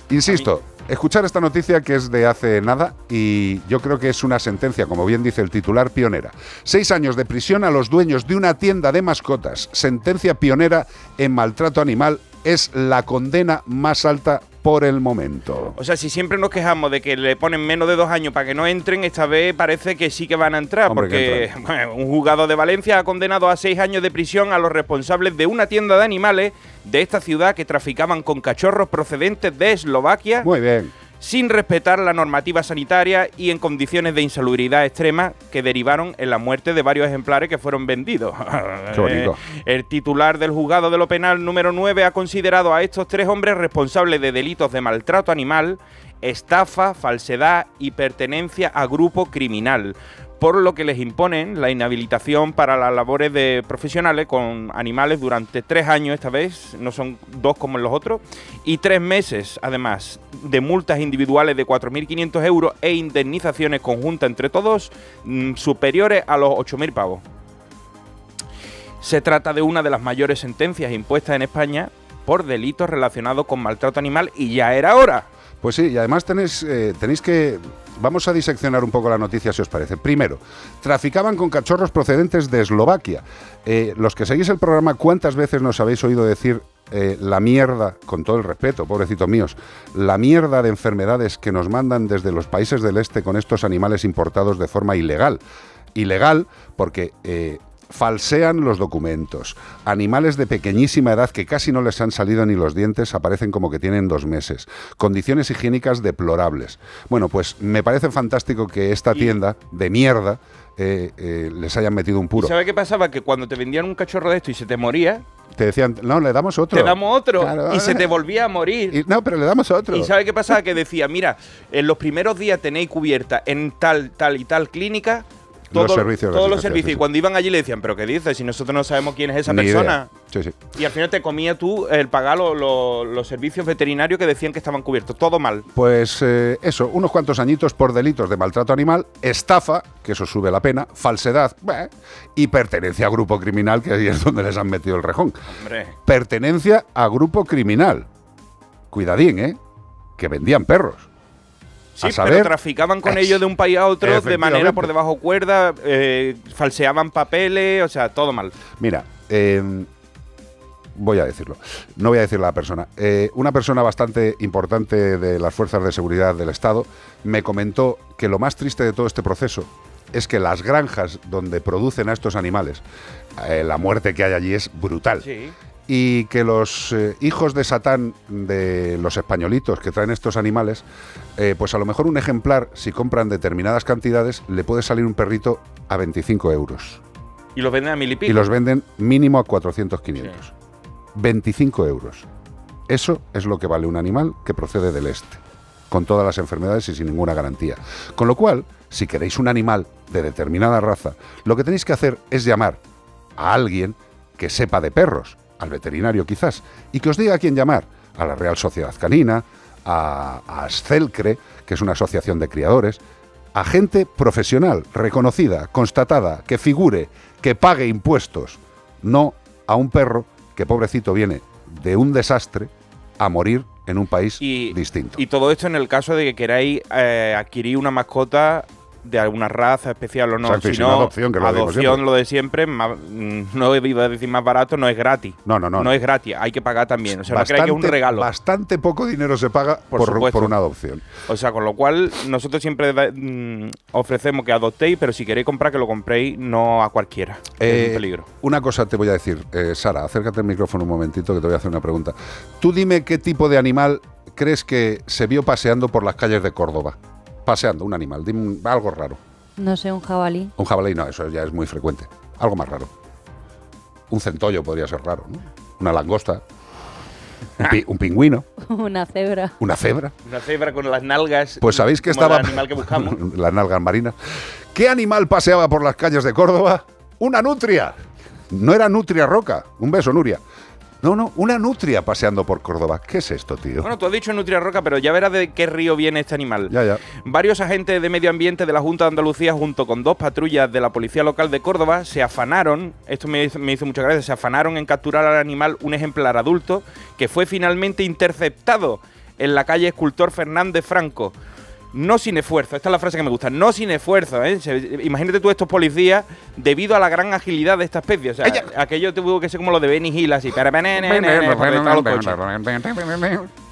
Insisto, escuchar esta noticia que es de hace nada y yo creo que es una sentencia, como bien dice el titular, pionera. Seis años de prisión a los dueños de una tienda de mascotas. Sentencia pionera en maltrato animal. Es la condena más alta por el momento. O sea, si siempre nos quejamos de que le ponen menos de dos años para que no entren, esta vez parece que sí que van a entrar. Hombre, porque bueno, un juzgado de Valencia ha condenado a seis años de prisión a los responsables de una tienda de animales de esta ciudad que traficaban con cachorros procedentes de Eslovaquia. Muy bien. Sin respetar la normativa sanitaria y en condiciones de insalubridad extrema que derivaron en la muerte de varios ejemplares que fueron vendidos. Qué bonito. El titular del juzgado de lo penal número nueve ha considerado a estos tres hombres responsables de delitos de maltrato animal, estafa, falsedad y pertenencia a grupo criminal, por lo que les imponen la inhabilitación para las labores de profesionales con animales durante tres años esta vez, no son dos como en los otros, y tres meses, además, de multas individuales de cuatro mil quinientos euros e indemnizaciones conjuntas entre todos mmm, superiores a los ocho mil pavos. Se trata de una de las mayores sentencias impuestas en España por delitos relacionados con maltrato animal y ya era hora. Pues sí, y además tenéis, eh, tenéis que... Vamos a diseccionar un poco la noticia, si os parece. Primero, traficaban con cachorros procedentes de Eslovaquia. Eh, los que seguís el programa, ¿cuántas veces nos habéis oído decir eh, la mierda, con todo el respeto, pobrecitos míos, la mierda de enfermedades que nos mandan desde los países del este con estos animales importados de forma ilegal? Ilegal porque... Eh, falsean los documentos. Animales de pequeñísima edad que casi no les han salido ni los dientes aparecen como que tienen dos meses. Condiciones higiénicas deplorables. Bueno, pues me parece fantástico que esta tienda de mierda eh, eh, les hayan metido un puro. ¿Sabes qué pasaba? Que cuando te vendían un cachorro de esto y se te moría... Te decían, no, le damos otro. Te damos otro. Claro. Y se te volvía a morir. Y, no, pero le damos otro. ¿Y sabes qué pasaba? Que decía, mira, en los primeros días tenéis cubierta en tal, tal y tal clínica... Todos los servicios. Todos los servicios. Y cuando iban allí le decían, ¿pero qué dices? Si nosotros no sabemos quién es esa persona. Sí, sí. Y al final te comía tú el pagar lo, lo, los servicios veterinarios que decían que estaban cubiertos. Todo mal. Pues eh, eso, unos cuantos añitos por delitos de maltrato animal, estafa, que eso sube la pena, falsedad, bleh, y pertenencia a grupo criminal, que ahí es donde les han metido el rejón. Hombre. Pertenencia a grupo criminal. Cuidadín, ¿eh? Que vendían perros. Sí, saber, pero traficaban con ellos de un país a otro de manera por debajo cuerda, eh, falseaban papeles, o sea, todo mal. Mira, eh, voy a decirlo, no voy a decir la persona. Eh, una persona bastante importante de las fuerzas de seguridad del Estado me comentó que lo más triste de todo este proceso es que las granjas donde producen a estos animales, eh, la muerte que hay allí es brutal. Sí. Y que los eh, hijos de Satán de los españolitos que traen estos animales, eh, pues a lo mejor un ejemplar, si compran determinadas cantidades, le puede salir un perrito a veinticinco euros. ¿Y los venden a mil y pico? Y los venden mínimo a cuatrocientos, quinientos. Sí. veinticinco euros. Eso es lo que vale un animal que procede del este, con todas las enfermedades y sin ninguna garantía. Con lo cual, si queréis un animal de determinada raza, lo que tenéis que hacer es llamar a alguien que sepa de perros, al veterinario quizás, y que os diga a quién llamar, a la Real Sociedad Canina, a, a Ascelcre, que es una asociación de criadores, a gente profesional, reconocida, constatada, que figure, que pague impuestos, no a un perro que pobrecito viene de un desastre a morir en un país y, distinto. Y todo esto en el caso de que queráis eh, adquirir una mascota de alguna raza especial o no. Exacto, si no, adopción, que lo adopción lo de siempre, más, no iba a decir más barato, no es gratis. No, no, no. No, no es gratis, hay que pagar también. O sea, bastante, no creáis que es un regalo. Bastante poco dinero se paga por, por, por una adopción. O sea, con lo cual, nosotros siempre da, mm, ofrecemos que adoptéis, pero si queréis comprar, que lo compréis, no a cualquiera. Eh, es un peligro. Una cosa te voy a decir, eh, Sara, acércate al micrófono un momentito, que te voy a hacer una pregunta. Tú dime qué tipo de animal crees que se vio paseando por las calles de Córdoba? Paseando, un animal, dime algo raro. No sé, un jabalí. Un jabalí no, eso ya es muy frecuente. Algo más raro. Un centollo podría ser raro, ¿no? Una langosta. Un, pi un pingüino. Una cebra. Una cebra. Una cebra con las nalgas. Pues sabéis que estaba... el animal que buscamos. Las nalgas marinas. ¿Qué animal paseaba por las calles de Córdoba? ¡Una nutria! No era Nutria Roca. Un beso, Nuria. No, no, una nutria paseando por Córdoba. ¿Qué es esto, tío? Bueno, tú has dicho Nutria Roca, pero ya verás de qué río viene este animal. Ya, ya. Varios agentes de medio ambiente de la Junta de Andalucía, junto con dos patrullas de la Policía Local de Córdoba, se afanaron, esto me hizo, me hizo mucha gracia, se afanaron en capturar al animal, un ejemplar adulto, que fue finalmente interceptado en la calle Escultor Fernández Franco. No sin esfuerzo, esta es la frase que me gusta, no sin esfuerzo, ¿eh? Se, imagínate tú estos policías, debido a la gran agilidad de esta especie, o sea, ¡Ella! Aquello tuvo que ser como lo de Benny Hill, así.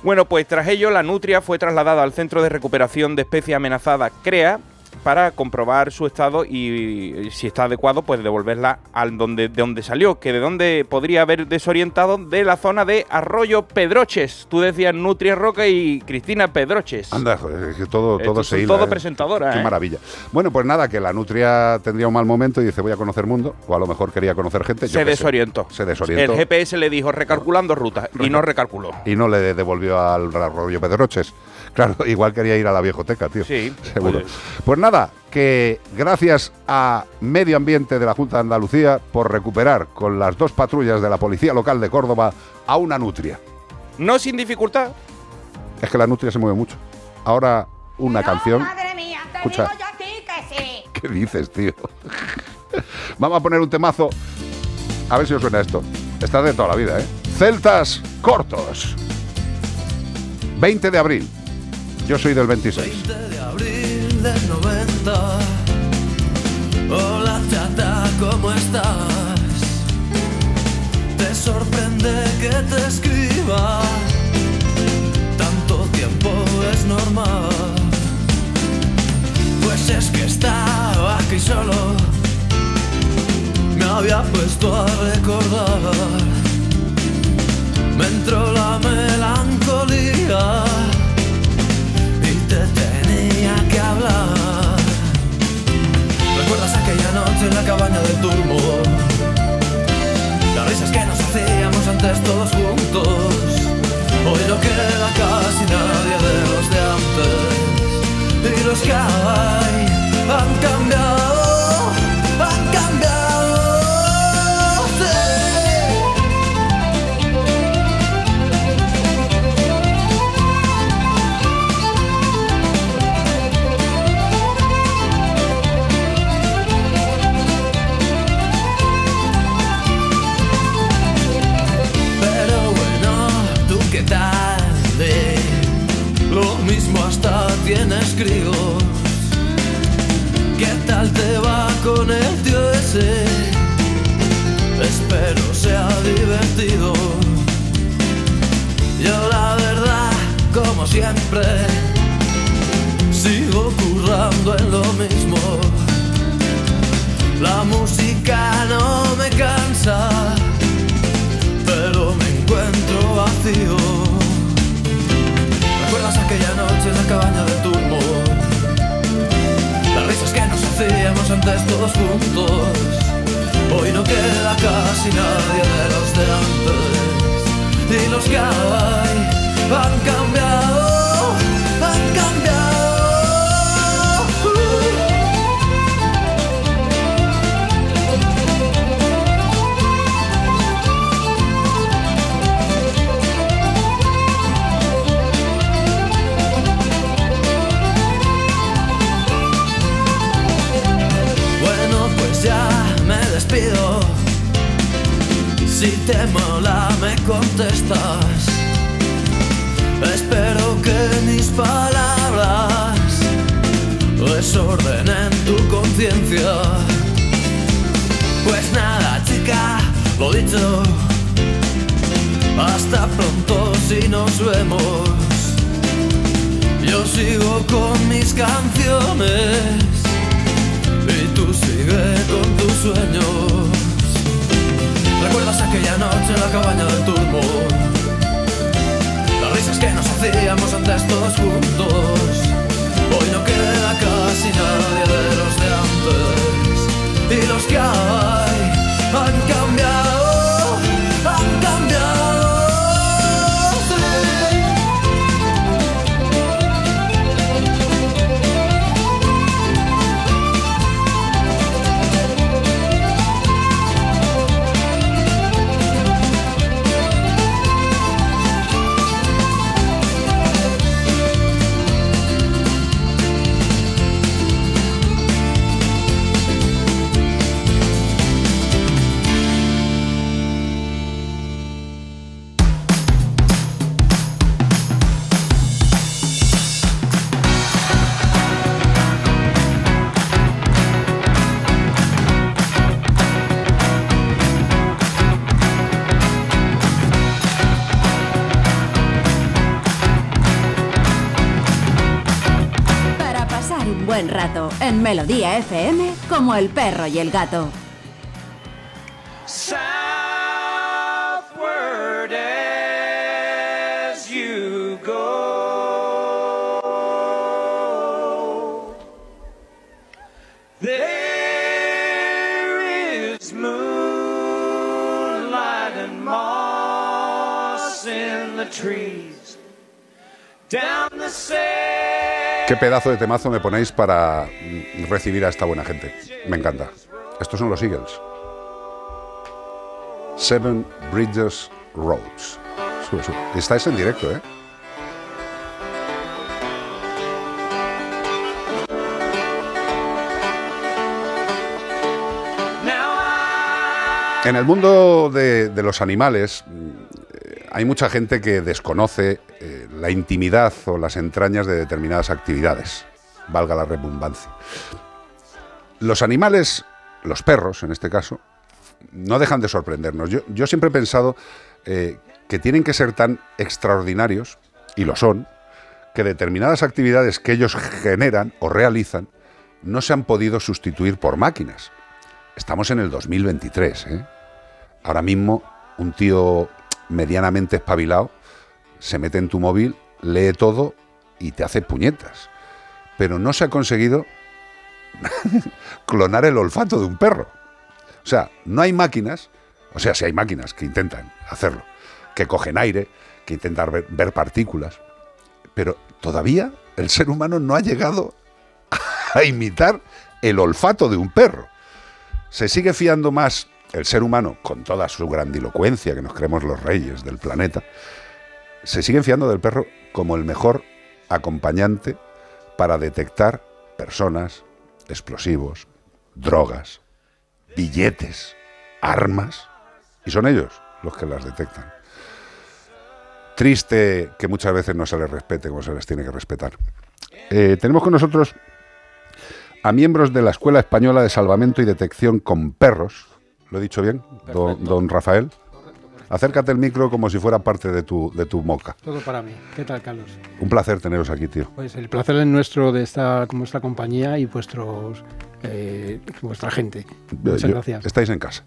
Bueno, pues tras ello, la nutria fue trasladada al Centro de Recuperación de Especies Amenazadas, CREA, para comprobar su estado y, si está adecuado, pues devolverla al donde, de donde salió, que de donde podría haber desorientado, de la zona de Arroyo Pedroches. Tú decías Nutria Roca y Cristina Pedroches. Anda, es que todo, todo se hila. Todo presentadora, ¿eh? Qué maravilla. Bueno, pues nada, que la nutria tendría un mal momento y dice, voy a conocer mundo, o a lo mejor quería conocer gente. Se desorientó. Se desorientó. El G P S le dijo, recalculando rutas, y no recalculó. Y no le devolvió al Arroyo Pedroches. Claro, igual quería ir a la viejoteca, tío. Sí. Seguro. Oye. Pues nada, que gracias a Medio Ambiente de la Junta de Andalucía por recuperar con las dos patrullas de la Policía Local de Córdoba a una nutria. No sin dificultad. Es que la nutria se mueve mucho. Ahora una no, canción. Madre mía, te Escucha. digo yo a ti que sí. ¿Qué dices, tío? Vamos a poner un temazo. A ver si os suena esto. Está de toda la vida, ¿eh? Celtas cortos. veinte de abril. Yo soy del veintiséis. veinte de abril del noventa. Hola chata, ¿cómo estás? Te sorprende que te escriba. Tanto tiempo es normal. Pues es que estaba aquí solo. Me había puesto a recordar. Me entró la melancolía. Tenía que hablar. ¿Recuerdas aquella noche en la cabaña del turbo? Las risas que nos hacíamos antes todos juntos. Hoy no queda casi nadie de los de antes. Y los que hay han cambiado, han cambiado. Tarde, lo mismo hasta tienes críos. ¿Qué tal te va con el tío ese? Espero sea divertido. Yo la verdad, como siempre, sigo currando en lo mismo. La música no me cansa, pero me encuentro vacío. ¿Recuerdas aquella noche en la cabaña del turmo? Las risas que nos hacíamos antes todos juntos. Hoy no queda casi nadie de los de antes. Y los que hay han cambiado, han cambiado. Despido. Si te mola me contestas. Espero que mis palabras desordenen tu conciencia. Pues nada chica, lo dicho. Hasta pronto si nos vemos. Yo sigo con mis canciones. Y tú sigue con tus sueños. ¿Recuerdas aquella noche en la cabaña del turbo? Las risas que nos hacían hacíamos antes todos juntos. Hoy no queda casi nadie de los de antes, y los que hay han cambiado, han cambiado, rato en Melodía F M, como el perro y el gato. Qué pedazo de temazo me ponéis para recibir a esta buena gente. Me encanta. Estos son los Eagles. Seven Bridges Roads. Sube, sube. Estáis en directo, ¿eh? En el mundo de, de los animales hay mucha gente que desconoce eh, la intimidad o las entrañas de determinadas actividades, valga la redundancia. Los animales, los perros en este caso, no dejan de sorprendernos. Yo, yo siempre he pensado eh, que tienen que ser tan extraordinarios, y lo son, que determinadas actividades que ellos generan o realizan no se han podido sustituir por máquinas. Estamos en el dos mil veintitrés, ¿eh? Ahora mismo un tío medianamente espabilado se mete en tu móvil, lee todo y te hace puñetas. Pero no se ha conseguido clonar el olfato de un perro. O sea, no hay máquinas, o sea, sí hay máquinas que intentan hacerlo, que cogen aire, que intentan ver, ver partículas, pero todavía el ser humano no ha llegado a imitar el olfato de un perro. Se sigue fiando más el ser humano, con toda su grandilocuencia, que nos creemos los reyes del planeta, se sigue fiando del perro como el mejor acompañante para detectar personas, explosivos, drogas, billetes, armas, y son ellos los que las detectan. Triste que muchas veces no se les respete como se les tiene que respetar. Eh, tenemos con nosotros a miembros de la Escuela Española de Salvamento y Detección con Perros. ¿Lo he dicho bien, don, don Rafael? Correcto, correcto. Acércate el micro como si fuera parte de tu, de tu moca. Todo para mí. ¿Qué tal, Carlos? Un placer teneros aquí, tío. Pues el placer es nuestro de estar con vuestra compañía y vuestros, eh, vuestra gente. Muchas Yo, gracias. Estáis en casa.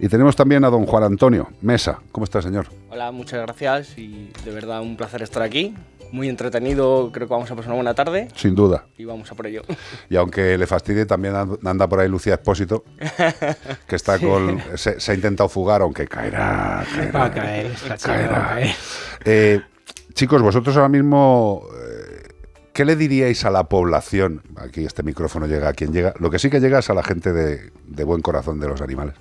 Y tenemos también a don Juan Antonio Mesa. ¿Cómo está, señor? Hola, muchas gracias y de verdad un placer estar aquí. Muy entretenido, creo que vamos a pasar una buena tarde. Sin duda. Y vamos a por ello. Y aunque le fastidie, también anda por ahí Lucía Expósito, que está sí. con... Se, se ha intentado fugar, aunque caerá, caerá. Va a caer, está caerá. Chido, va a caer. Eh, chicos, vosotros ahora mismo, eh, ¿qué le diríais a la población? Aquí este micrófono llega a quien llega. Lo que sí que llega es a la gente de, de buen corazón de los animales.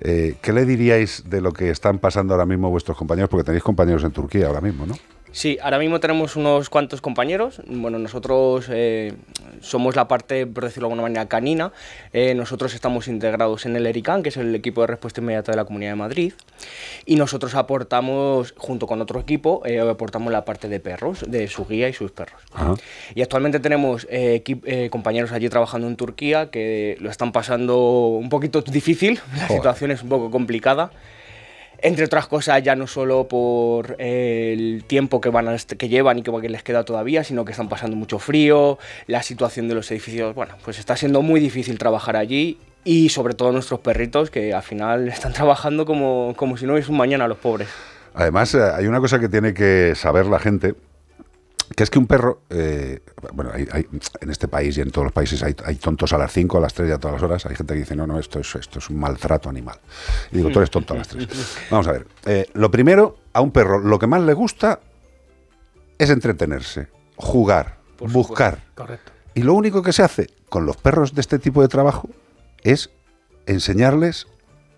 Eh, ¿Qué le diríais de lo que están pasando ahora mismo vuestros compañeros? Porque tenéis compañeros en Turquía ahora mismo, ¿no? Sí, ahora mismo tenemos unos cuantos compañeros. Bueno, nosotros eh, somos la parte, por decirlo de alguna manera, canina. Eh, nosotros estamos integrados en el ERICAN, que es el equipo de respuesta inmediata de la Comunidad de Madrid. Y nosotros aportamos, junto con otro equipo, eh, aportamos la parte de perros, de su guía y sus perros. Ajá. Y actualmente tenemos eh, eh, compañeros allí trabajando en Turquía que lo están pasando un poquito difícil. La Joder. situación es un poco complicada. Entre otras cosas, ya no solo por el tiempo que, van a, que llevan y que les queda todavía, sino que están pasando mucho frío, la situación de los edificios. Bueno, pues está siendo muy difícil trabajar allí y sobre todo nuestros perritos, que al final están trabajando como, como si no hubiese un mañana, los pobres. Además, hay una cosa que tiene que saber la gente, que es que un perro, eh, bueno, hay, hay, en este país y en todos los países hay, hay tontos a las cinco, a las tres y a todas las horas. Hay gente que dice, no, no, esto es, esto es un maltrato animal. Y digo, tú eres tonto a las tres. Vamos a ver, eh, lo primero, a un perro lo que más le gusta es entretenerse, jugar, por buscar. Correcto. Y lo único que se hace con los perros de este tipo de trabajo es enseñarles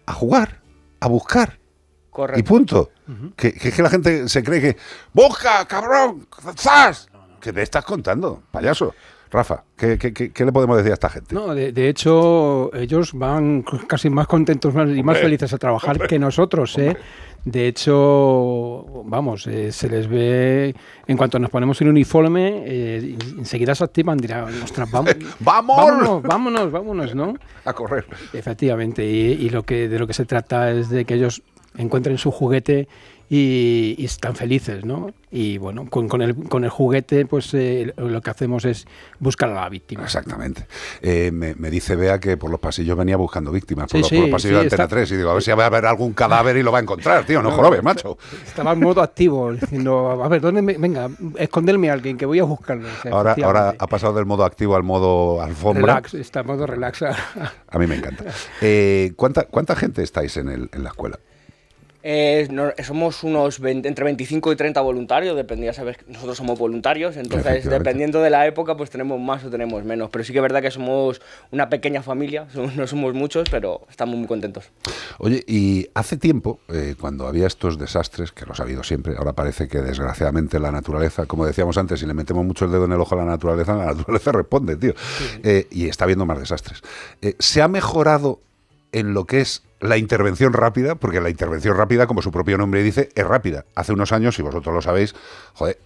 a jugar, a buscar. Correcto. Y punto. Uh-huh. que, que es que la gente se cree que... ¡Busca, cabrón! ¡Zas! No, no. ¿Qué me estás contando, payaso? Rafa, ¿qué, qué, qué, qué le podemos decir a esta gente? No, de, de hecho, ellos van casi más contentos más, y más felices a trabajar hombre, que nosotros, ¿eh? Hombre. De hecho, vamos, eh, se les ve, en cuanto nos ponemos en uniforme, eh, enseguida se activan, dirán, ostras, vamos, ¡vamos! vámonos, vámonos, vámonos, ¿no? A correr. Efectivamente, y, y lo que de lo que se trata es de que ellos encuentren su juguete y, y están felices, ¿no? Y bueno, con, con, el, con el juguete, pues eh, lo que hacemos es buscar a la víctima. Exactamente. Eh, me, me dice Bea que por los pasillos venía buscando víctimas, por, sí, los, sí, por los pasillos sí, de Antena está... tres, y digo, a ver si va a haber algún cadáver y lo va a encontrar, tío, no, no jorobes, macho. Estaba en modo activo, diciendo, a ver, ¿dónde me, venga, esconderme a alguien, que voy a buscarlo. O sea, ahora, ahora ha pasado del modo activo al modo alfombra. Relax, está en modo relax. A mí me encanta. Eh, ¿cuánta, ¿Cuánta gente estáis en, el, en la escuela? Eh, no, somos unos veinte, entre veinticinco y treinta voluntarios, dependía, sabes, nosotros somos voluntarios, entonces dependiendo de la época pues tenemos más o tenemos menos, pero sí que es verdad que somos una pequeña familia, somos, no somos muchos, pero estamos muy contentos. Oye, y hace tiempo, eh, cuando había estos desastres, que los ha habido siempre, ahora parece que desgraciadamente la naturaleza, como decíamos antes, si le metemos mucho el dedo en el ojo a la naturaleza, la naturaleza responde, tío, sí. eh, y está habiendo más desastres. Eh, ¿se ha mejorado en lo que es la intervención rápida? Porque la intervención rápida, como su propio nombre dice, es rápida. Hace unos años, si vosotros lo sabéis, joder,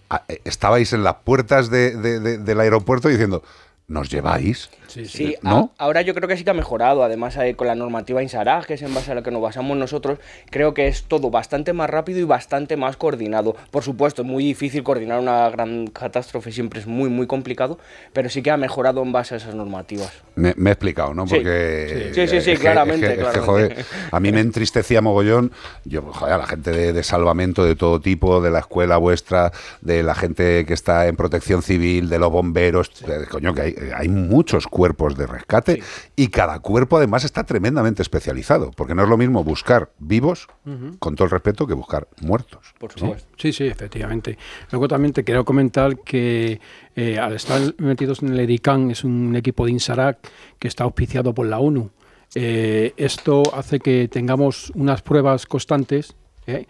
estabais en las puertas de, de, de, del aeropuerto diciendo... ¿Nos lleváis? Sí, sí. ¿No? A, ahora yo creo que sí que ha mejorado, además eh, con la normativa INSARAG, que es en base a la que nos basamos nosotros, creo que es todo bastante más rápido y bastante más coordinado. Por supuesto, es muy difícil coordinar una gran catástrofe, siempre es muy, muy complicado, pero sí que ha mejorado en base a esas normativas. Me, me he explicado, ¿no? Porque... Sí, sí, sí, eh, sí, sí es claramente. Que, es que, claramente. Es que, joder, a mí me entristecía mogollón, yo, joder, a la gente de, de salvamento de todo tipo, de la escuela vuestra, de la gente que está en protección civil, de los bomberos, sí. de, coño, que hay... Hay muchos cuerpos de rescate, sí. y cada cuerpo además está tremendamente especializado, porque no es lo mismo buscar vivos, uh-huh. con todo el respeto, que buscar muertos. Por supuesto. ¿No? Sí, sí, efectivamente. Luego también te quiero comentar que eh, al estar metidos en el EDICAN, es un equipo de INSARAG que está auspiciado por la ONU. Eh, esto hace que tengamos unas pruebas constantes, ¿eh?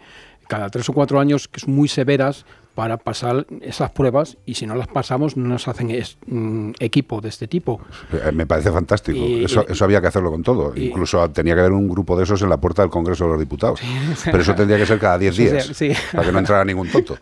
cada tres o cuatro años, que son muy severas, para pasar esas pruebas, y si no las pasamos no nos hacen es, mm, equipo de este tipo. Me parece fantástico. Y, eso, y, eso había que hacerlo con todo. Y, Incluso tenía que haber un grupo de esos en la puerta del Congreso de los Diputados. Sí. Pero eso tendría que ser cada diez días, sí, sí. para que no entrara ningún tonto.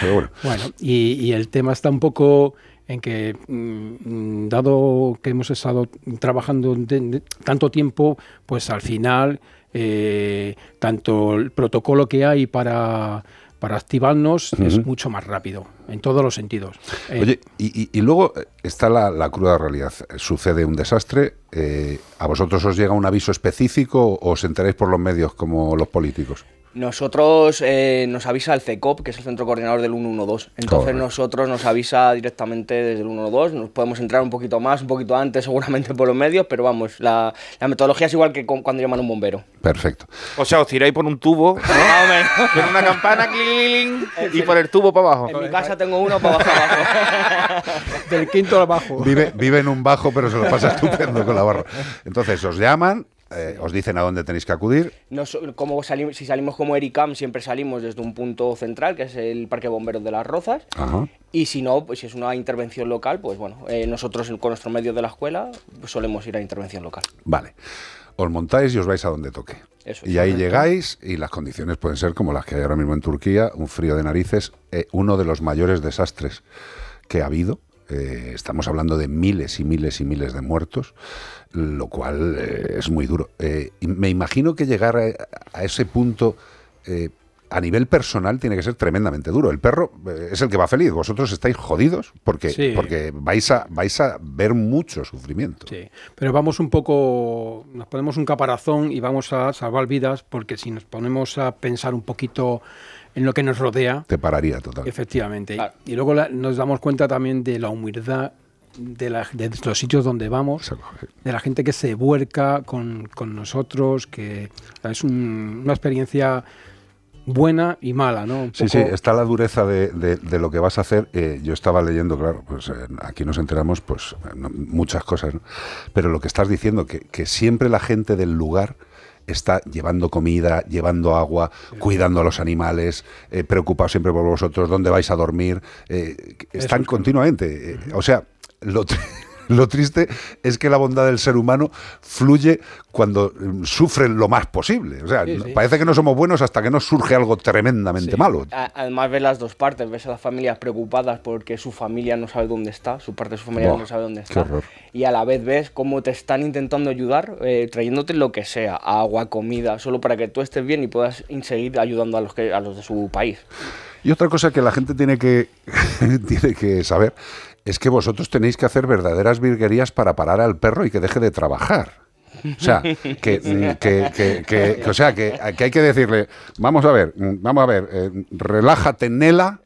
Pero bueno, bueno y, y el tema está un poco en que, mm, dado que hemos estado trabajando de, de, tanto tiempo, pues al final, eh, tanto el protocolo que hay para... para activarnos, uh-huh. es mucho más rápido, en todos los sentidos. Oye, eh, y, y, y luego está la, la cruda realidad. Sucede un desastre, eh, ¿a vosotros os llega un aviso específico o os enteráis por los medios como los políticos? Nosotros eh, nos avisa el C E C O P, que es el centro coordinador del ciento doce. Entonces, Corre. nosotros nos avisa directamente desde el ciento doce. Nos podemos entrar un poquito más, un poquito antes, seguramente por los medios, pero vamos, la, la metodología es igual que con, cuando llaman a un bombero. Perfecto. O sea, os tiráis por un tubo, con una campana, clin, clin, y por el tubo para abajo. En mi casa tengo uno para abajo. abajo. Del quinto al bajo. Vive, vive en un bajo, pero se lo pasa estupendo con la barra. Entonces, os llaman. Eh, ¿Os dicen a dónde tenéis que acudir? Nos, como salimos, si salimos como ERICAM, siempre salimos desde un punto central, que es el Parque Bomberos de las Rozas. Ajá. Y si no, pues si es una intervención local, pues bueno, eh, nosotros con nuestro medio de la escuela pues solemos ir a intervención local. Vale. Os montáis y os vais a donde toque. Eso, y ahí llegáis y las condiciones pueden ser como las que hay ahora mismo en Turquía, un frío de narices, eh, uno de los mayores desastres que ha habido. Eh, estamos hablando de miles y miles y miles de muertos, lo cual eh, es muy duro. Eh, me imagino que llegar a, a ese punto eh, a nivel personal tiene que ser tremendamente duro. El perro eh, es el que va feliz, vosotros estáis jodidos porque, sí. porque vais, a, vais a ver mucho sufrimiento. Sí, pero vamos un poco, nos ponemos un caparazón y vamos a salvar vidas, porque si nos ponemos a pensar un poquito en lo que nos rodea. Te pararía total. Efectivamente. Claro. Y luego la, nos damos cuenta también de la humildad de, la, de los sitios donde vamos, de la gente que se vuelca con, con nosotros, que es un, una experiencia buena y mala, ¿no? Un poco... Sí, sí, está la dureza de, de, de lo que vas a hacer. Eh, yo estaba leyendo, claro, pues eh, aquí nos enteramos pues no, muchas cosas, ¿no? Pero lo que estás diciendo, que, que siempre la gente del lugar está llevando comida, llevando agua, sí, cuidando a los animales, eh, preocupado siempre por vosotros, dónde vais a dormir, eh, están es continuamente. Eh, o sea, lo... Lo triste es que la bondad del ser humano fluye cuando sufren lo más posible. O sea, sí, sí. Parece que no somos buenos hasta que nos surge algo tremendamente sí. malo. Además, ves las dos partes. Ves a las familias preocupadas porque su familia no sabe dónde está, su parte de su familia oh, no sabe dónde está. Y a la vez ves cómo te están intentando ayudar, eh, trayéndote lo que sea, agua, comida, solo para que tú estés bien y puedas seguir ayudando a los, que, a los de su país. Y otra cosa que la gente tiene que, tiene que saber... Es que vosotros tenéis que hacer verdaderas virguerías para parar al perro y que deje de trabajar. O sea, que, que, que, que, que, o sea, que, que hay que decirle, vamos a ver, vamos a ver, eh, relájate, Nela,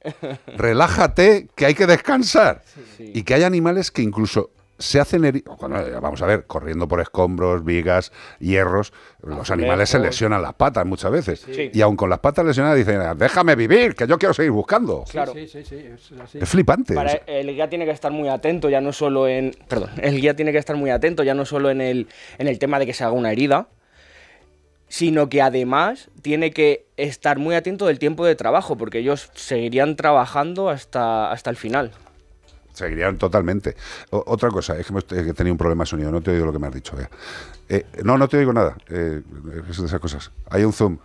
relájate, que hay que descansar. Sí, sí. Y que hay animales que incluso se hacen heridos. Bueno, vamos a ver, corriendo por escombros, vigas, hierros, los animales se lesionan las patas muchas veces. Sí. Y aun con las patas lesionadas dicen, déjame vivir, que yo quiero seguir buscando. Claro. Sí, sí, sí, es, así. Es flipante. Para el guía tiene que estar muy atento, ya no solo en... Perdón, el guía tiene que estar muy atento, ya no solo en el, en el tema de que se haga una herida, sino que además tiene que estar muy atento del tiempo de trabajo, porque ellos seguirían trabajando hasta, hasta el final. Seguirían totalmente. O, otra cosa, es que, me, es que tenía un problema de sonido, no te oigo lo que me has dicho. Eh. Eh, no, no te oigo nada, eh, es de esas cosas. Hay un zoom.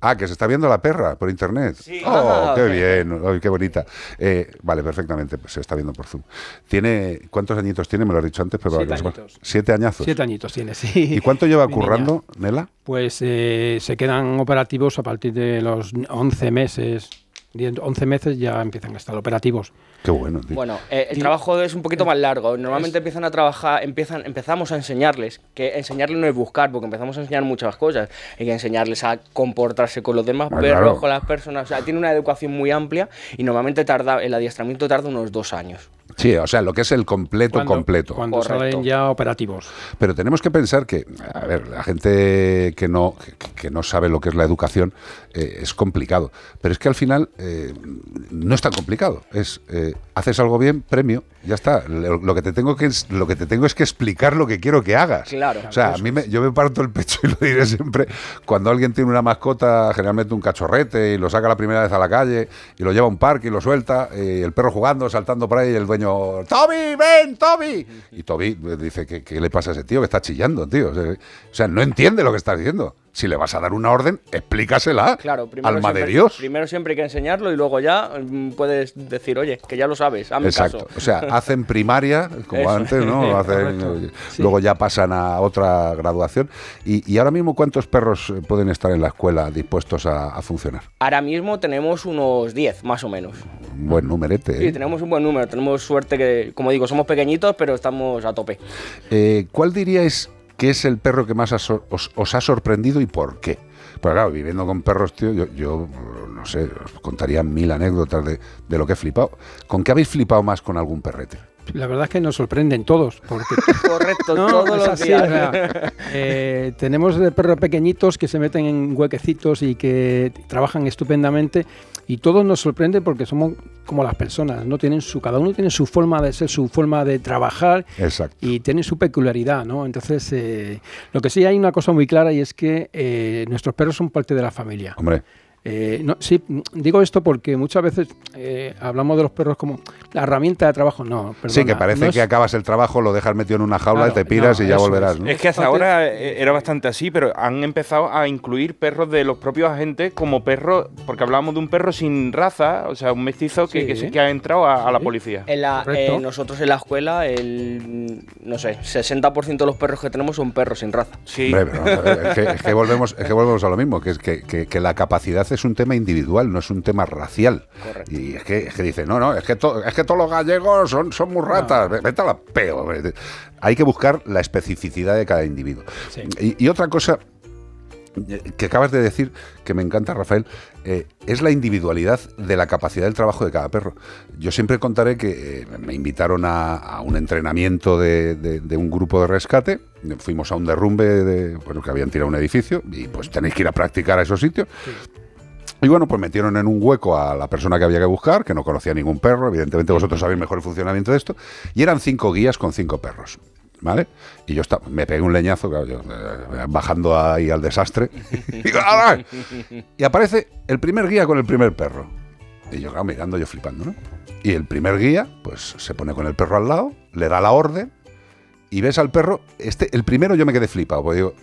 Ah, que se está viendo la perra por internet. Sí. Oh, ah, qué okay. bien, oh, qué bonita. Eh, vale, perfectamente, pues se está viendo por zoom. Tiene, ¿cuántos añitos tiene? Me lo has dicho antes, pero siete vale, añitos. Siete añazos. Siete añitos tiene, sí. ¿Y cuánto lleva currando, niña, Nela? Pues eh, se quedan operativos a partir de los once meses. once meses ya empiezan a estar operativos. Qué bueno, tío. Bueno, eh, el trabajo es un poquito más largo. Normalmente empiezan a trabajar, empiezan, empezamos a enseñarles, que enseñarles no es buscar, porque empezamos a enseñar muchas cosas. Hay que enseñarles a comportarse con los demás, ah, perros, claro. con las personas. O sea, tiene una educación muy amplia y normalmente tarda, el adiestramiento tarda unos dos años. Sí, o sea, lo que es el completo cuando, completo. Cuando Correcto. salen ya operativos. Pero tenemos que pensar que, a ver, la gente que no, que, que no sabe lo que es la educación eh, es complicado. Pero es que al final eh, no es tan complicado. Es eh, haces algo bien, premio, ya está. Lo, lo que te tengo que lo que te tengo es que explicar lo que quiero que hagas. Claro. O sea, a mí me, yo me parto el pecho y lo diré siempre. Cuando alguien tiene una mascota, generalmente un cachorrete, y lo saca la primera vez a la calle y lo lleva a un parque y lo suelta, y el perro jugando, saltando por ahí, y el dueño Toby, ven, Toby. Y Toby dice, ¿qué, qué le pasa a ese tío que está chillando, tío? O sea, no entiende lo que estás diciendo. Si le vas a dar una orden, explícasela, claro, alma siempre, de Dios. Primero siempre hay que enseñarlo y luego ya puedes decir, oye, que ya lo sabes, hazme Exacto. caso. O sea, hacen primaria, como Eso. antes, ¿no? Hacen, sí. Luego ya pasan a otra graduación. Y, y ahora mismo, ¿cuántos perros pueden estar en la escuela dispuestos a, a funcionar? Ahora mismo tenemos unos diez, más o menos. Un buen numerete. Sí, ¿eh? tenemos un buen número. Tenemos suerte que, como digo, somos pequeñitos, pero estamos a tope. Eh, ¿Cuál diríais... ¿Qué es el perro que más os, os ha sorprendido y por qué? Pues claro, viviendo con perros, tío, yo, yo no sé, os contaría mil anécdotas de, de lo que he flipado. ¿Con qué habéis flipado más con algún perrete? La verdad es que nos sorprenden todos. Porque... Correcto, no, todos los así, días. O sea, eh, tenemos perros pequeñitos que se meten en huequecitos y que trabajan estupendamente. Y todos nos sorprende porque somos como las personas, no tienen su, cada uno tiene su forma de ser, su forma de trabajar. Exacto. Y tienen su peculiaridad, ¿no? Entonces, eh, lo que sí hay una cosa muy clara y es que eh, nuestros perros son parte de la familia. Hombre. Eh, no, sí, digo esto porque muchas veces eh, hablamos de los perros como la herramienta de trabajo, no, perdona, sí, que parece no es... que acabas el trabajo, lo dejas metido en una jaula, claro, te piras no, y ya volverás, ¿no? Es que hasta ahora era bastante así, pero han empezado a incluir perros de los propios agentes como perros, porque hablábamos de un perro sin raza, o sea, un mestizo que, sí, que, sí, que ha entrado a, sí. a la policía. En la, eh, nosotros en la escuela, el no sé, sesenta por ciento de los perros que tenemos son perros sin raza. Sí. Hombre, pero, es, que, es, que volvemos, es que volvemos a lo mismo, que es que, que, que la capacidad es un tema individual, no es un tema racial. Correcto. Y es que, es que dice, no, no, es que, to, es que todos los gallegos son, son muy ratas, no. vete a la peo. Hay que buscar la especificidad de cada individuo. Sí. Y, y otra cosa que acabas de decir, que me encanta, Rafael, eh, es la individualidad de la capacidad del trabajo de cada perro. Yo siempre contaré que eh, me invitaron a, a un entrenamiento de, de, de un grupo de rescate. Fuimos a un derrumbe de, bueno, que habían tirado un edificio y pues tenéis que ir a practicar a esos sitios. Sí. Y bueno, pues metieron en un hueco a la persona que había que buscar, que no conocía ningún perro, evidentemente vosotros sabéis mejor el funcionamiento de esto, y eran cinco guías con cinco perros, ¿vale? Y yo estaba, me pegué un leñazo, claro, yo, eh, bajando ahí al desastre, y, ¡ah! Y aparece el primer guía con el primer perro. Y yo, claro, mirando, yo flipando, ¿no? Y el primer guía, pues se pone con el perro al lado, le da la orden, y ves al perro, este, el primero yo me quedé flipado, porque digo,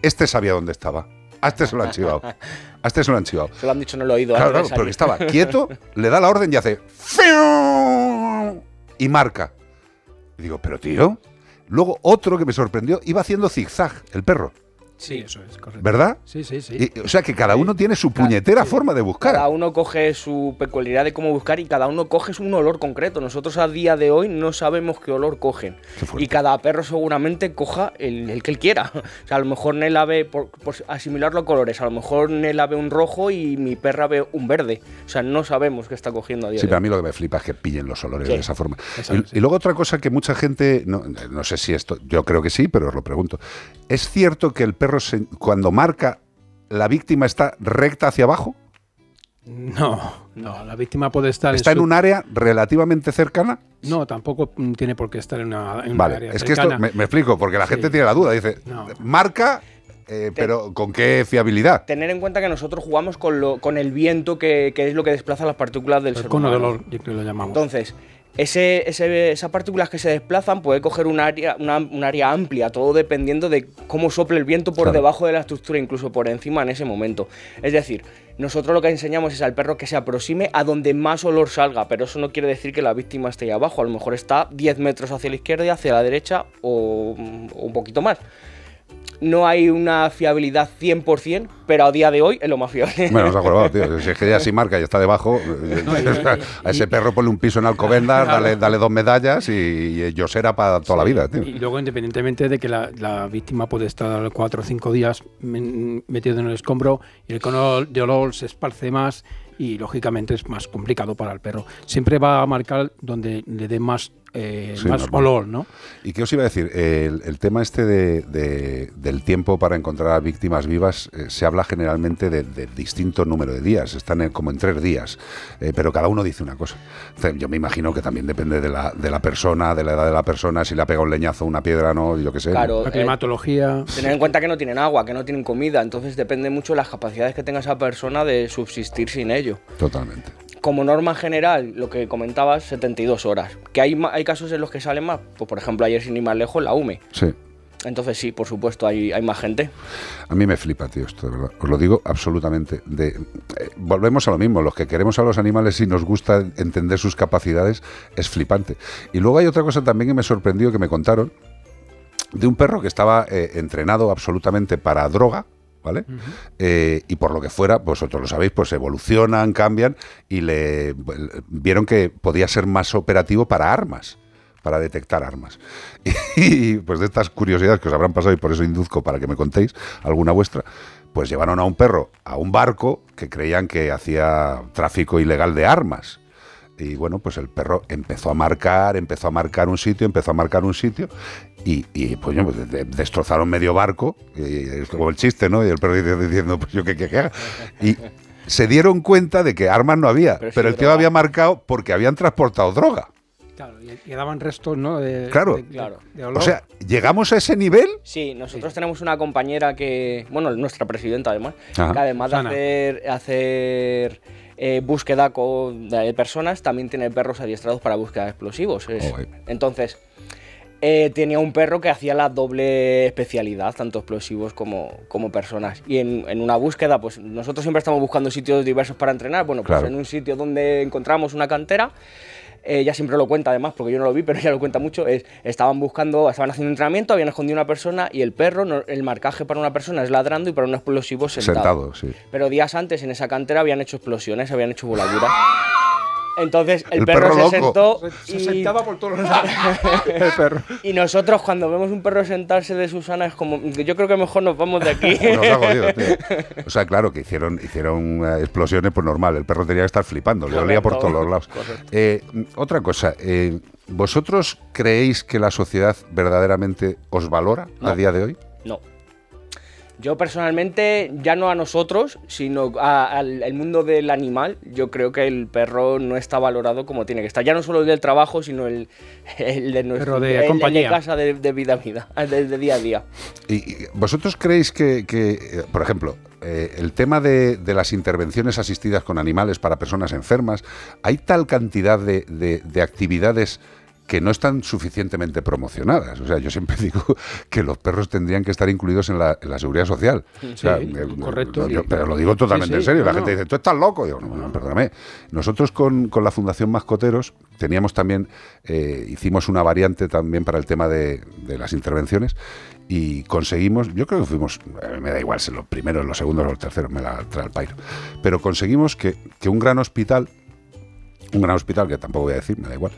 este sabía dónde estaba. A este se lo han chivado. A este se lo han chivado. Se lo han dicho en el oído. Claro, claro, porque estaba quieto, le da la orden y hace... y marca. Y digo, pero tío... Luego otro que me sorprendió, iba haciendo zigzag el perro. Sí, eso es, correcto. ¿Verdad? Sí, sí, sí. Y, o sea, que cada uno sí. tiene su puñetera cada, forma de buscar. Cada uno coge su peculiaridad de cómo buscar y cada uno coge un olor concreto. Nosotros a día de hoy no sabemos qué olor cogen. Qué fuerte. Y cada perro seguramente coja el, el que él quiera. O sea, a lo mejor Nela ve, por, por asimilarlo a colores, a lo mejor Nela ve un rojo y mi perra ve un verde. O sea, no sabemos qué está cogiendo a día sí, de hoy. Sí, pero a mí lo que me flipa es que pillen los olores sí. de esa forma. Exacto, y, sí. y luego otra cosa que mucha gente, no, no sé si esto, yo creo que sí, pero os lo pregunto. ¿Es cierto que el perro se, cuando marca, la víctima está recta hacia abajo? No, no, la víctima puede estar... ¿Está en, su... en un área relativamente cercana? No, tampoco tiene por qué estar en una, en vale, una área es cercana. Que esto, me, me explico, porque la sí. gente tiene la duda, dice, no. marca... Eh, pero ¿con qué fiabilidad? Tener en cuenta que nosotros jugamos con, lo, con el viento que, que es lo que desplaza las partículas del ser humano. El cono de lo, lo llamamos. Entonces, ese, ese, esas partículas que se desplazan puede coger un área, una, un área amplia, todo dependiendo de cómo sople el viento por claro. debajo de la estructura, incluso por encima en ese momento. Es decir, nosotros lo que enseñamos es al perro que se aproxime a donde más olor salga, pero eso no quiere decir que la víctima esté ahí abajo. A lo mejor está diez metros hacia la izquierda, hacia la derecha o, o un poquito más. No hay una fiabilidad cien por cien, pero a día de hoy es lo más fiable. Bueno, nos ha acordado, tío. Si es que ya si marca y está debajo, no, y, a ese perro ponle un piso en Alcobendas, dale, dale dos medallas y Yosera para toda sí, la vida, tío. Y luego, independientemente de que la, la víctima puede estar cuatro o cinco días metido en el escombro y el cono de olor se esparce más y, lógicamente, es más complicado para el perro. Siempre va a marcar donde le dé más... Eh, sí, más normal. Olor, ¿no? ¿Y qué os iba a decir? Eh, el, el tema este de, de, del tiempo para encontrar a víctimas vivas eh, se habla generalmente de, de distinto número de días, están en, como en tres días, eh, pero cada uno dice una cosa. Entonces, yo me imagino que también depende de la, de la persona, de la edad de la persona, si le ha pegado un leñazo, una piedra, no, yo qué sé. Claro, la climatología. Eh, tener en cuenta que no tienen agua, que no tienen comida, entonces depende mucho de las capacidades que tenga esa persona de subsistir sin ello. Totalmente. Como norma general, lo que comentabas, setenta y dos horas. ¿Que hay, hay casos en los que salen más? Pues, por ejemplo, ayer, sin ir más lejos, la U M E. Sí. Entonces, sí, por supuesto, hay, hay más gente. A mí me flipa, tío, esto, de verdad. Os lo digo absolutamente. De, eh, volvemos a lo mismo. Los que queremos a los animales y nos gusta entender sus capacidades, es flipante. Y luego hay otra cosa también que me sorprendió, que me contaron, de un perro que estaba eh, entrenado absolutamente para droga, ¿vale? Uh-huh. eh, y por lo que fuera, vosotros lo sabéis, pues evolucionan, cambian y le, le vieron que podía ser más operativo para armas, para detectar armas. Y pues de estas curiosidades que os habrán pasado y por eso induzco para que me contéis alguna vuestra, pues llevaron a un perro a un barco que creían que hacía tráfico ilegal de armas. Y bueno, pues el perro empezó a marcar, empezó a marcar un sitio, empezó a marcar un sitio y, y pues, pues de, destrozaron medio barco, y es como el chiste, ¿no? Y el perro diciendo, pues yo qué qué haga. Y se dieron cuenta de que armas no había, pero, pero el tío había marcado porque habían transportado droga. Claro, y quedaban restos, ¿no? De, claro, de, claro. De olor. O sea, ¿llegamos a ese nivel? Sí, nosotros sí. tenemos una compañera que, bueno, nuestra presidenta además, Ajá. que además Sana. de hacer... hacer Eh, búsqueda con, de personas, también tiene perros adiestrados para búsqueda de explosivos. Es, oh, entonces, eh, tenía un perro que hacía la doble especialidad, tanto explosivos como, como personas. Y en, en una búsqueda, pues nosotros siempre estamos buscando sitios diversos para entrenar. Bueno, pues claro. en un sitio donde encontramos una cantera, Eh, ella siempre lo cuenta además, porque yo no lo vi, pero ella lo cuenta mucho, es, estaban buscando, estaban haciendo un entrenamiento, habían escondido una persona y el perro, no, el marcaje para una persona es ladrando y para un explosivo sentado. Sentado, sí. Pero días antes en esa cantera habían hecho explosiones, habían hecho voladuras. Entonces el, el perro, perro se loco. sentó y... Se sentaba por todos lados. El perro. Y nosotros cuando vemos un perro sentarse de Susana es como, yo creo que mejor nos vamos de aquí. Nos ha jodido, tío. O sea, claro, que hicieron, hicieron explosiones, pues normal, el perro tenía que estar flipando, le olía por todos los lados. Eh, otra cosa, eh, ¿vosotros creéis que la sociedad verdaderamente os valora no. a día de hoy? No. Yo personalmente, ya no a nosotros, sino al mundo del animal, yo creo que el perro no está valorado como tiene que estar. Ya no solo el del trabajo, sino el, el de nuestra casa de, de vida a vida, de, de día a día. ¿Y, y vosotros creéis que, que por ejemplo, eh, el tema de, de las intervenciones asistidas con animales para personas enfermas, hay tal cantidad de, de, de actividades que no están suficientemente promocionadas? O sea, yo siempre digo que los perros tendrían que estar incluidos en la, en la seguridad social. Sí, o sea, correcto. No, yo, pero lo digo totalmente sí, sí, en serio. No, la gente dice, tú estás loco. Yo, no, no, perdóname. Nosotros con, con la Fundación Mascoteros teníamos también, eh, hicimos una variante también para el tema de, de las intervenciones y conseguimos, yo creo que fuimos, me da igual si los primeros, los segundos o los terceros, me la trae el pairo, pero conseguimos que, que un gran hospital, un gran hospital que tampoco voy a decir, me da igual,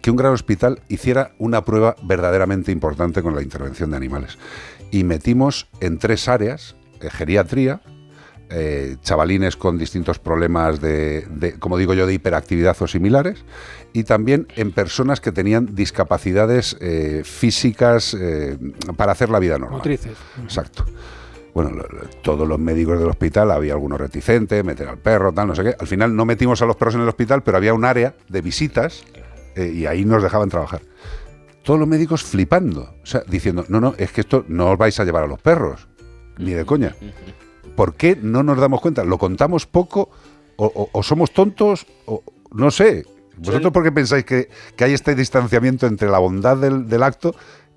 que un gran hospital hiciera una prueba verdaderamente importante con la intervención de animales. Y metimos en tres áreas, eh, geriatría, eh, chavalines con distintos problemas de, de, como digo yo, de hiperactividad o similares, y también en personas que tenían discapacidades eh, físicas eh, para hacer la vida normal. Motrices. Exacto. Bueno, todos los médicos del hospital, había algunos reticentes, meter al perro, tal, no sé qué. Al final no metimos a los perros en el hospital, pero había un área de visitas eh, y ahí nos dejaban trabajar. Todos los médicos flipando, o sea, diciendo, no, no, es que esto no os vais a llevar a los perros, ni de coña. ¿Por qué no nos damos cuenta? ¿Lo contamos poco? ¿O, o, o somos tontos? O, no sé. ¿Vosotros por qué pensáis que, que hay este distanciamiento entre la bondad del, del acto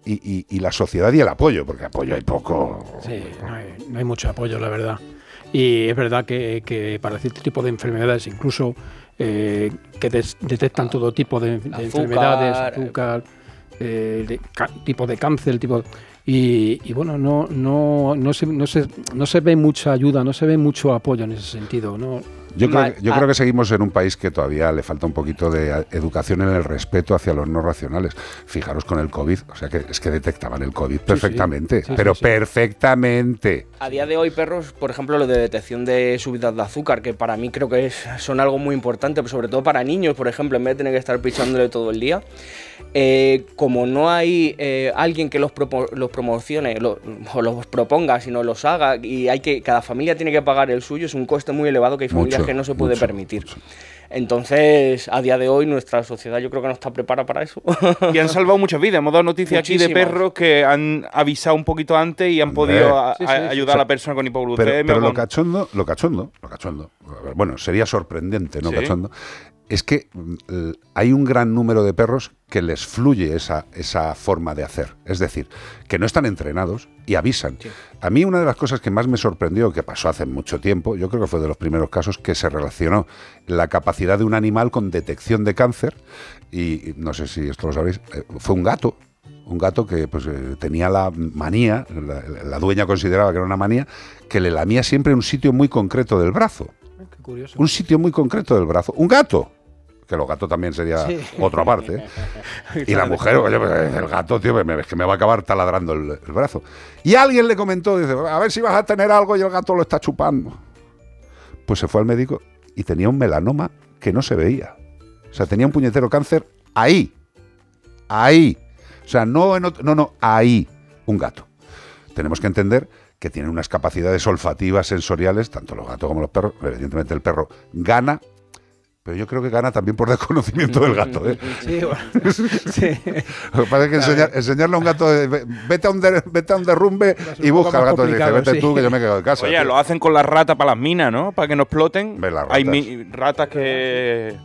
Y, y, y la sociedad y el apoyo? Porque apoyo hay poco. Sí, no hay, no hay mucho apoyo, la verdad. Y es verdad que, que para este tipo de enfermedades, incluso eh, que des, detectan todo tipo de, de azúcar, enfermedades, azúcar, eh, de, ca, tipo de cáncer, tipo... Y, y bueno, no, no, no, se, no, se, no se ve mucha ayuda, no se ve mucho apoyo en ese sentido, ¿no? Yo, creo, yo creo que seguimos en un país que todavía le falta un poquito de educación en el respeto hacia los no racionales. Fijaros con el COVID, o sea, que es que detectaban el COVID perfectamente, sí, sí, sí, pero sí, sí. perfectamente. A día de hoy, perros, por ejemplo, lo de detección de subidas de azúcar, que para mí creo que es, son algo muy importante, sobre todo para niños, por ejemplo, en vez de tener que estar pichándole todo el día. Eh, como no hay eh, alguien que los, propo, los promocione lo, o los proponga, sino los haga, y hay que cada familia tiene que pagar el suyo, es un coste muy elevado que hay familias mucho, que no se puede mucho, permitir. Mucho. Entonces, a día de hoy, nuestra sociedad yo creo que no está preparada para eso. Y han salvado muchas vidas. Hemos dado noticias aquí de perros que han avisado un poquito antes y han podido a, sí, sí, a ayudar sí. a la persona con hipoglucemia. Pero, pero lo cachondo, lo cachondo, lo cachondo, bueno, sería sorprendente, ¿no? Sí. Cachondo. Es que eh, hay un gran número de perros que les fluye esa, esa forma de hacer. Es decir, que no están entrenados y avisan. Sí. A mí una de las cosas que más me sorprendió, que pasó hace mucho tiempo, yo creo que fue de los primeros casos, que se relacionó la capacidad de un animal con detección de cáncer, y no sé si esto lo sabéis, fue un gato. Un gato que pues, eh, tenía la manía, la, la dueña consideraba que era una manía, que le lamía siempre un sitio muy concreto del brazo. Qué curioso. Un sitio muy concreto del brazo. ¡Un gato! Que los gatos también sería sí. otra parte. ¿Eh? Y la mujer, el gato, tío, es que me va a acabar taladrando el, el brazo. Y alguien le comentó, dice, a ver si vas a tener algo y el gato lo está chupando. Pues se fue al médico y tenía un melanoma que no se veía. O sea, tenía un puñetero cáncer ahí. Ahí. O sea, no, en otro, no, no, ahí. Un gato. Tenemos que entender que tienen unas capacidades olfativas, sensoriales, tanto los gatos como los perros. Evidentemente el perro gana, pero yo creo que gana también por desconocimiento del gato, ¿eh? Sí, bueno. Sí. Lo que pasa es que enseñar, enseñarle a un gato, vete a un, de, vete a un derrumbe y busca al gato y dice, vete sí. tú que yo me quedo en casa. Oye, tío, lo hacen con las ratas para las minas, ¿no? Para que no exploten. Ratas. Hay mi, ratas que...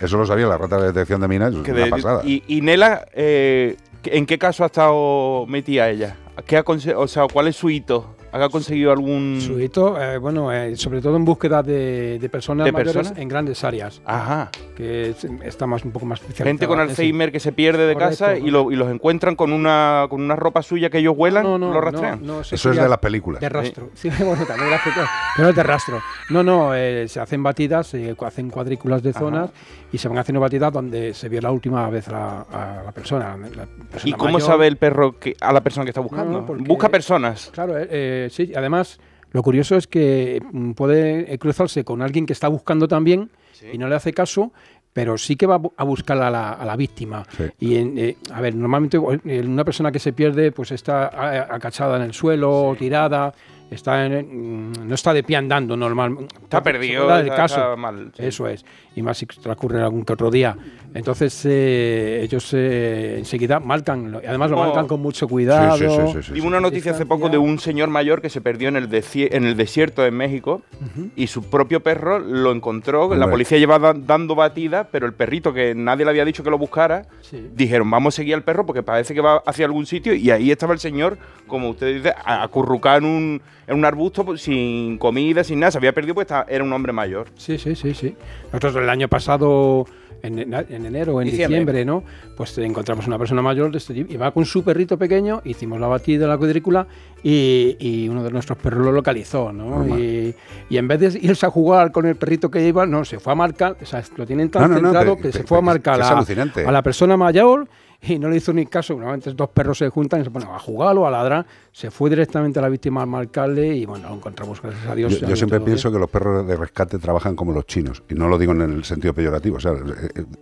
Eso lo sabía, las ratas de detección de minas, que una de, pasada. Y, y Nela, eh, ¿en qué caso ha estado metida ella? ¿Qué ha, o sea, ¿cuál es su hito? ¿Ha conseguido algún...? Sujeto, eh, bueno, eh, sobre todo en búsqueda de, de personas ¿De mayores personas? en grandes áreas. Ajá. Que es, está más, un poco más especializada. Gente con Alzheimer sí. que se pierde de Correcto, casa y, lo, y los encuentran con una, con una ropa suya que ellos huelan, no, no, lo rastrean. No, no, eso eso es de las películas. De rastro. ¿Eh? Sí, bueno, también de las películas, pero es de rastro. No, no, eh, se hacen batidas, se hacen cuadrículas de zonas Ajá. y se van haciendo batidas donde se vio la última vez a, a la persona. La persona ¿Y cómo mayor. sabe el perro que, a la persona que está buscando? No, no, porque, Busca personas. Claro, eh, sí, además lo curioso es que puede cruzarse con alguien que está buscando también ¿Sí? y no le hace caso, pero sí que va a buscar a la, a la víctima. Sí. Y, eh, a ver, normalmente una persona que se pierde pues está acachada en el suelo, sí. tirada, está en, no está de pie andando normal. Está perdido, está, está caso. mal. Sí. Eso es. Y más si transcurre algún que otro día. Entonces eh, ellos eh, enseguida marcan, además lo marcan con mucho cuidado. Sí, sí, sí, sí, sí, sí. Dime una noticia hace poco de un señor mayor que se perdió en el, en el desierto de México uh-huh. y su propio perro lo encontró. Muy la bien. Policía llevaba dando batidas, pero el perrito que nadie le había dicho que lo buscara, sí. dijeron vamos a seguir al perro porque parece que va hacia algún sitio y ahí estaba el señor, como usted dice, acurrucado en un... en un arbusto pues, sin comida, sin nada, se había perdido, pues era un hombre mayor. Sí, sí, sí, sí. Nosotros el año pasado, en, en enero, en diciembre. diciembre, ¿no? Pues encontramos una persona mayor, de este tipo, iba con su perrito pequeño, hicimos la batida de la cuadrícula y, y uno de nuestros perros lo localizó, ¿no? Y, y en vez de irse a jugar con el perrito que iba, no, se fue a marcar, o sea, lo tienen tan no, no, centrado no, no, pero, que se fue a marcar a, a la persona mayor. Y no le hizo ni caso, normalmente dos perros se juntan y se ponen a jugar o a ladrar, se fue directamente a la víctima a marcarle y bueno, lo encontramos, gracias a Dios. Yo, yo siempre pienso bien. que los perros de rescate trabajan como los chinos, y no lo digo en el sentido peyorativo, o sea,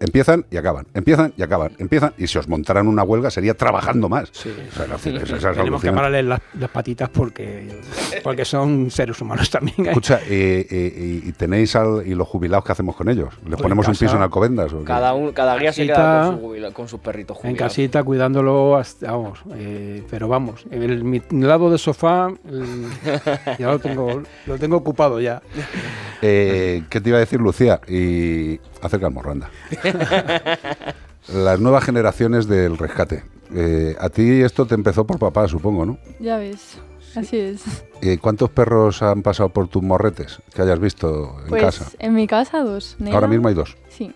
empiezan y acaban, empiezan y acaban, empiezan y si os montaran una huelga sería trabajando más. Sí, o sea, sí, la, sí, sí. Tenemos que pararles las, las patitas porque, porque son seres humanos también. ¿eh? Escucha, eh, eh, y tenéis al, y los jubilados, ¿qué hacemos con ellos? ¿Les ponemos un piso en Alcobendas? ¿O cada, un, cada guía se queda con, su jubila, con sus perritos jubilados. En casita, cuidándolo, hasta, vamos, eh, pero vamos, el, mi lado del sofá el, ya lo tengo, lo tengo ocupado ya. Eh, ¿Qué te iba a decir, Lucía? Y acerca al Morranda. Las nuevas generaciones del rescate. Eh, a ti esto te empezó por papá, supongo, ¿no? Ya ves, sí. así es. Eh, ¿Cuántos perros han pasado por tus morretes que hayas visto en pues, casa? En mi casa dos. Nela, Ahora mismo hay dos. Sí,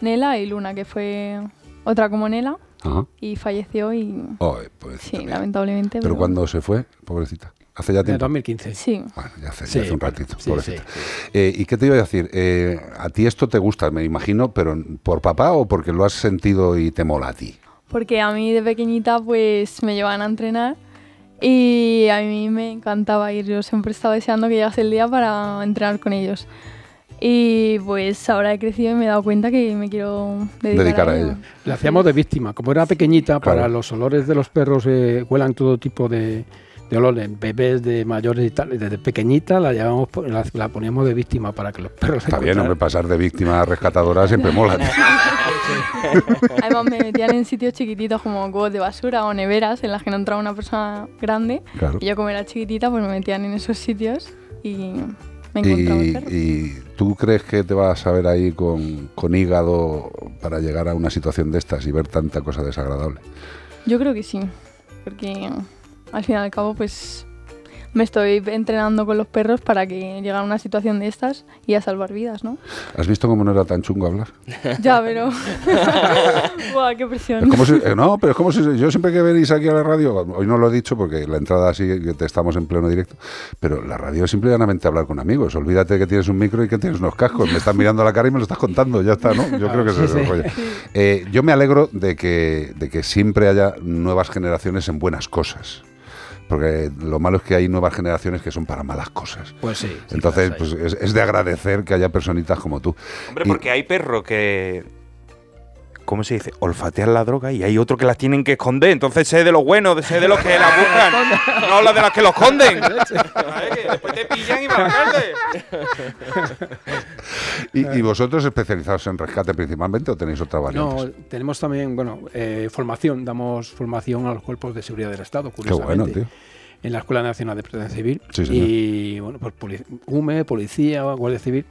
Nela y Luna, que fue... otra como Nela, Ajá. y falleció y... Oh, sí, mía. lamentablemente. ¿Pero, pero cuándo se fue, pobrecita? ¿Hace ya tiempo? En dos mil quince. Sí. Bueno, ya hace, sí, ya hace un ratito, sí, pobrecita. Sí, sí. Eh, ¿Y qué te iba a decir? Eh, a ti esto te gusta, me imagino, pero ¿por papá o porque lo has sentido y te mola a ti? Porque a mí de pequeñita pues me llevaban a entrenar y a mí me encantaba ir. Yo siempre estaba deseando que llegase el día para entrenar con ellos. Y pues ahora he crecido y me he dado cuenta que me quiero dedicar, dedicar a, a ella. La hacíamos de víctima, como era pequeñita, claro. para los olores de los perros eh, huelan todo tipo de, de olores, bebés, de mayores y tal. Desde pequeñita la llevamos, la, la poníamos de víctima para que los perros... Está bien, hombre, pasar de víctima a rescatadora siempre mola. Además me metían en sitios chiquititos como cubos de basura o neveras en las que no entraba una persona grande. Claro. Y yo como era chiquitita pues me metían en esos sitios y... Me y, ¿Y tú crees que te vas a ver ahí con, con hígado para llegar a una situación de estas y ver tanta cosa desagradable? Yo creo que sí, porque al fin y al cabo pues me estoy entrenando con los perros para que llegue a una situación de estas y a salvar vidas, ¿no? ¿Has visto cómo no era tan chungo hablar? Ya, pero... ¡Buah, qué presión! Es como si, eh, no, pero es como si... Yo siempre que venís aquí a la radio, hoy no lo he dicho porque la entrada así que te estamos en pleno directo, pero la radio es simplemente hablar con amigos. Olvídate que tienes un micro y que tienes unos cascos. Me estás mirando a la cara y me lo estás contando, ya está, ¿no? Yo ah, creo que sí, se desarrolla. Sí. Eh, yo me alegro de que, de que siempre haya nuevas generaciones en buenas cosas. Porque lo malo es que hay nuevas generaciones que son para malas cosas. Pues sí. sí Entonces, pues es, es de agradecer que haya personitas como tú. Hombre, y porque hay perros que... ¿Cómo se dice? Olfatean la droga y hay otros que las tienen que esconder. Entonces sé de los buenos, sé de los que la buscan, no la de las que los esconden. Después te pillan y me... ¿Y, ¿Y vosotros especializados en rescate principalmente o tenéis otra variante? No, tenemos también, bueno, eh, formación. Damos formación a los cuerpos de seguridad del Estado, curiosamente. Qué bueno, tío. En la Escuela Nacional de Protección Civil. Sí, y, bueno, pues UME, policía, guardia civil.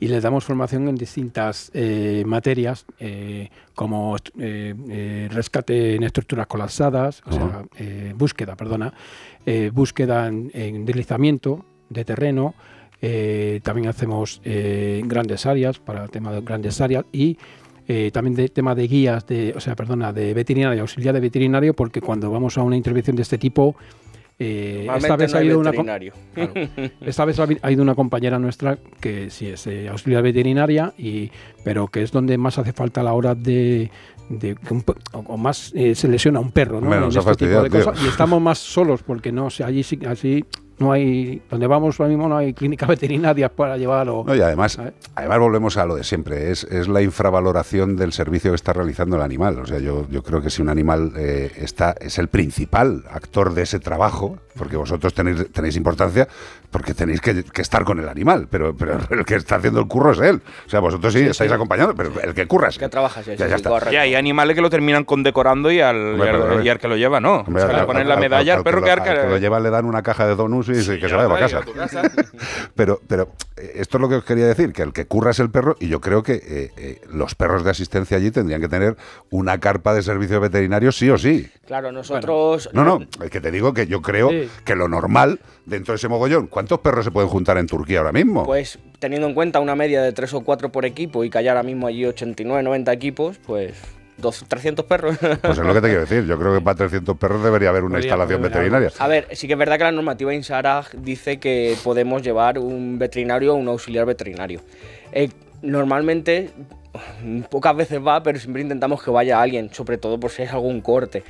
y les damos formación en distintas eh, materias, eh, como eh, eh, rescate en estructuras colapsadas, uh-huh. o sea, eh, búsqueda, perdona, eh, búsqueda en, en deslizamiento de terreno, eh, también hacemos eh, grandes áreas, para el tema de grandes áreas, y eh, también de tema de guías, de, o sea, perdona, de veterinario, auxiliar de veterinario, porque cuando vamos a una intervención de este tipo, Eh, esta, vez no ha ido una, claro, esta vez ha ido una compañera nuestra que sí es eh, auxiliar veterinaria, y, pero que es donde más hace falta a la hora de, de que un, o, o más eh, se lesiona un perro, ¿no? Menos en este tipo de cosas, y estamos más solos porque no, o sea, allí sí, así no hay, donde vamos ahora mismo no hay clínica veterinaria para llevarlo. No, y además, además volvemos a lo de siempre, es, es la infravaloración del servicio que está realizando el animal. O sea, yo, yo creo que si un animal eh, está, es el principal actor de ese trabajo, porque vosotros tenéis, tenéis importancia, porque tenéis que, que estar con el animal, pero, pero el que está haciendo el curro es él. O sea, vosotros sí, sí estáis sí. acompañando, pero el que curra es él. Que trabajas, ya, ya, ya está. Ya, hay animales que lo terminan condecorando y al, hombre, y al, hombre, y al, hombre. Y al que lo lleva, no. Hombre, o sea, al, le ponen la medalla al, al, al perro que, al, que, al que lo lleva le dan una caja de donuts. Sí, sí, que se vaya para casa. casa. Pero, pero esto es lo que os quería decir, que el que curra es el perro, y yo creo que eh, eh, los perros de asistencia allí tendrían que tener una carpa de servicio veterinario sí o sí. Claro, nosotros... Bueno. No, no, es que te digo que yo creo sí. que lo normal dentro de ese mogollón, ¿cuántos perros se pueden juntar en Turquía ahora mismo? Pues teniendo en cuenta una media de tres o cuatro por equipo y que hay ahora mismo allí ochenta y nueve, noventa equipos, pues... trescientos perros. Pues es lo que te quiero decir. Yo creo que para trescientos perros debería haber una debería, instalación debería, veterinaria. A ver, sí que es verdad que la normativa INSARA dice que podemos llevar un veterinario o un auxiliar veterinario. Eh, normalmente, pocas veces va, pero siempre intentamos que vaya alguien, sobre todo por si es algún corte.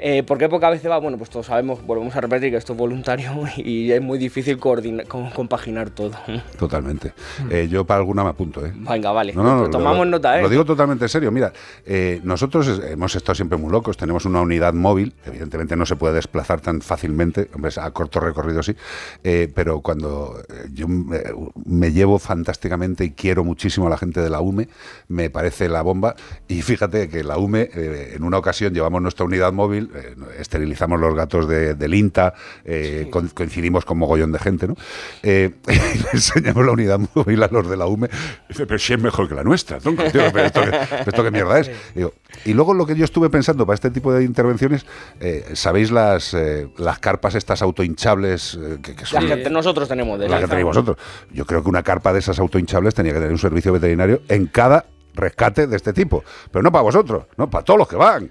Eh, ¿Por qué pocas veces va? Bueno, pues todos sabemos, volvemos a repetir que esto es voluntario y es muy difícil coordinar, compaginar todo. Totalmente. Eh, yo para alguna me apunto, ¿eh? Venga, vale. No, no, no, tomamos lo, nota, ¿eh? Lo digo totalmente en serio. Mira, eh, nosotros hemos estado siempre muy locos. Tenemos una unidad móvil. Evidentemente no se puede desplazar tan fácilmente. Hombre, a corto recorrido sí. Eh, pero cuando yo me, me llevo fantásticamente y quiero muchísimo a la gente de la U M E, me parece la bomba. Y fíjate que la U M E, eh, en una ocasión llevamos nuestra unidad móvil, Eh, esterilizamos los gatos de, del INTA, eh, sí. con, coincidimos con mogollón de gente, ¿no? Eh, le enseñamos la unidad móvil a los de la U M E, pero si es mejor que la nuestra, tío, pero esto, que, esto que mierda es. Digo, y luego lo que yo estuve pensando para este tipo de intervenciones, eh, ¿sabéis las, eh, las carpas estas autohinchables? Eh, que, que son, las que nosotros tenemos. De las que tenéis vosotros. Yo creo que una carpa de esas autohinchables tenía que tener un servicio veterinario en cada rescate de este tipo, pero no para vosotros, no para todos los que van.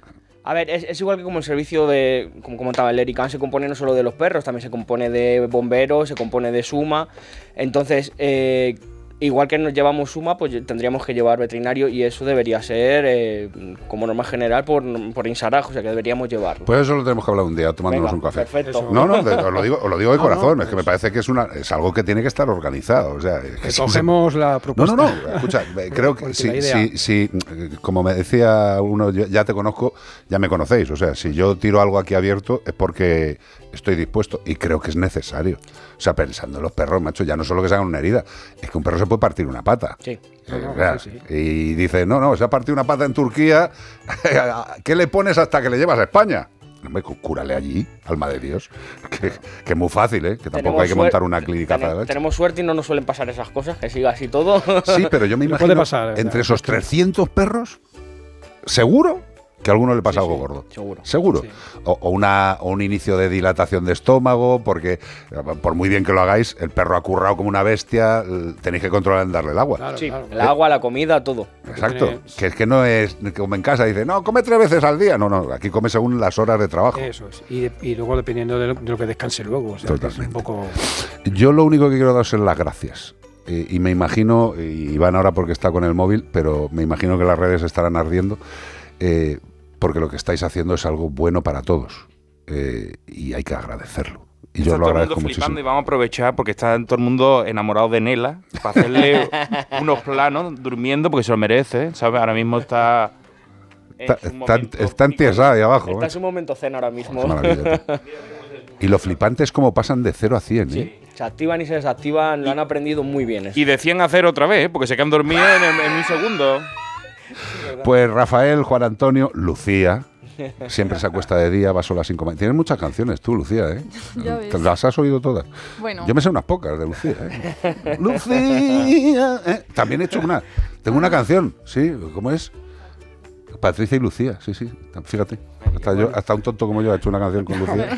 A ver, es, es igual que como el servicio de, como comentaba el Ericán, se compone no solo de los perros, también se compone de bomberos, se compone de suma. Entonces, eh, igual que nos llevamos suma, pues tendríamos que llevar veterinario, y eso debería ser eh, como norma general por, por INSARAJ, o sea que deberíamos llevarlo. Pues eso lo tenemos que hablar un día tomándonos Venga, un café. Perfecto. No, no, de, os, lo digo, os lo digo de ah, corazón, no, es que me parece que es una es algo que tiene que estar organizado. O sea, que cogemos se, la propuesta. No, no, no, escucha, creo que si, si, si, como me decía uno, yo ya te conozco, ya me conocéis, o sea, si yo tiro algo aquí abierto es porque estoy dispuesto y creo que es necesario. O sea, pensando en los perros, macho, ya no solo que se hagan una herida, es que un perro se puede partir una pata. Sí. Eh, no, no, sí, sí. Y dice, no, no, se ha partido una pata en Turquía, ¿qué le pones hasta que le llevas a España? Hombre, cúrale allí, alma de Dios, que, que es muy fácil, ¿eh? Que tampoco tenemos hay que montar una clínica. Ten, tenemos suerte y no nos suelen pasar esas cosas, que siga así todo. Sí, pero yo me imagino, pasar, entre esos trescientos perros, seguro que a alguno le pasa sí, algo sí, gordo. Seguro. Seguro. Sí. O, o, una, o un inicio de dilatación de estómago, porque por muy bien que lo hagáis, el perro ha currado como una bestia, tenéis que controlar en darle el agua. Claro, sí, claro. El agua, la comida, todo. Exacto. Que es que no es como en casa, dice, no, come tres veces al día. No, no, aquí come según las horas de trabajo. Eso es. Y, de, y luego dependiendo de lo, de lo que descanse luego. O sea, totalmente. Es un poco... Yo lo único que quiero daros es las gracias. Y, y me imagino, y Iván ahora porque está con el móvil, pero me imagino que las redes estarán ardiendo. Eh, porque lo que estáis haciendo es algo bueno para todos, eh, y hay que agradecerlo. Y yo está lo todo agradezco el mundo flipando muchísimo. Y vamos a aprovechar porque está todo el mundo enamorado de Nela para hacerle unos planos durmiendo porque se lo merece, ¿sabes? Ahora mismo está... Está, está entiesada ahí abajo. Está en su momento cena ahora mismo. Y lo flipante es cómo pasan de cero a cien, sí. ¿eh? Se activan y se desactivan, lo han aprendido muy bien. Eso. Y de cien a cero otra vez, porque se quedan dormidos en, en un segundo. Pues Rafael, Juan Antonio, Lucía, Siempre se acuesta de día, va sola sin comer. Tienes muchas canciones tú, Lucía, ¿eh? ¿Las has oído todas? Bueno. Yo me sé unas pocas de Lucía, ¿eh? Lucía, ¿eh? También he hecho una. Tengo una canción, ¿sí? ¿Cómo es? Patricia y Lucía, sí, sí. Fíjate. Hasta, yo, hasta un tonto como yo ha hecho una canción con Lucía.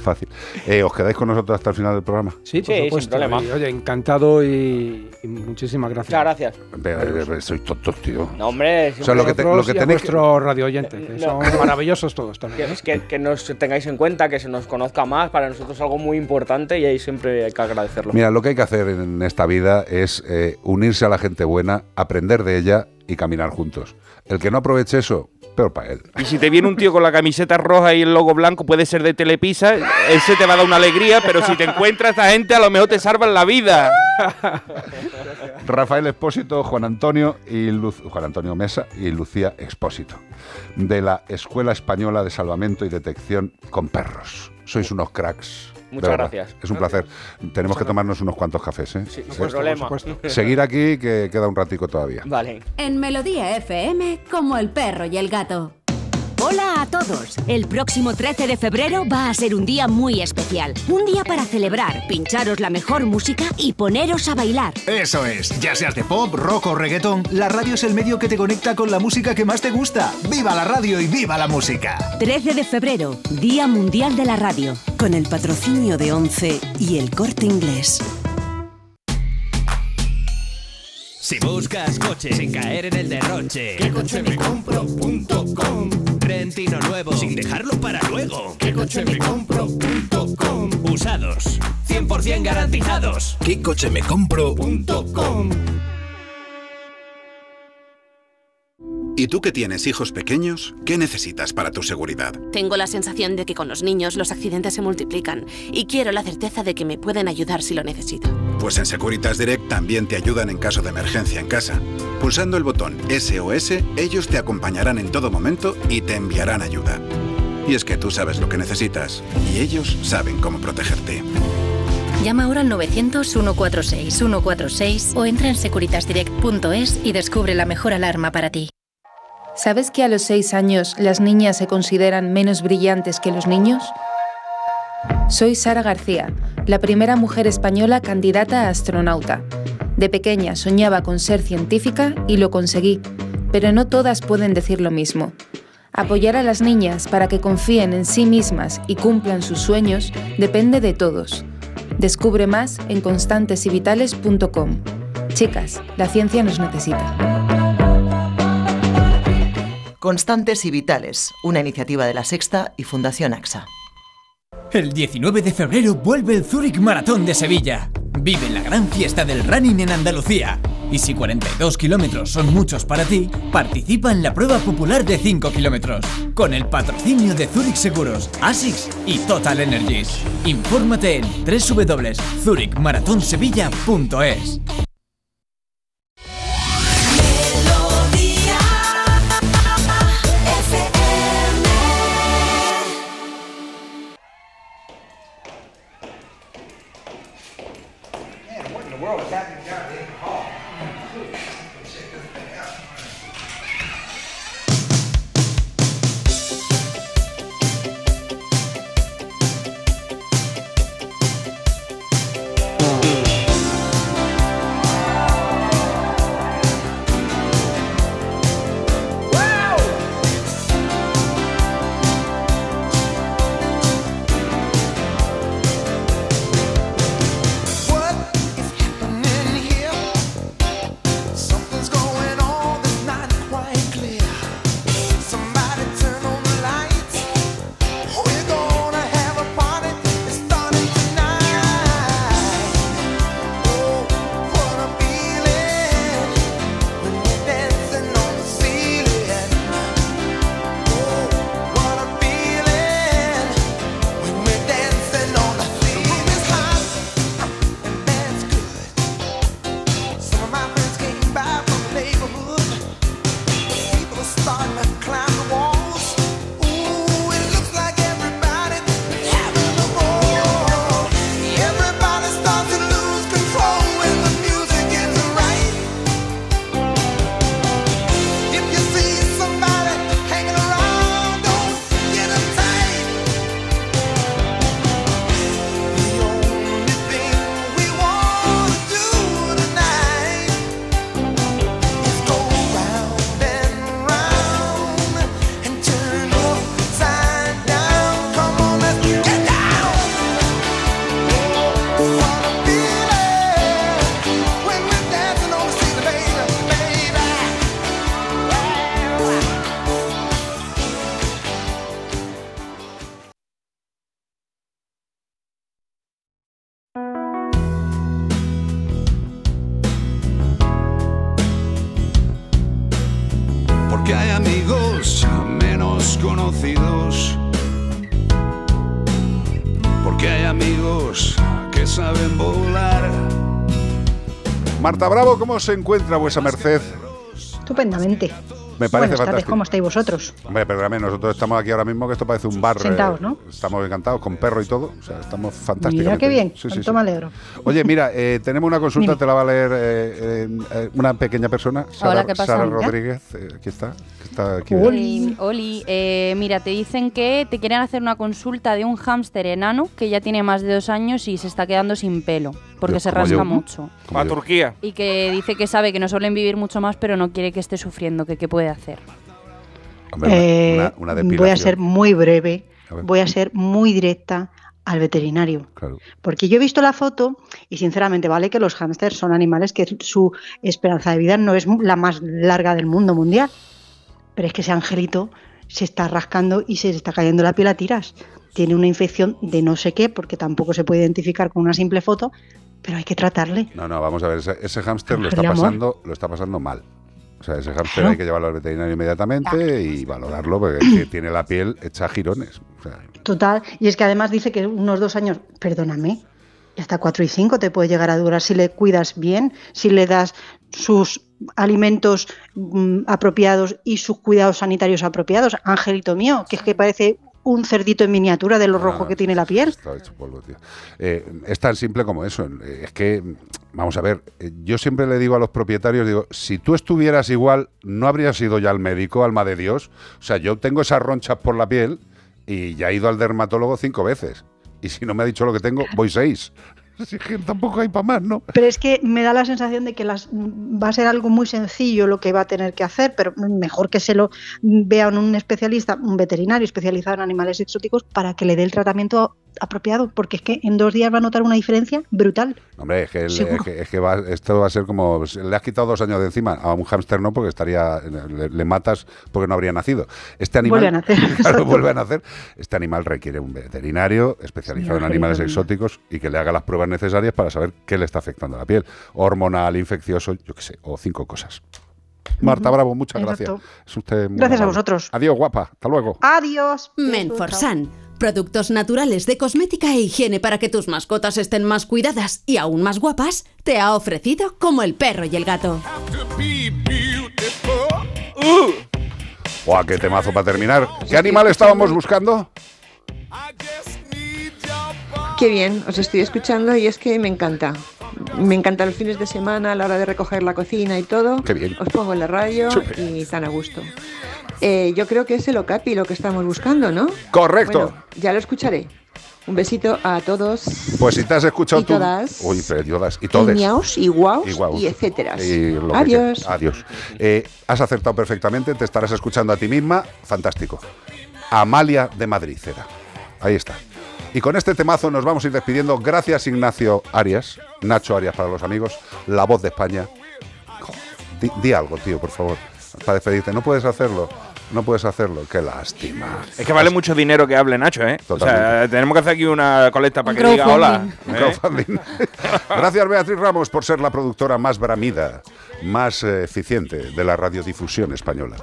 Fácil. Eh, ¿Os quedáis con nosotros hasta el final del programa? Sí, por sí, supuesto. Y, oye, encantado y, y muchísimas gracias. Muchas gracias. Pero, pero, pero, sois tontos, tío. No, hombre. O sea, lo que, te, lo que tenéis nuestros radio oyentes, que no. Son maravillosos todos también. Que, que, que nos tengáis en cuenta, que se nos conozca más, para nosotros es algo muy importante y ahí siempre hay que agradecerlo. Mira, lo que hay que hacer en esta vida es eh, unirse a la gente buena, aprender de ella y caminar juntos. El que no aproveche eso, peor para él. Y si te viene un tío con la camiseta roja y el logo blanco, puede ser de Telepisa, ese te va a dar una alegría, pero si te encuentras esta gente, a lo mejor te salvan la vida. Rafael Expósito, Juan Antonio y Luz, Juan Antonio Mesa y Lucía Expósito, de la Escuela Española de Salvamento y Detección con Perros. Sois unos cracks. Muchas gracias. Es un gracias. placer. Tenemos Muchas que tomarnos gracias. unos cuantos cafés, ¿eh? Sí, no por problema. Seguir aquí, que queda un ratico todavía. Vale. En Melodía F M, como el perro y el gato. Hola a todos. El próximo trece de febrero va a ser un día muy especial. Un día para celebrar, pincharos la mejor música y poneros a bailar. Eso es. Ya seas de pop, rock o reggaetón, la radio es el medio que te conecta con la música que más te gusta. ¡Viva la radio y viva la música! trece de febrero, Día Mundial de la Radio. Con el patrocinio de ONCE y el Corte Inglés. Si buscas coche sin caer en el derroche, ¿qué coche me compro punto com? Rentino nuevo sin dejarlo para luego, ¿qué coche me compro punto com? Usados, cien por cien garantizados, ¿qué coche me compro punto com? ¿Y tú que tienes hijos pequeños? ¿Qué necesitas para tu seguridad? Tengo la sensación de que con los niños los accidentes se multiplican y quiero la certeza de que me pueden ayudar si lo necesito. Pues en Securitas Direct también te ayudan en caso de emergencia en casa. Pulsando el botón S O S, ellos te acompañarán en todo momento y te enviarán ayuda. Y es que tú sabes lo que necesitas y ellos saben cómo protegerte. Llama ahora al nueve cero cero uno cuatro seis uno cuatro seis o entra en securitas direct punto es y descubre la mejor alarma para ti. ¿Sabes que a los seis años las niñas se consideran menos brillantes que los niños? Soy Sara García, la primera mujer española candidata a astronauta. De pequeña soñaba con ser científica y lo conseguí, pero no todas pueden decir lo mismo. Apoyar a las niñas para que confíen en sí mismas y cumplan sus sueños depende de todos. Descubre más en constantes y vitales punto com. Chicas, la ciencia nos necesita. Constantes y Vitales, una iniciativa de La Sexta y Fundación AXA. El diecinueve de febrero vuelve el Zurich Maratón de Sevilla. Vive la gran fiesta del running en Andalucía. Y si cuarenta y dos kilómetros son muchos para ti, participa en la prueba popular de cinco kilómetros. Con el patrocinio de Zurich Seguros, Asics y Total Energies. Infórmate en doble u doble u doble u punto zurich maratón sevilla punto es. desconocidos, porque hay amigos que saben volar. Marta Bravo, ¿cómo se encuentra vuesa merced? Estupendamente. Me parece Buenas fantástico. Tardes, ¿cómo estáis vosotros? Hombre, pero también nosotros estamos aquí ahora mismo, que esto parece un bar. Sentados, ¿no? Eh, estamos encantados, con perro y todo. O sea, estamos fantásticamente. Mira qué bien, sí, sí, sí. Me alegro. Oye, mira, eh, tenemos una consulta, Dime. Te la va a leer eh, eh, una pequeña persona, Sara, Hola, ¿qué pasa, Sara Rodríguez, eh, aquí está. está aquí Oli, Oli eh, mira, te dicen que te quieren hacer una consulta de un hámster enano que ya tiene más de dos años y se está quedando sin pelo, porque Dios, se rasca yo? mucho. Como a yo. Turquía. Y que dice que sabe que no suelen vivir mucho más, pero no quiere que esté sufriendo, que qué puede hacer. Hombre, eh, una, una voy a ser muy breve, a voy a ser muy directa al veterinario. Claro. Porque yo he visto la foto y sinceramente vale que los hámsters son animales que su esperanza de vida no es la más larga del mundo mundial, pero es que ese angelito se está rascando y se está cayendo la piel a tiras. Tiene una infección de no sé qué, porque tampoco se puede identificar con una simple foto, pero hay que tratarle. No, no, vamos a ver, ese, ese hámster lo está pasando, lo está pasando mal. O sea, ese hámster claro. hay que llevarlo al veterinario inmediatamente claro. y valorarlo, porque tiene la piel hecha jirones. O sea. Total, y es que además dice que unos dos años, perdóname, hasta cuatro y cinco te puede llegar a durar si le cuidas bien, si le das sus alimentos mmm, apropiados y sus cuidados sanitarios apropiados. Angelito mío, que es que parece un cerdito en miniatura de lo ah, rojo que tiene la piel. Está hecho polvo, tío. Eh, es tan simple como eso. Es que, vamos a ver, yo siempre le digo a los propietarios, digo, si tú estuvieras igual, ¿no habrías ido ya al médico, alma de Dios? O sea, yo tengo esas ronchas por la piel y ya he ido al dermatólogo cinco veces. Y si no me ha dicho lo que tengo, voy seis. Sí, que tampoco hay para más, ¿no? Pero es que me da la sensación de que las, va a ser algo muy sencillo lo que va a tener que hacer, pero mejor que se lo vea un especialista, un veterinario especializado en animales exóticos, para que le dé el tratamiento apropiado, porque es que en dos días va a notar una diferencia brutal. Hombre, es que, el, es que, es que va, esto va a ser como... Le has quitado dos años de encima, a un hámster no, porque estaría le, le matas porque no habría nacido. Este animal, vuelve a nacer. Claro, vuelve a nacer. Este animal requiere un veterinario especializado sí, en animales exóticos y que le haga las pruebas necesarias para saber qué le está afectando a la piel. Hormonal, infeccioso, yo qué sé, o cinco cosas. Marta Bravo, muchas Exacto. gracias. Es usted gracias amable. A vosotros. Adiós, guapa. Hasta luego. Adiós. Menforsan. Productos naturales de cosmética e higiene para que tus mascotas estén más cuidadas y aún más guapas, te ha ofrecido Como el perro y el gato. ¡Guau, uh. qué temazo para terminar! ¿Qué animal estábamos buscando? Qué bien, os estoy escuchando y es que me encanta. Me encantan los fines de semana, a la hora de recoger la cocina y todo. Qué bien. Os pongo en la radio Super. y tan a gusto. Eh, yo creo que es el Okapi lo que estamos buscando, ¿no? Correcto. Bueno, ya lo escucharé. Un besito a todos. Pues si te has escuchado y tú. Todas. Uy, pero Dios, y todes. Y miaos, y guaus, y, guaus, y etcétera. Y adiós. Que, adiós. Eh, has acertado perfectamente, te estarás escuchando a ti misma. Fantástico. Amalia de Madrid, era. Ahí está. Y con este temazo nos vamos a ir despidiendo. Gracias, Ignacio Arias. Nacho Arias para los amigos. La voz de España. Di, di algo, tío, por favor. Para despedirte, no puedes hacerlo, no puedes hacerlo, qué lástima. Es que vale mucho dinero que hable Nacho, ¿eh? Totalmente. O sea, tenemos que hacer aquí una colecta para que Crowfunding. diga hola. ¿Eh? Gracias, Beatriz Ramos, por ser la productora más bramida, más eh, eficiente de la radiodifusión española.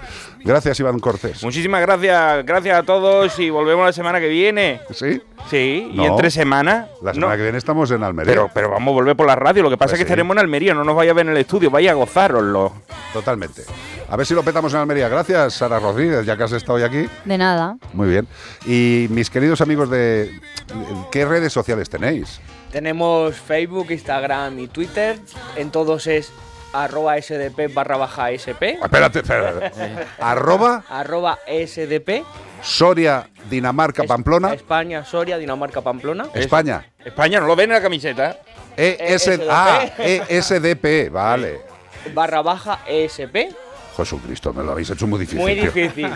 Gracias, Iván Cortés. Muchísimas gracias, gracias a todos y volvemos la semana que viene. ¿Sí? Sí, no. y entre semana. La semana no. que viene estamos en Almería. Pero, pero vamos a volver por la radio, lo que pasa pues es que sí. estaremos en Almería, no nos vaya a ver en el estudio, vaya a gozároslo. Totalmente. A ver si lo petamos en Almería. Gracias, Sara Rodríguez, ya que has estado hoy aquí. De nada. Muy bien. Y mis queridos amigos de... ¿Qué redes sociales tenéis? Tenemos Facebook, Instagram y Twitter. En todos es arroba sdp barra baja sp. Espérate, espérate. Arroba. Arroba sdp. Soria, Dinamarca, es, Pamplona. España, Soria, Dinamarca, Pamplona. España. Es, España, no lo ven en la camiseta. E S D P. Ah, E S D P, vale. Barra baja E S P. Jesucristo, me lo habéis hecho muy difícil. Muy difícil.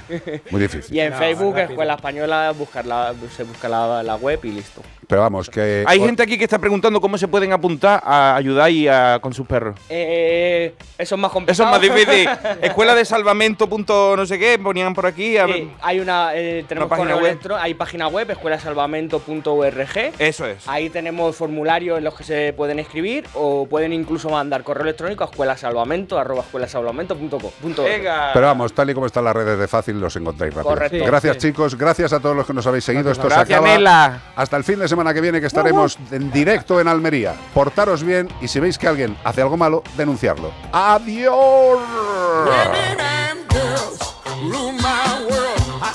muy difícil. Y en no, Facebook, Escuela Española, buscar la, se busca la, la web y listo. Pero vamos, que... Hay o... gente aquí que está preguntando cómo se pueden apuntar a ayudar y a, con sus perros. Eh, eso es más complicado. Eso es más difícil. Escuela de salvamento punto no sé qué, ponían por aquí. A... Eh, hay una, eh, tenemos una página web. Electro, hay página web, escuela salvamento punto org. Eso es. Ahí tenemos formularios en los que se pueden escribir o pueden incluso mandar correo electrónico a escuela salvamento arroba escuela salvamento punto com. punto. Venga. Pero vamos, tal y como están las redes de fácil, los encontráis rápido. Correcto. Gracias, sí. chicos. Gracias a todos los que nos habéis seguido. Gracias. Esto gracias, se acaba. Mela. Hasta el fin de semana que viene, que estaremos uh-huh. en directo en Almería. Portaros bien y si veis que alguien hace algo malo, denunciarlo. ¡Adiós!